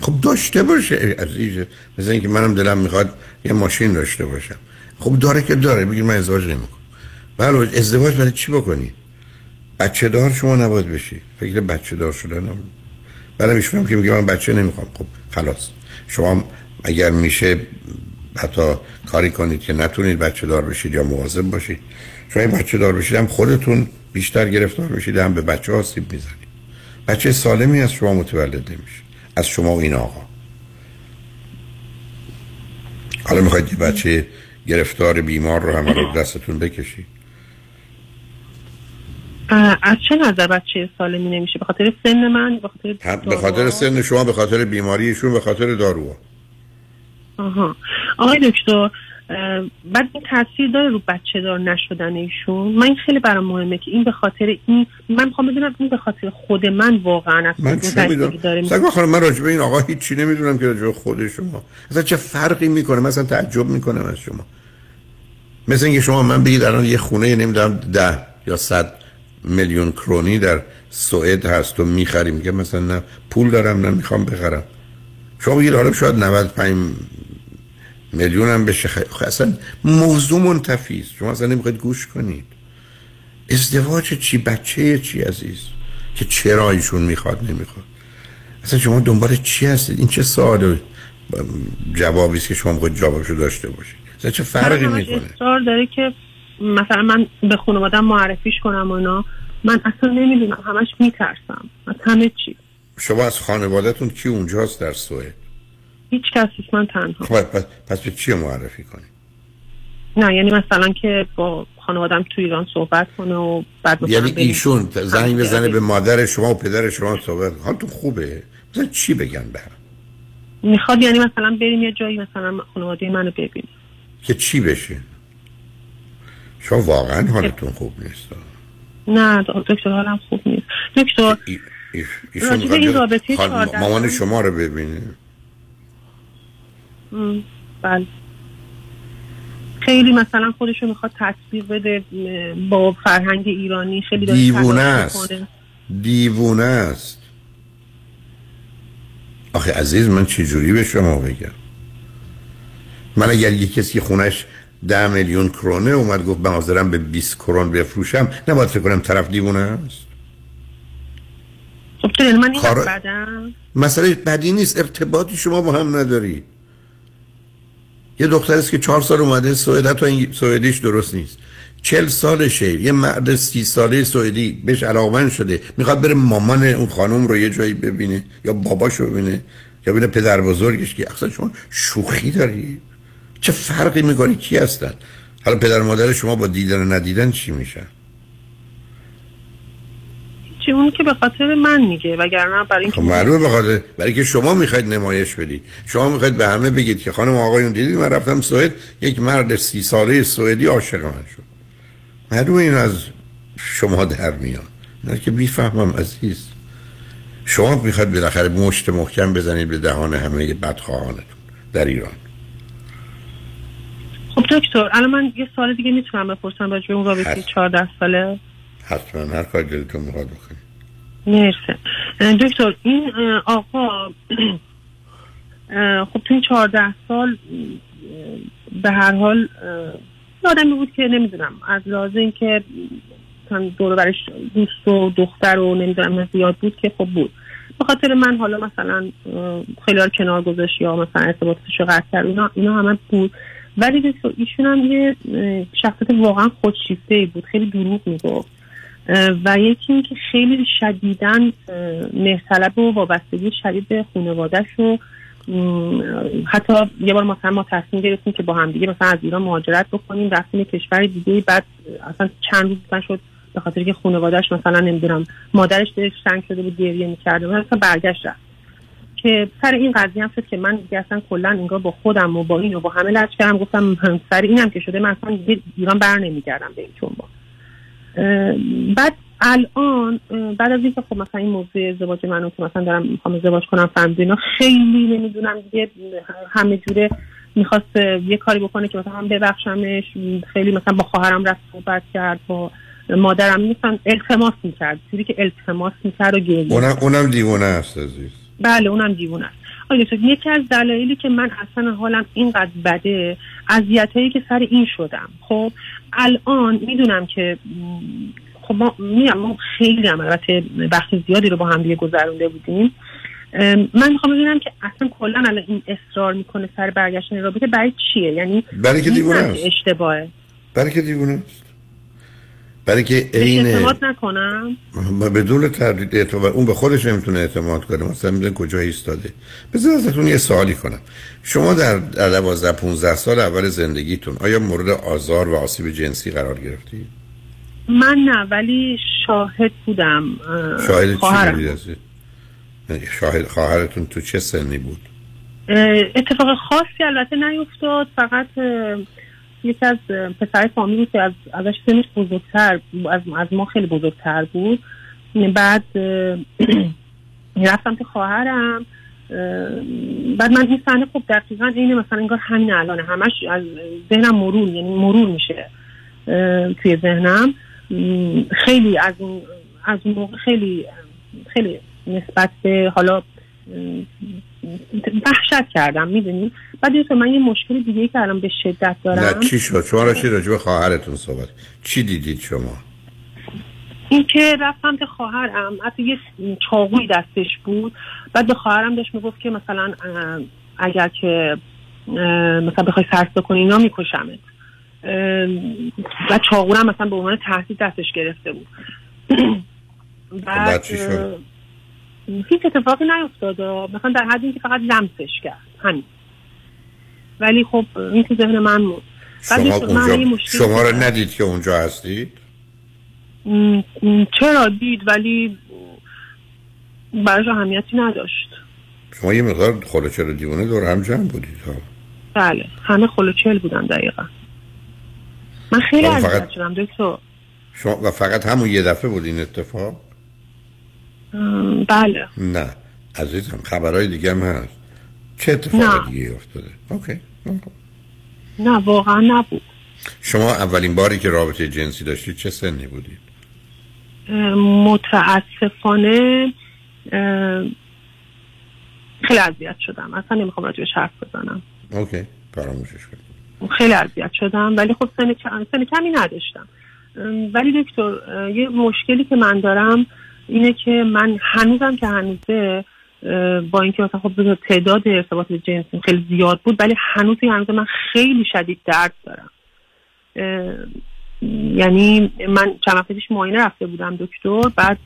خب داشته باشه عزیز. مثلا اینکه منم دلم میخواد یه ماشین داشته باشم. خب داره که داره، بگید من ازدواج نمیکنم. بله ازدواج برای چی بکنی؟ بچه دار شما نباید بشی. فکر بچه دار شدنم. بله میشونم که میگه من بچه نمیخوام. خب خلاص، شما اگر میشه حتی کاری کنید که نتونید بچه دار بشید یا مواظب باشید. شما این بچه دار بشید هم خودتون بیشتر گرفتار میشید، هم به بچه ها آسیب میزنید. بچه سالمی از شما متولد نمیشه، از شما و این آقا. حالا میخواید بچه گرفتار بیمار رو هم دستتون بکشید؟ از چه نظر بچه سالمی نمیشه؟ به خاطر سن من، به خاطر به خاطر سن شما، به خاطر بیماریشون، به خاطر داروها. آها. آقای دکتر، بعد این تاثیر داره رو بچه دار نشدن ایشون. من خیلی برام مهمه که این به خاطر این، من میخوام بدونم این به خاطر خود من واقعا اصلا تاثیری داره. من خودم من راجع به این آقا هیچ چی نمیدونم که راجع به خود شما. اصلا چه فرقی میکنه؟ مثلا تعجب میکنم از شما. مثلا اینکه شما من بگید الان یه خونه نمیدونم ده یا صد میلیون کرونی در سوئد هست و میخریم، که مثلا نه پول دارم نه میخوام بخرم. شما بگید حالا شاید نود و پنج میلیون هم بشه. اصلا موضوع منتفی است. شما اصلا نمیخواید گوش کنید. ازدواج چی؟ بچه چی عزیز؟ که چرا ایشون میخواد نمیخواد؟ اصلا شما دنبال چی هستید؟ این چه سوال جوابی است که شما میخواید جوابشو داشته باشید؟ اصلا چه فرقی میکنه؟ اصرار داره که مثلا من به خانواده‌ام معرفیش کنم اونا. من اصلا نمیدونم، همش میترسم از همه چی. شما از خانواده‌تون کی اونجاست در سوئد؟ هیچ کس نیست، من تنها. خب پس پس به چی معرفی کنی؟ نه یعنی مثلا که با خانوادم تو ایران صحبت کنه و بعد مثلا یعنی ایشون زنگ بزنه به مادر شما و پدر شما صحبت کنه. حالتون خوبه؟ مثلا چی بگن به هم؟ میخواد یعنی مثلا بریم یه جایی مثلا خانواده منو ببینه. که چی بشه؟ شما واقعا حالتون خوب نیست. نه دکتر حالم خوب نیست. دکتر ایشون خانم مامان شما رو ببینه. بله خیلی مثلا خودشو میخواد تطبیق بده با فرهنگ ایرانی، خیلی دیوونه است. دیوونه است آخه عزیز من چه جوری به شما بگم؟ من اگر یک کسی خونش ده میلیون کرونه اومد گفت من حاضرم به بیست کرون بفروشم، نباید فکر کنم طرف دیوونه است؟ خب تو من خار... بدم مسئله بدی نیست، ارتباطی شما با هم نداری. یه دختری است که چهار سال اومده سوئد، تا این سوئدیش درست نیست، چهل سالشه، یه مرد سی ساله سوئدی بهش علاقمند شده، میخواد بره مامان اون خانم رو یه جایی ببینه یا باباشو ببینه یا ببینه پدر بزرگش. که اصلا شما شوخی داری؟ چه فرقی میکنه کی هستن؟ حالا پدر مادر شما با دیدن و ندیدن چی میشن؟ چی اون که به خاطر من میگه، وگرنه برای اینکه معلومه به خاطر برای که شما میخواید نمایش بدید، شما میخواید به همه بگید که خانم آقایون دیدید من رفتم سوئد، یک مرد سی ساله سوئدی عاشق من شد. معلومه این از شما در میاد. نه که میفهمم عزیز، شما میخواید بالاخره مشت محکم بزنید به دهان همه بدخواهانتون در ایران. خب دکتر الان من یه سوال دیگه میتونم بپرسم راجع به اون رابطه چهارده ساله؟ حتما هر کار دلتون میخواد بکنید. مرسی دکتر. این آقا خب تو این چهارده سال به هر حال آدمی بود که نمیدونم از لحاظ این که دور و برش دوست و دختر و نمیدونم زیاد بود که خب بود، به خاطر من حالا مثلا خیلی ها رو کنار گذاشت یا مثلا ارتباطشو قطع کرد، اینا, اینا همه بود. ولی ایشون هم یه شخصیت واقعا خودشیفته‌ای بود، خیلی دروغ میگفت و یکی این که خیلی شدیداً مهرطلب و وابستگی شدید به خانواده‌اش و حتی یه بار مثلا ما تصمیم گرفتیم که با هم دیگه مثلا از ایران مهاجرت بکنیم، رفتیم کشور دیگه، بعد اصلا چند روز بعد شد به خاطر که خانواده‌اش مثلا نمیدونم مادرش دلش تنگ شده بود گریه می‌کرد و اصلا برگشت رفت. که سر این قضیه هم شد که من دیگه اصلا کلا انگار با خودم و با این و با همه لج کردم، گفتم سر اینم که شده من اصلا دیگه ایران بر نمیگردم به این جنبا. بعد الان بعد از اینکه خب مثلا این موضوع ازدواج منو که مثلا دارم میخوام ازدواج کنم فهمیدم خیلی نمیدونم دیگه همه جوره میخواست یه کاری بکنه که مثلا هم ببخشمش، خیلی مثلا با خواهرم رفت صحبت کرد، با مادرم مثلا التماس میکرد، جوری که التماس میکرد و گریه. اونم اونم دیوانه است عزیز. بله اونم دیوونه است. آیا یکی از دلایلی که من اصلا حالم اینقدر بده اذیتایی که سر این شدم. خب الان میدونم که خب ما میام خیلی هم البته وقت زیادی رو با هم دیگه گذرونده بودیم. من میخوام ببینم که اصلا کلا الان این اصرار میکنه سر برگشتن رابطه برای چیه؟ یعنی برای که دیوونه است. اشتباهه. برای که دیوونه است. برای که عین اعتماد نکنم، ما بدون تردید اعتماد اون به خودش نمیتونه اعتماد کنه، مثلا میدونه کجا ایستاده. بذار ازتون یه سوالی کنم. شما در دوازده پانزده سال اول زندگیتون آیا مورد آزار و آسیب جنسی قرار گرفتید؟ من نه، ولی شاهد بودم. شاهد خواهرم. چی بودید؟ شاهد خواهرتون تو چه سنی بود؟ اتفاق خاصی البته نیفتاد، فقط یکی از پسر فامیلی که از ازش سنش بزرگتر از از ما خیلی بزرگتر بود، بعد رفتم که خواهرم، بعد من این صحنه خب دقیقاً اینه مثلا انگار همین الانه، همش از ذهنم مرور یعنی مرور میشه توی ذهنم. خیلی از اون از اون موقع خیلی خیلی نسبت به حالا وحشت کردم میدونی. بعد یه من یه مشکل دیگه ای که الان به شدت دارم. نه چی شد؟ شما راشید راجع به خواهرتون صحبت چی دیدید شما؟ این که رفتم به خواهرم، حتی یه چاقوی دستش بود، بعد به خواهرم داشت میگفت که مثلا اگر که مثلا بخوای سرس بکنی اینا میکشمت، و چاقورم مثلا به عنوان تهدید دستش گرفته بود. بعد چی شد؟ هیچ اتفاقی نیفتاد، مثلا در حد اینکه فقط لمسش کرد. همین. ولی خب این تو ذهن من بود. شما اونجا شما رو ندید که اونجا هستید؟ م... چرا دید، ولی براش اهمیتی نداشت. شما یه مقدار خلوچل و دیوانه دور هم جمع بودید ها. بله همه خلوچل بودن دقیقا. من خیلی عذاب کشیدم دکتر. شما و فقط همون یه دفعه بود این اتفاق؟ بله. نه عزیزم خبرهای دیگه هم هست. چه اتفاق دیگه افتاده؟ اوکی. نه واقعا نبود. شما اولین باری که رابطه جنسی داشتید چه سنی بودید؟ متاسفانه خیلی اذیت شدم، اصلا نمیخوام راجعش حرف بزنم. اوکی فراموشش کردم. خیلی اذیت شدم ولی خب سن سن کمی نداشتم. ولی دکتر یه مشکلی که من دارم اینه که من هنوزم که هنوزه با اینکه مثلا خب تعداد ارتباط جنسی خیلی زیاد بود ولی هنوز هنوز من خیلی شدید درد دارم. یعنی من چند وقت پیش معاینه رفته بودم دکتر، بعد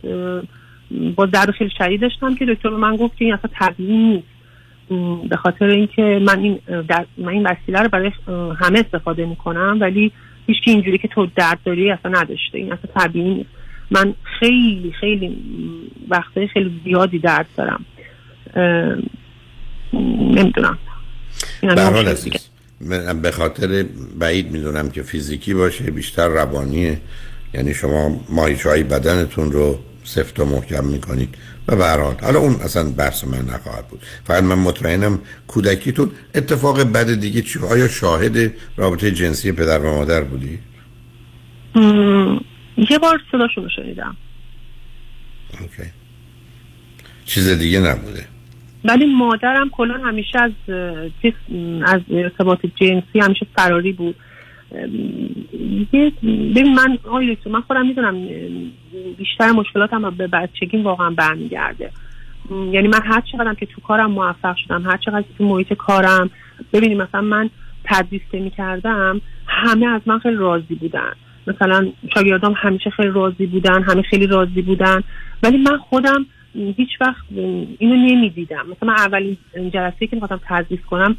با درد خیلی شدید داشتم که دکتر به من گفت که این اصلا طبیعی نیست، به خاطر اینکه من این در... من این وسیله رو برای همه استفاده میکنم ولی هیچ کی اینجوری که تو درد داری اصلا نداشته، این اصلا طبیعی نیست. من خیلی خیلی وقته خیلی زیادی درد دارم. نمیدونم برحال عزیز به خاطر بعید میدونم که فیزیکی باشه، بیشتر روانیه. یعنی شما ماهیچه‌های بدنتون رو سفت و محکم میکنید و برحال حالا اون اصلا بحث من نخواهد بود. فقط من مطمئنم کودکیتون اتفاق بد دیگه چی؟ آیا شاهد رابطه جنسی پدر و مادر بودی؟ م... یه بار صداشو شنیدم. اوکی. چیز دیگه نبوده. ولی مادرم کلا همیشه از از ارتباط جنسی همیشه فراری بود. یه ببین من آیه تو من خودم میدونم بیشتر مشکلاتم به بچگیم واقعا برمیگرده. یعنی من هر چقدرم که تو کارم موفق شدم، هر چقدر تو محیط کارم ببینید مثلا من تدریس می‌کردم همه از من خیلی راضی بودن. مثلا شاگردام همیشه خیلی راضی بودن، همه خیلی راضی بودن ولی من خودم هیچ وقت اینو نمیدیدم. مثلا من اولین جلسه‌ای که می‌خواستم تدریس کنم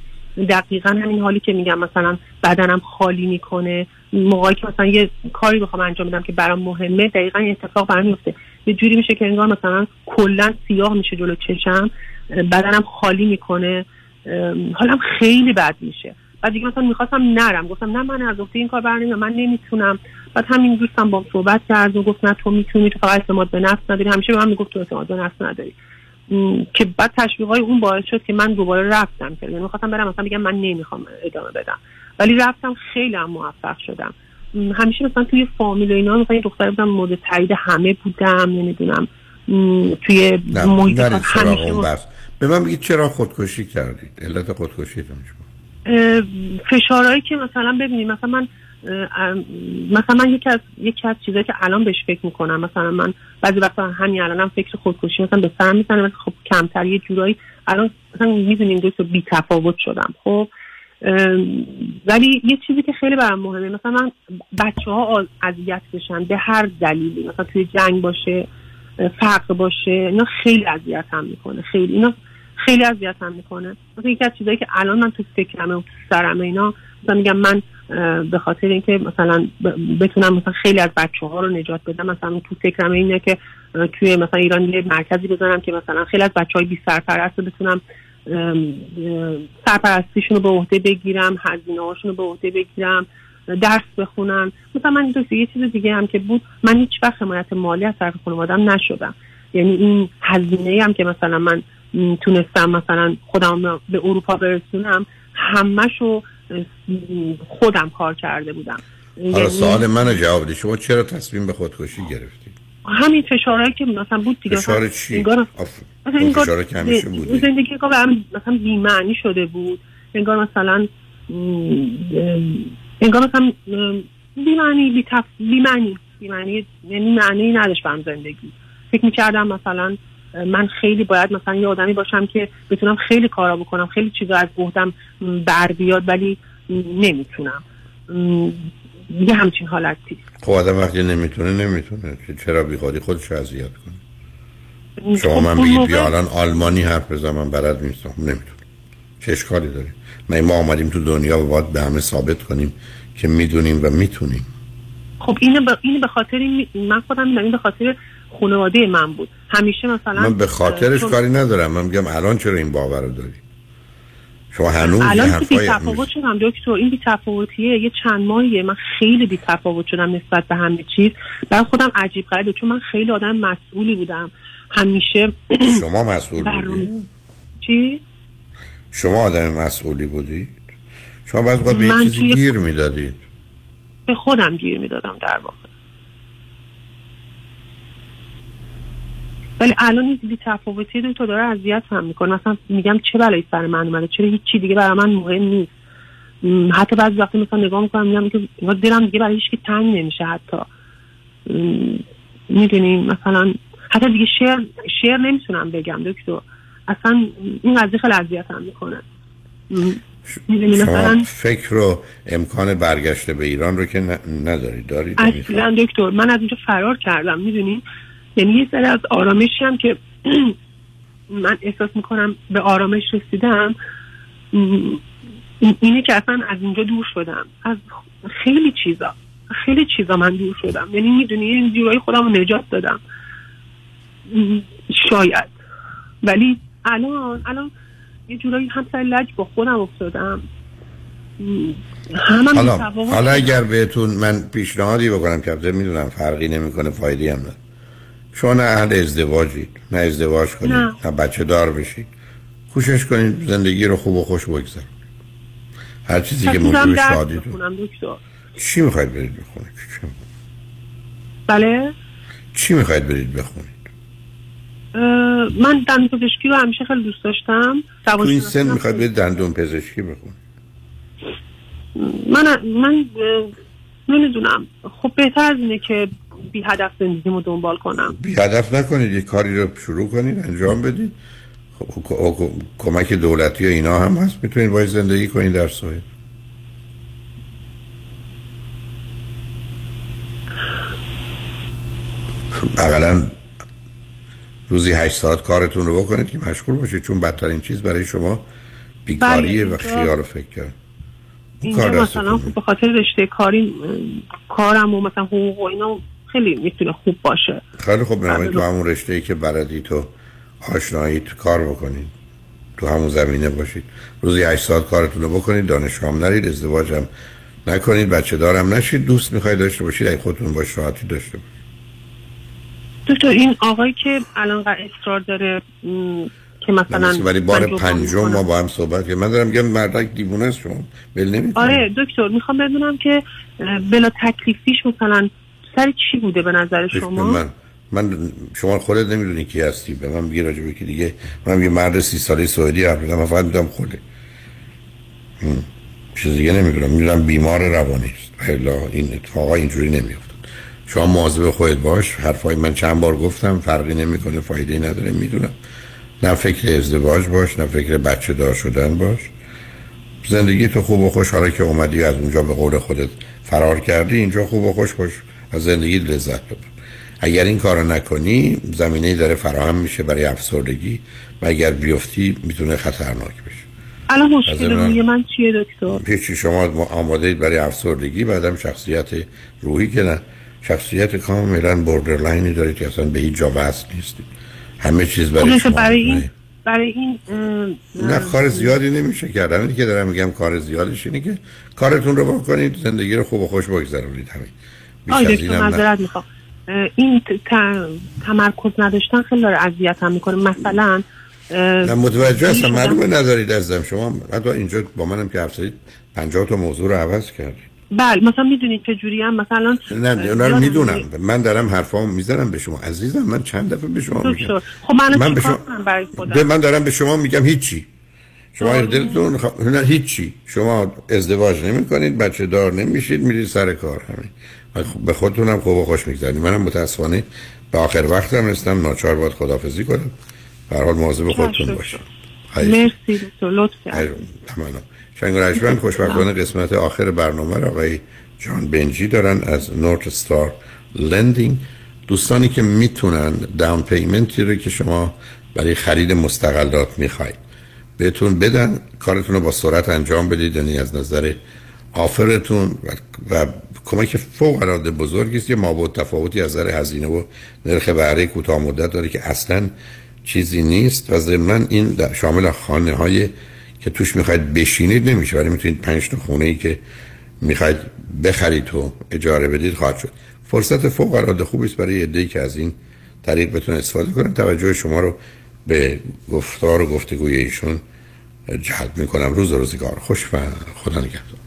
دقیقاً همین حالی که میگم مثلا بدنم خالی میکنه، موقعی که مثلا یه کاری بخوام انجام بدم که برام مهمه دقیقاً این اتفاق برام میفته. یه جوری میشه که انگار مثلا کلاً سیاه میشه جلو چشم، بدنم خالی میکنه، حالم خیلی بد میشه. بعد دیگه مثلا میخواستم نرم، گفتم نه من از وقتی این کار برنمیام، من نمیتونم. بعد همین دوستم باهام صحبت کرد و گفت نه تو میتونی، تو فقط اعتماد به نفس نداری. همیشه به من میگفت تو اعتماد به نفس نداری م... که بعد تشویقای اون باعث شد که من دوباره رفتم. یعنی میخواستم برم مثلا بگم من نمیخوام ادامه بدم ولی رفتم، خیلی هم موفق شدم. م... همیشه مثلا توی فامیل و اینا مثلا دختر بودم مورد تایید همه بودم، نمیدونم م... توی محیط همیشه. به من میگید چرا خودکشی کردید؟ علت خودکشیتون چیه؟ فشارهایی که مثلا ببینید مثلا من مثلا من یکی از یکی از چیزایی که الان بهش فکر میکنم مثلا من بعضی وقتا همین الانم فکر خودکشی مثلا به سرم میزنه ولی خب کمتر یه جورایی الان مثلا میدونین دکتر بی تفاوت شدم. خب ولی یه چیزی که خیلی برام مهمه مثلا من بچه‌ها اذیت بشن به هر دلیلی، مثلا توی جنگ باشه، فقر باشه، اینا خیلی اذیتم میکنه، خیلی اینا خیلی اذیتم میکنه. مثلا یکی از چیزایی که الان من تو فکرمه و تو سرمه اینا مثلا میگم من به خاطر اینکه مثلا بتونم مثلا خیلی از بچه‌ها رو نجات بدم مثلا تو فکرمه اینه که توی مثلا ایران یه مرکزی بزنم که مثلا خیلی از بچهای بی سرپرست رو بتونم سرپرستیشون رو به عهده بگیرم، هزینه‌هاشون رو به عهده بگیرم، درس بخونن. مثلا من دوستی یه چیز دیگه هم که بود من هیچ وقت حمایت مالی از طرف خانواده‌ام نشدم. یعنی این هزینه‌ای هم که مثلا من تونستم مثلا خودم به اروپا برسونم همه‌شو خودم کار کرده بودم. حالا سوال منو جواب بده، شما چرا تصمیم به خودکشی گرفتید؟ همین فشارهایی که مثلا بود دیگه. فشار چی؟ انگار مثلا فشار که همیشه بود. زندگی که مثلا بی‌معنی شده بود. انگار مثلا انگار مثلا بی‌معنی بی‌تف بی‌معنی بی‌معنی یعنی معنی نداشت برام زندگی. فکر می‌کردم مثلا من خیلی باید مثلا یه آدمی باشم که بتونم خیلی کارا بکنم، خیلی چیزا از عهدم بر بیاد ولی نمیتونم. یه همچین حالتی. خب آدم وقتی نمیتونه نمیتونه که چرا بیخودی خودش رو اذیت کنه. شما من بگید بیا الان آلمانی حرف بزن من بلد نیستم، نمیتونم. چه اشکالی داره؟ ما ما آمدیم تو دنیا و باید به همه ثابت کنیم که میدونیم و میتونیم. خب اینه ب... این به خاطر این... من خودم میدونم این به خاطر خانواده من بود. همیشه مثلا من به خاطرش چون... کاری ندارم. من میگم الان چرا این باور رو داری؟ شما هنوز الان که بی‌تفاوت شدم دکتر، این بی‌تفاوتیه یه چند ماهیه من خیلی بی‌تفاوت شدم نسبت به همه چیز. برای خودم عجیب غریبه چون من خیلی آدم مسئولی بودم. همیشه شما مسئول بودی؟ چی؟ شما آدم مسئولی بودید؟ شما باز باید به یه چیزی گیر میدادید؟ به خودم گیر میدادم در واقع. ولی الان این بی‌تفاوتی دو تا داره اذیت هم میکنه. مثلا میگم چه بلایی سر من اومده، چرا هیچ چی دیگه برای من مهم نیست. حتی بعضی وقتا مثلا نگاه میکنم میگم که دلم دیگه برای هیچ کی تنگ نمیشه. حتی میدونی مثلا حتی دیگه شعر شعر نمیتونم بگم دکتر، اصلا این قضیه خیلی اذیت هم میکنه. شما فکر و امکان برگشت به ایران رو که ندارید؟ دارید اصلا دکتر، من از اینجا فرار کردم میدونی، یعنی یه سر از آرامشی هم که من احساس میکنم به آرامش رسیدم اینه که اصلا از اینجا دور شدم از خیلی چیزا خیلی چیزا من دور شدم، یعنی میدونی یه جورایی خودم رو نجات دادم شاید. ولی الان الان یه جورایی هم سر لج با خودم افتادم. حالا حالا اگر بهتون من پیشنهادی بکنم که میدونم فرقی نمیکنه فایده هم نداره، شما نه اهل ازدواجید، نه ازدواج کنید، نه, نه بچه دار بشید، کوشش کنید زندگی رو خوب و خوش بگذارید. هر چیزی که موجود شادید. چی میخواید برید بخونید؟ بله؟ چی میخواید برید بخونید؟ من دندون پزشکی رو همیشه خیلی دوست داشتم. تو این سن میخواید برید دندون پزشکی بخونید؟ من من نمیدونم. خب بهتر از اینه که بی هدف زندگیمو دنبال کنم. بی هدف نکنید، یه کاری رو شروع کنید انجام بدید. خب کمک دولتی و اینا هم هست، میتونید باید زندگی کنید در سوید. اقلا روزی هشت ساعت کارتون رو بکنید که مشغول باشید، چون بدترین چیز برای شما بیکاریه و خیال و فکر کرد. اینجا مثلا خوب به خاطر رشته کاری کارم و مثلا حقوق و اینا خیلی میتونه خوب باشه. خیلی خوب، بنامید تو همون رشته‌ای که بلدی تو آشناییت کار بکنید، تو همون زمینه باشید، روزی هشت ساعت کارتون رو بکنید، دانشگاه هم نرید، ازدواج هم نکنید، بچه دارم نشید، دوست میخواید داشته باشید، اگه خودتون باش راحتی داشته باشید. دکتر این آقایی که الان اصرار داره م... که مثلا ولی بار پنجم ما با هم صحبت که من دارم میگم مردک دیوونه است شما بل نمیتونم. آره دکتر میخوام بدونم که بلا تکلیفیش مثلا سر چی بوده به نظر شما؟ من من شما خودت نمیدونی کی هستی، به من میگی راجبه که دیگه من یه مرد سی ساله سعودی حرف میزنم، فقط میگم خوله چیز دیگه نمیگم، میگم بیمار روانی است. الا این اتفاقا اینجوری نمیافتاد. شما مواظب خودت باش، حرفای من چند بار گفتم فرقی نمیکنه، فایده نداره. میدونم نه فکر ازدواج باش، نه فکر بچه دار شدن باش، زندگی تو خوب و خوش. حالا که اومدی از اونجا به قول خودت فرار کردی، اینجا خوب و خوش باش، از زندگی لذت ببر. اگر این کارو نکنی زمینه‌ای داره فراهم میشه برای افسردگی و اگر بیفتی میتونه خطرناک بشه. الان مشکل روی من چیه دکتر؟ هیچی، شما آماده‌اید برای افسردگی، بعدم شخصیت روحی که نه، شخصیت کاملا بوردرلاینی دارید که اصلا به هیچ جا وصل نیستید. همه چیز برای شما برای این برای این نه کار زیادی نمیشه کرد. همین که دارم میگم کار زیادیش اینه که کارتون رو بکنید، زندگی رو خوب و خوش بگذرونید. همین آی دکتر معذرت میخوام، این تمرکز نداشتن خیلی داره اذیتم میکنه. مثلا من متوجه هستم معلومه ندارید ازم، شما حتی اینجا با منم که حرف زدید پنجاه تا موضوع رو عوض کردید. بله مثلا میدونید چه جوری هم مثلا نه اونا رو میدونم، من دارم حرفامو میزنم به شما عزیزم، من چند دفعه به شما میگم. خب من, من به شما برای خودم من دارم به شما میگم هیچی، شما دلتون خ... نه هیچی، شما ازدواج نمیکنید، بچه دار نمیشید، میرید سر کار. همین به خودتونم خوب و خوش میگذرید. منم متاسفانه به آخر وقتم رسیدم، ناچار باید خداحافظی کنم. به هر حال مواظب خودتون باشید. مرسی دکتر، لطفی تمام. شنگرشبن خوشبختانه قسمت آخر برنامه را آقای جان بنجی دارن از نورثستار لندینگ. دوستانی که میتونن داون پیمنتی رو که شما برای خرید مستقلات میخواید بهتون بدن، کارتون رو با سرعت انجام بدید، یعنی از نظر آفرتون و کمک فوق العاده بزرگی است که مابعد تفاوتی از نظر هزینه و نرخ بهره کوتاه مدت داره که اصلا چیزی نیست و ضمن این شامل خانه‌های که توش میخواید بشینید نمیشه، ولی میتونید پنج تا خونه‌ای که میخواید بخرید و اجاره بدید خواهد شد. فرصت فوق العاده خوبی است برای عده‌ای که از این طریق بتونن استفاده کنن. توجه شما رو به گفتار و گفتگوی ایشون جلب میکنم. روز و روزگار خوش و خدا نگهدار.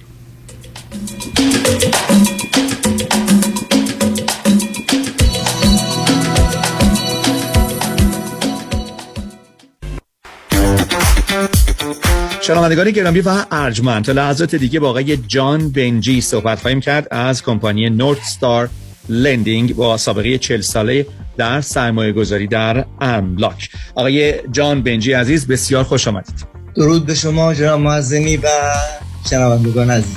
شنوندگان گرامی و ارجمند، تا لحظات دیگه با آقای جان بنجی صحبت خواهیم کرد از کمپانی نورثستار لندینگ با سابقه چهل ساله در سرمایه گذاری در املاک. آقای جان بنجی عزیز بسیار خوش آمدید. درود به شما جناب معززنی و شنوندگان عزیز.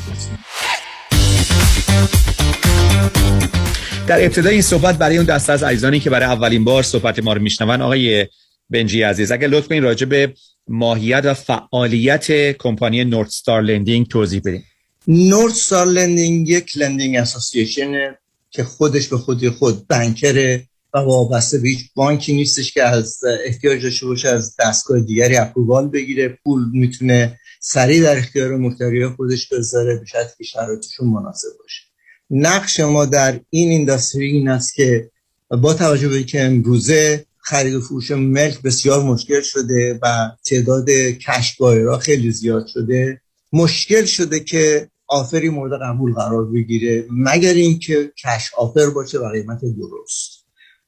در ابتدای این صحبت برای اون دسته از عزیزانی که برای اولین بار صحبت ما رو میشنون، آقای بنجی عزیز اگه لطفاً این راجع به ماهیت و فعالیت کمپانی نورثستار لندینگ توضیح بدید. نورثستار لندینگ یک لندینگ اسوسییشنه که خودش به خودی خود بانکره و وابسته به هیچ بانکی نیستش که از احتیاج داشته باشه از دستگاه دیگری اپرووال بگیره. پول میتونه سریع در اختیار مشتری خودش بذاره به شرطی که شرایطشون مناسب باشه. نقش ما در این اینداستری این است که با توجه به اینکه امروزه خرید و فروش ملک بسیار مشکل شده و تعداد کش بایرها خیلی زیاد شده، مشکل شده که آفری مورد قبول قرار بگیره مگر اینکه کش آفر باشه و قیمت درست.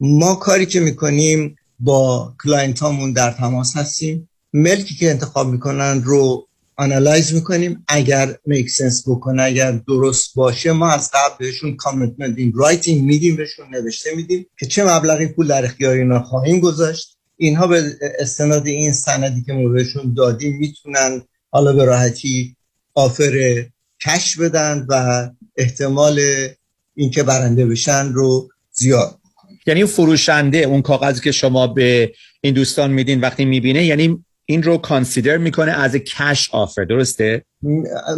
ما کاری که میکنیم با کلاینت هامون در تماس هستیم، ملکی که انتخاب میکنن رو آنالایز میکنیم، اگر میک سنس بکنه، اگر درست باشه ما از قبل بهشون کامیتمنت این رایتینگ میدیم، بهشون نوشته میدیم که چه مبلغی پول در اختیار اینا خواهیم گذاشت. اینها به استناد این سندی که ما بهشون دادیم میتونن حالا به راحتی آفر کش بدن و احتمال اینکه برنده بشن رو زیاد. یعنی فروشنده اون کاغذی که شما به این دوستان میدین وقتی میبینه یعنی این رو کانسیدر میکنه از کش آفر، درسته؟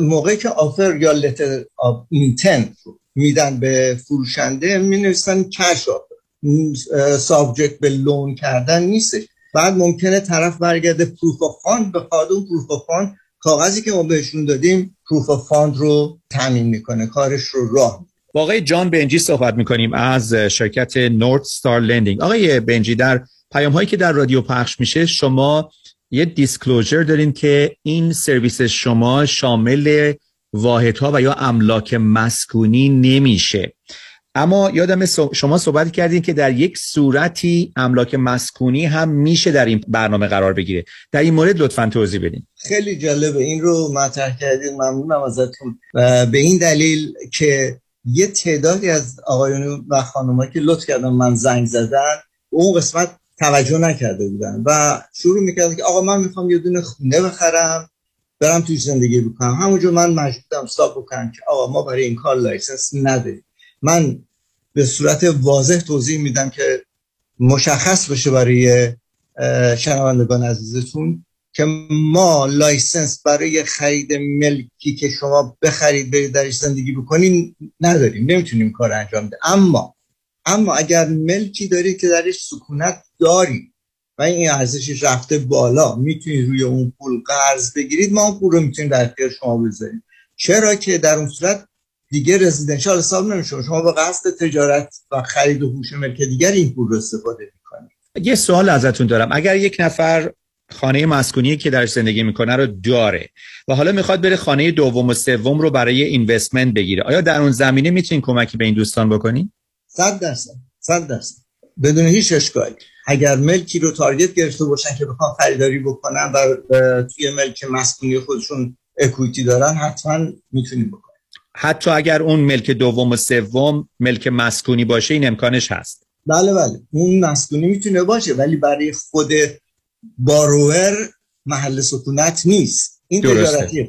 موقعی که آفر یا لتر آف اینتنت میدن به فروشنده مینویسن کش آفر، سابجکت به لون کردن نیستش. بعد ممکنه طرف برگرده پروف آف فاند بخواد، اون پروف آف فاند کاغذی که ما بهشون دادیم پروف آف فاند رو تامین میکنه، کارش رو راه میکنه. با آقای جان بنجی صحبت میکنیم از شرکت نورثستار لندینگ. آقای بنجی در پیام هایی که در رادیو پخش میشه شما یه دیسکلوزر دارین که این سرویس شما شامل واحدها و یا املاک مسکونی نمیشه، اما یادم شما صحبت کردین که در یک صورتی املاک مسکونی هم میشه در این برنامه قرار بگیره. در این مورد لطفاً توضیح بدین. خیلی جالب این رو مطرح کردین، ممنونم ازتون. به این دلیل که یه تعدادی از آقایون و خانم‌ها که لطف کردن من زنگ زدن اون قسمت توجه نکرده بودن و شروع میکردن که آقا من میخوام یه دونه خونه بخرم برم توی زندگی بکنم، همونجا من مجبورم استاپ بکنم که آقا ما برای این کار لایسنس نداریم. من به صورت واضح توضیح میدم که مشخص بشه برای شنوندگان عزیزتون که ما لایسنس برای خرید ملکی که شما بخرید برید درش زندگی بکنید نداریم، نمیتونیم کار انجام ده. اما اما اگر ملکی دارید که درش سکونت دارید و این ارزشش رفته بالا میتونید روی اون پول قرض بگیرید، ما اون پول رو میتونیم در اختیار شما بذاریم، چرا که در اون صورت دیگه رزیدنشال حساب نمیشه. شما به قصد تجارت و خرید و فروش ملک دیگر این پول رو استفاده میکنید. یه سوال ازتون دارم، اگر یک نفر خانه مسکونی که درش زندگی میکنه رو داره و حالا میخواد بره خانه دوم و سوم رو برای اینوستمنت بگیره، آیا در اون زمینه میتونین کمکی به این دوستان بکنین؟ صد درصد، صد درصد، بدون هیچ اشکالی. اگر ملکی رو تارگت گرفته باشن که بخوان خریداری بکنن و توی ملک مسکونی خودشون اکویتی دارن حتما میتونیم بکنن. حتی اگر اون ملک دوم و سوم ملک مسکونی باشه این امکانش هست. بله بله، اون مسکونی میتونه باشه ولی برای خود باروور محل سکونت نیست. این تجارتیه.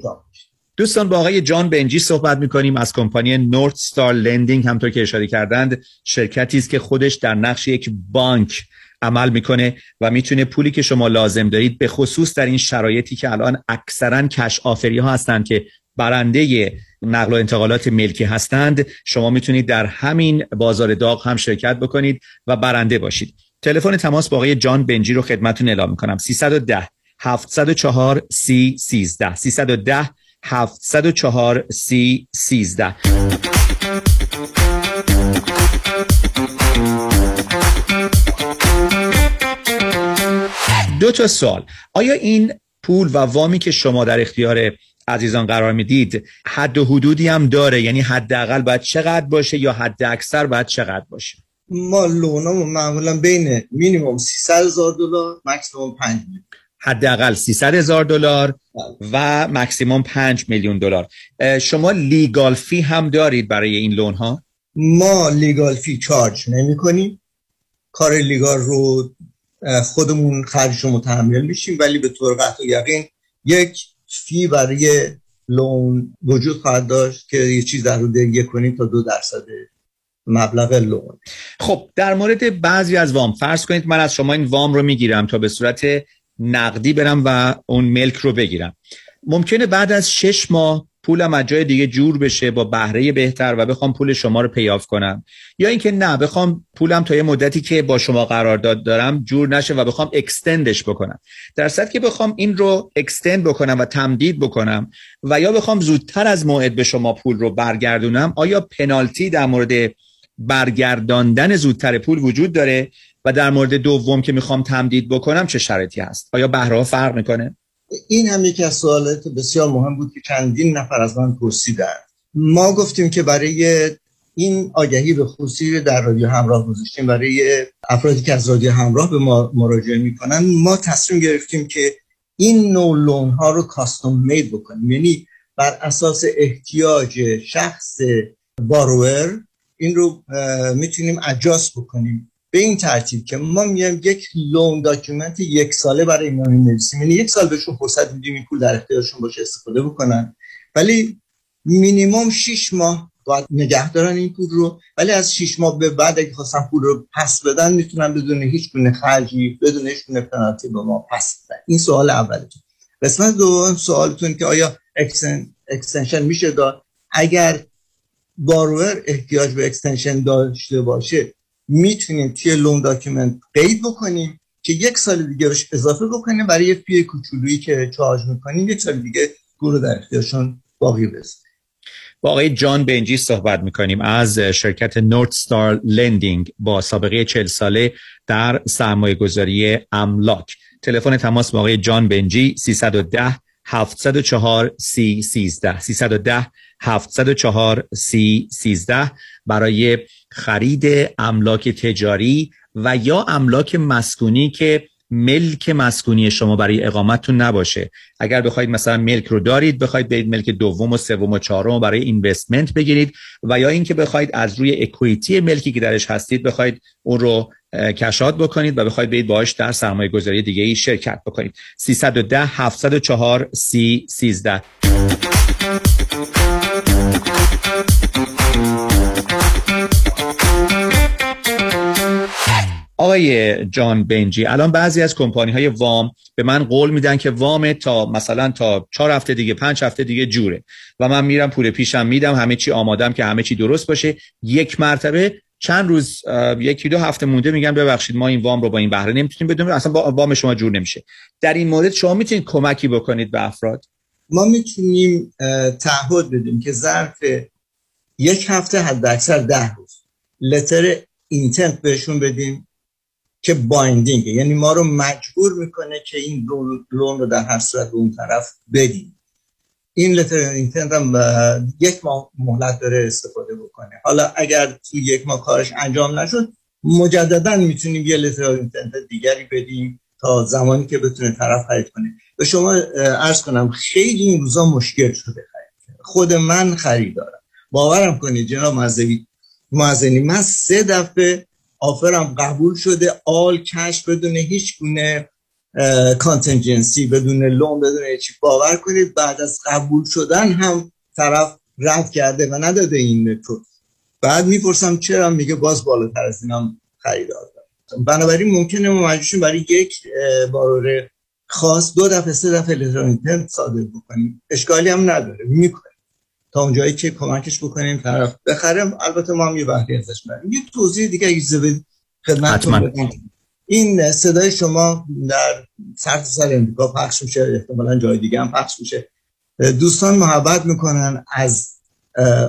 دوستان با آقای جان بنجی صحبت میکنیم از کمپانی نورثستار لندینگ. همطور که اشاره کردند شرکتی است که خودش در نقش یک بانک عمل میکنه و میتونه پولی که شما لازم دارید، به خصوص در این شرایطی که الان اکثرا کش آفری ها هستن که برنده نقل و انتقالات ملکی هستند، شما میتونید در همین بازار داغ هم شرکت بکنید و برنده باشید. تلفن تماس با آقای جان بنجی رو خدمتتون اعلام میکنم. سه یک صفر هفت صفر چهار سی سیزده سه یک صفر هفت صفر چهار سی سیزده. دو تا سوال. آیا این پول و وامی که شما در اختیار عزیزان قرار میدید حد و حدودی هم داره؟ یعنی حداقل باید چقدر باشه یا حد اکثر باید چقدر باشه؟ ما لونمون معمولا بین مینیمم سیصد هزار دلار ماکسیمم پنج میلیون، حداقل سیصد هزار دلار و ماکسیمم پنج میلیون دلار. شما لیگال فی هم دارید برای این لون ها؟ ما لیگال فی چارج نمی کنیم. کار لیگال رو خودمون خرجش متحمل میشیم، ولی به طور قطع یقین یک فی برای لون وجود خواهد داشت که یه چیز در حدود یک و نیم تا دو درصد مبلغ لون. خب در مورد بعضی از وام، فرض کنید من از شما این وام رو میگیرم تا به صورت نقدی برم و اون ملک رو بگیرم، ممکنه بعد از شش ماه پولم از جای دیگه جور بشه با بهره بهتر و بخوام پول شما رو پیاف کنم، یا اینکه نه بخوام پولم تا یه مدتی که با شما قرارداد دارم جور نشه و بخوام اکستندش بکنم. در صورتی که بخوام این رو اکستند بکنم و تمدید بکنم و یا بخوام زودتر از موعد به شما پول رو برگردونم، آیا پنالتی در مورد برگرداندن زودتر پول وجود داره؟ و در مورد دوم که میخوام تمدید بکنم چه شرطی هست؟ آیا بهره‌ها فرق میکنه؟ این هم یکی از سوالات بسیار مهم بود که چندین نفر از من پرسیدن. ما گفتیم که برای این آگهی به خصوصی در رادیو همراه گذاشتیم برای افرادی که از رادیو همراه به ما مراجعه میکنن. ما تصمیم گرفتیم که این نوع لون ها رو کاستوم مید بکنیم، یعنی بر اساس احتیاج شخص بارور این رو میتونیم ادجاست بکنیم به این ترتیب که ما میایم یک لون داکیومنت یک ساله برای اینا می‌نویسیم، یعنی یک سال بهشون فرصت میدیم این پول در اختیارشون باشه استفاده بکنن، ولی مینیمم شش ماه باید نگه دارن این پول رو، ولی از شش ماه به بعد اگه خواستن پول رو پس بدن میتونن بدون هیچ گونه خرجی، بدون هیچ گونه پنالتی به ما پس بدن. این سوال اولتون. قسمت دوم سوالتون که آیا اکسن اکستنشن میشه داد؟ اگر بارور احتیاج به اکستنشن داشته باشه میتونیم توی لون داکیومنت قید بکنیم که یک سال دیگه روش اضافه بکنیم برای یه فی کوچولویی که چارج میکنیم، یک سال دیگه گروه در اختیارشون باقی بذاریم. با آقای جان بنجی صحبت میکنیم از شرکت نورثستار لندینگ با سابقه چهل ساله در سرمایه‌گذاری املاک. تلفن تماس با آقای جان بنجی سه یک صفر هفت صفر چهار سی سیزده سه یک صفر هفت صفر چهار سی سیزده برای خرید املاک تجاری و یا املاک مسکونی که ملک مسکونی شما برای اقامتتون نباشه. اگر بخواید مثلا ملک رو دارید بخواید برید ملک دوم و سوم و چهارم رو برای اینوستمنت بگیرید، و یا اینکه بخواید از روی اکوئیتی ملکی که درش هستید بخواید اون رو کشات بکنید و بخواید برید باهاش در سرمایه گذاری دیگه ای شرکت بکنید. سه یک صفر هفت صفر چهار سی سیزده. آقای جان بنجی، الان بعضی از کمپانی های وام به من قول میدن که وام تا مثلا تا چهار هفته دیگه پنج هفته دیگه جوره و من میرم پول پیشم میدم، همه چی آمادم که همه چی درست باشه، یک مرتبه چند روز یکی دو هفته مونده میگن ببخشید ما این وام رو با این بهره نمیتونیم بدیم، اصلا وام شما جور نمیشه. در این مورد شما میتونید کمکی بکنید به افراد؟ ما میتونیم تعهد بدیم که ظرف یک هفته حداکثر ده روز لتر اینتنت بهشون بدیم که بایندینگه، یعنی ما رو مجبور میکنه که این لون رو در هر صورت به اون طرف بدیم. این لتر اینتنت هم یک ماه مهلت داره استفاده بکنه. حالا اگر تو یک ماه کارش انجام نشد مجددا میتونیم یه لتر اینتنت دیگری بدیم تا زمانی که بتونه طرف خرید کنه. به شما عرض کنم خیلی این روزا مشکل شده خرید. خود من خریدارم، باورم کنید جناب معززی معززی من سه دفعه آفرم قبول شده آل کش بدون هیچ گونه کانتینجنسی، بدون لون، بدون هیچ. باور کنید بعد از قبول شدن هم طرف رد کرده و نداده این مترو. بعد میپرسم چرا؟ میگه باز بالاتر از اینم خریدار دارم. بنابراین ممکنه مجبورشون برای یک بارور خاص دو دفعه سه دفعه الکترونیک صادر بکنیم، اشکالی هم نداره، میکنه تا اونجایی که کمکش بکنیم طرف بخره. البته ما هم یه بهره ازش می‌بریم. یه توضیح دیگه اگه اجازه خدمتتون بدم، این صدای شما در سرتاسر امریکا پخش میشه، احتمالاً جای دیگه هم پخش میشه. دوستان محبت میکنن از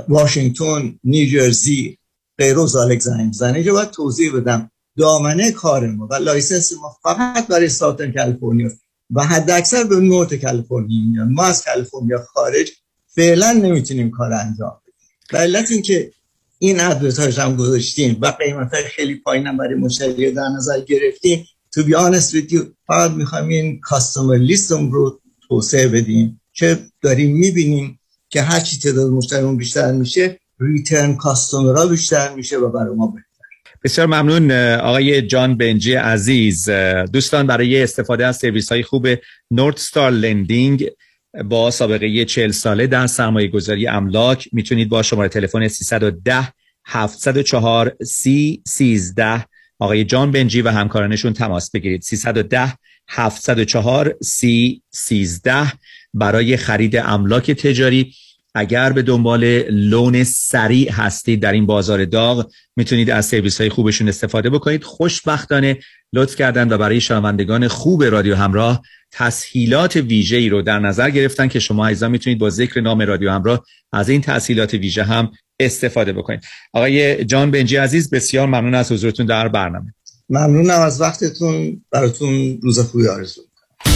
واشنگتن، نیوجرسی، پیروز، الکساندر. اینجا باید توضیح بدم دامنه کار ما و لایسنس ما فقط برای ساوترن کالیفرنیا و حداکثر به نورت کالیفرنیا میاد. ما از کالیفرنیا خارج فعلا نمیتونیم کار انجام بدیم. به علت اینکه این ادورتایز هم گذاشتیم و قیمت‌های خیلی پایینم برای مشتری در نظر گرفتیم، تو بی آنست ویدیو فقط می‌خوایم این کاستومر لیستم رو توسعه بدیم که داریم می‌بینیم که هر چی تعداد مشتریمون بیشتر میشه، ریترن کاستومرها بیشتر میشه و برای ما بهتر. بسیار ممنون آقای جان بنجی عزیز. دوستان برای استفاده از سرویس‌های خوب نورثستار لندینگ با سابقه چهل ساله در سرمایه‌گذاری املاک میتونید با شماره تلفن سه یک صفر هفت صفر چهار سی سیزده آقای جان بنجی و همکارانشون تماس بگیرید. سه یک صفر هفت صفر چهار سی سیزده برای خرید املاک تجاری. اگر به دنبال لون سریع هستید در این بازار داغ، میتونید از سرویس‌های خوبشون استفاده بکنید. خوشبختانه لطف کردن و برای شنوندگان خوب رادیو همراه تسهیلات ویژه‌ای رو در نظر گرفتن که شما عزیزان میتونید با ذکر نام رادیو همراه از این تسهیلات ویژه هم استفاده بکنید. آقای جان بنجی عزیز، بسیار ممنون از حضورتون در برنامه. ممنونم از وقتتون. براتون روز خوبی آرزو می‌کنم.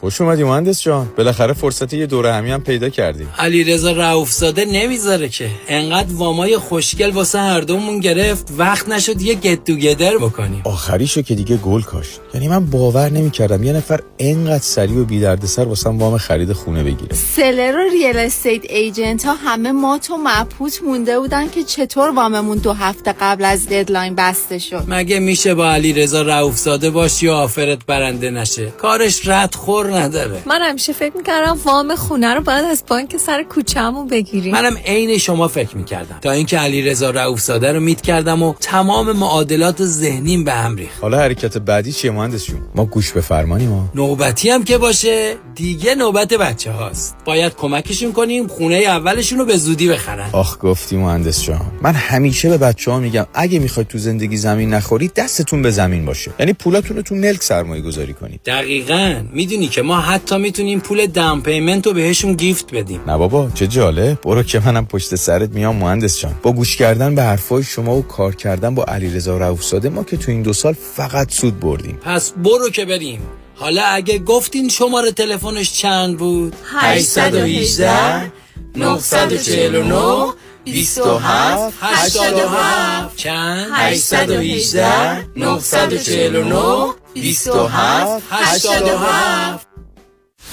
خوش اومدی مهندس جان، بالاخره فرصت یه دوره همی هم پیدا کردیم. علیرضا رؤوفزاده نمیذاره که، انقدر وامای خوشگل واسه هر دومون گرفت وقت نشد یه گت توگیدر بکنیم. آخریشو که دیگه گل کاشت. یعنی من باور نمیکردم یه نفر انقدر سریع و بی دردسر واسم وام خرید خونه بگیره. سلر و ریل استیت ایجنت ها همه مات و مبهوت مونده بودن که چطور واممون دو هفته قبل از ددلاین بسته شد. مگه میشه با علیرضا رؤوفزاده باشی و آفرت برنده نشه؟ کارش رد خور نداره. من همیشه فکر میکردم وام خونه رو باید از بانک سر کوچه‌مون بگیریم. منم عین شما فکر میکردم تا اینکه علیرضا رؤوفزاده رو میت کردم و تمام معادلات ذهنیم به هم ریخت. حالا حرکت بعدی چیه مهندس جون؟ ما گوش به فرمانی ما. نوبتی هم که باشه دیگه نوبت بچه‌هاست. باید کمکشون کنیم خونه اولشون رو به زودی بخرن. آخ گفتی مهندس جان. من همیشه به بچه‌ها میگم اگه میخواید تو زندگی زمین نخورید دستتون به زمین باشه. یعنی پولاتون رو تو ملک سرمایه‌گذاری کنید. دقیقاً. میدونی که ما حتی میتونیم پول دام پیمنت رو بهشون گیفت بدیم. نه بابا چه جالب، برو که منم پشت سرت میام مهندس جان. با گوش کردن به حرفای شما و کار کردن با علیرضا رؤوفزاده ما که تو این دو سال فقط سود بردیم. پس برو که بریم. حالا اگه گفتین شماره تلفنش چند بود؟ هشت یک هشت نه چهار نه دو هفت هشت هفت. چند؟ هشت یک هشت نه چهار نه دو هفت هشت هفت.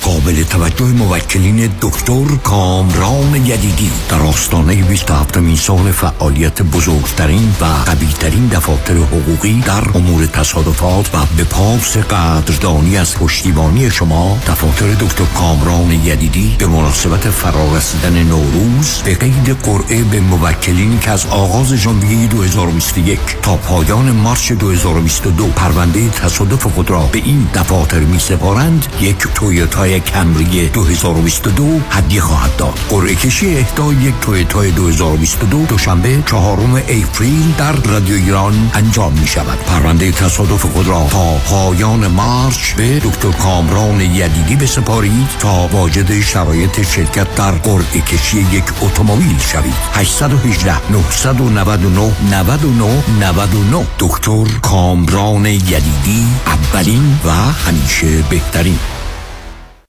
قابل توجه موکلین دکتر کامران یدیدی در آستانه بیست و هفتمین سال فعالیت بزرگترین و قوی‌ترین دفاتر حقوقی در امور تصادفات و به پاس قدردانی از پشتیبانی شما، دفاتر دکتر کامران یدیدی به مناسبت فرارسیدن نوروز به قید قرعه به موکلین که از آغاز ژانویه دو هزار و بیست و یک تا پایان مارس دو هزار و بیست و دو پرونده تصادف خود را به این دفاتر می‌سپارند یک تویوتا کمری دو هزار و بیست و دو هدیه خواهد داد. قرعه کشی اهدای یک تویوتا دو هزار و بیست و دو دوشنبه چهارم اپریل در رادیو ایران انجام می شود. پرونده تصادف خود را تا پایان مارچ به دکتر کامران یدیدی بسپارید تا واجد شرایط شرکت در قرعه کشی یک اتومبیل شوید. هشت یک هشت نه نه نه نه نه نه نه نه. دکتر کامران یدیدی، اولین و همیشه بهترین.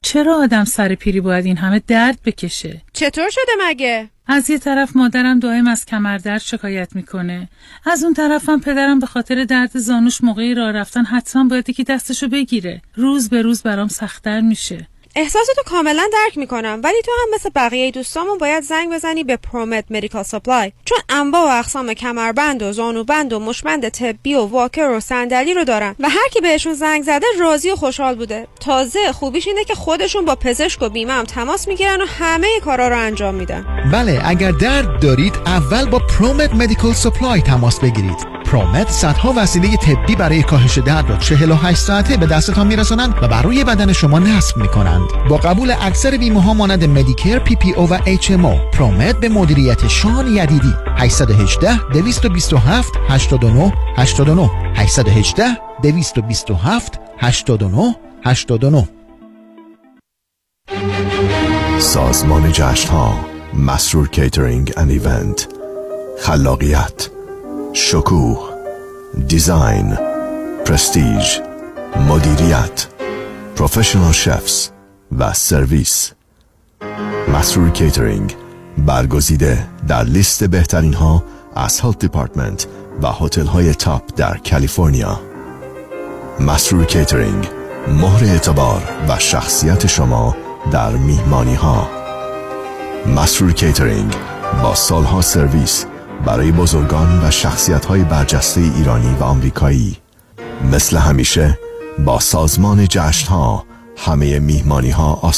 چرا آدم سر پیری باید این همه درد بکشه؟ چطور شده مگه؟ از یه طرف مادرم دائم از کمر درد شکایت میکنه، از اون طرفم پدرم به خاطر درد زانوش موقعی راه رفتن حتما باید یکی دستشو بگیره. روز به روز برام سخت‌تر میشه. احساستو کاملا درک میکنم، ولی تو هم مثل بقیه دوستامون باید زنگ بزنی به پرومت مدیکال سپلای، چون انواع و اقسام کمربند و زانوبند و مشمند طبی و واکر و صندلی رو دارن و هر کی بهشون زنگ زده راضی و خوشحال بوده. تازه خوبیش اینه که خودشون با پزشک و بیمه هم تماس میگیرن و همه کارا رو انجام میدن. بله، اگر درد دارید اول با پرومت مدیکال سپلای تماس بگیرید. پرومت صدها وسیله طبی برای کاهش درد را چهل و هشت ساعته به دستتان میرسانند و بر روی بدن شما نصب میکنند. با قبول اکثر بیمه ها مانند مدیکر، پی پی او و اچ ام او، پرومت به مدیریت شان یدیدی. هشت یک هشت، دو دو هفت، هشت دو نه، هشت دو نه هشت یک هشت، دو دو هفت، هشت دو نه، هشت دو نه. سازمان جشن ها، مسرور کیترینگ اند ایونت، خلاقیت، شکوه، دیزاین، پرستیژ، مدیریت، پروفشنال شفز و سرویس. مسرور کیترینگ برگزیده در لیست بهترین ها از هالت دیپارتمنت و هتل های تاپ در کالیفرنیا. مسرور کیترینگ، مهر اعتبار و شخصیت شما در میهمانی ها. مسرور کیترینگ با سالها سرویس برای بزرگان و شخصیت‌های برجسته ایرانی و آمریکایی. مثل همیشه با سازمان جشن‌ها همه میهمانی‌ها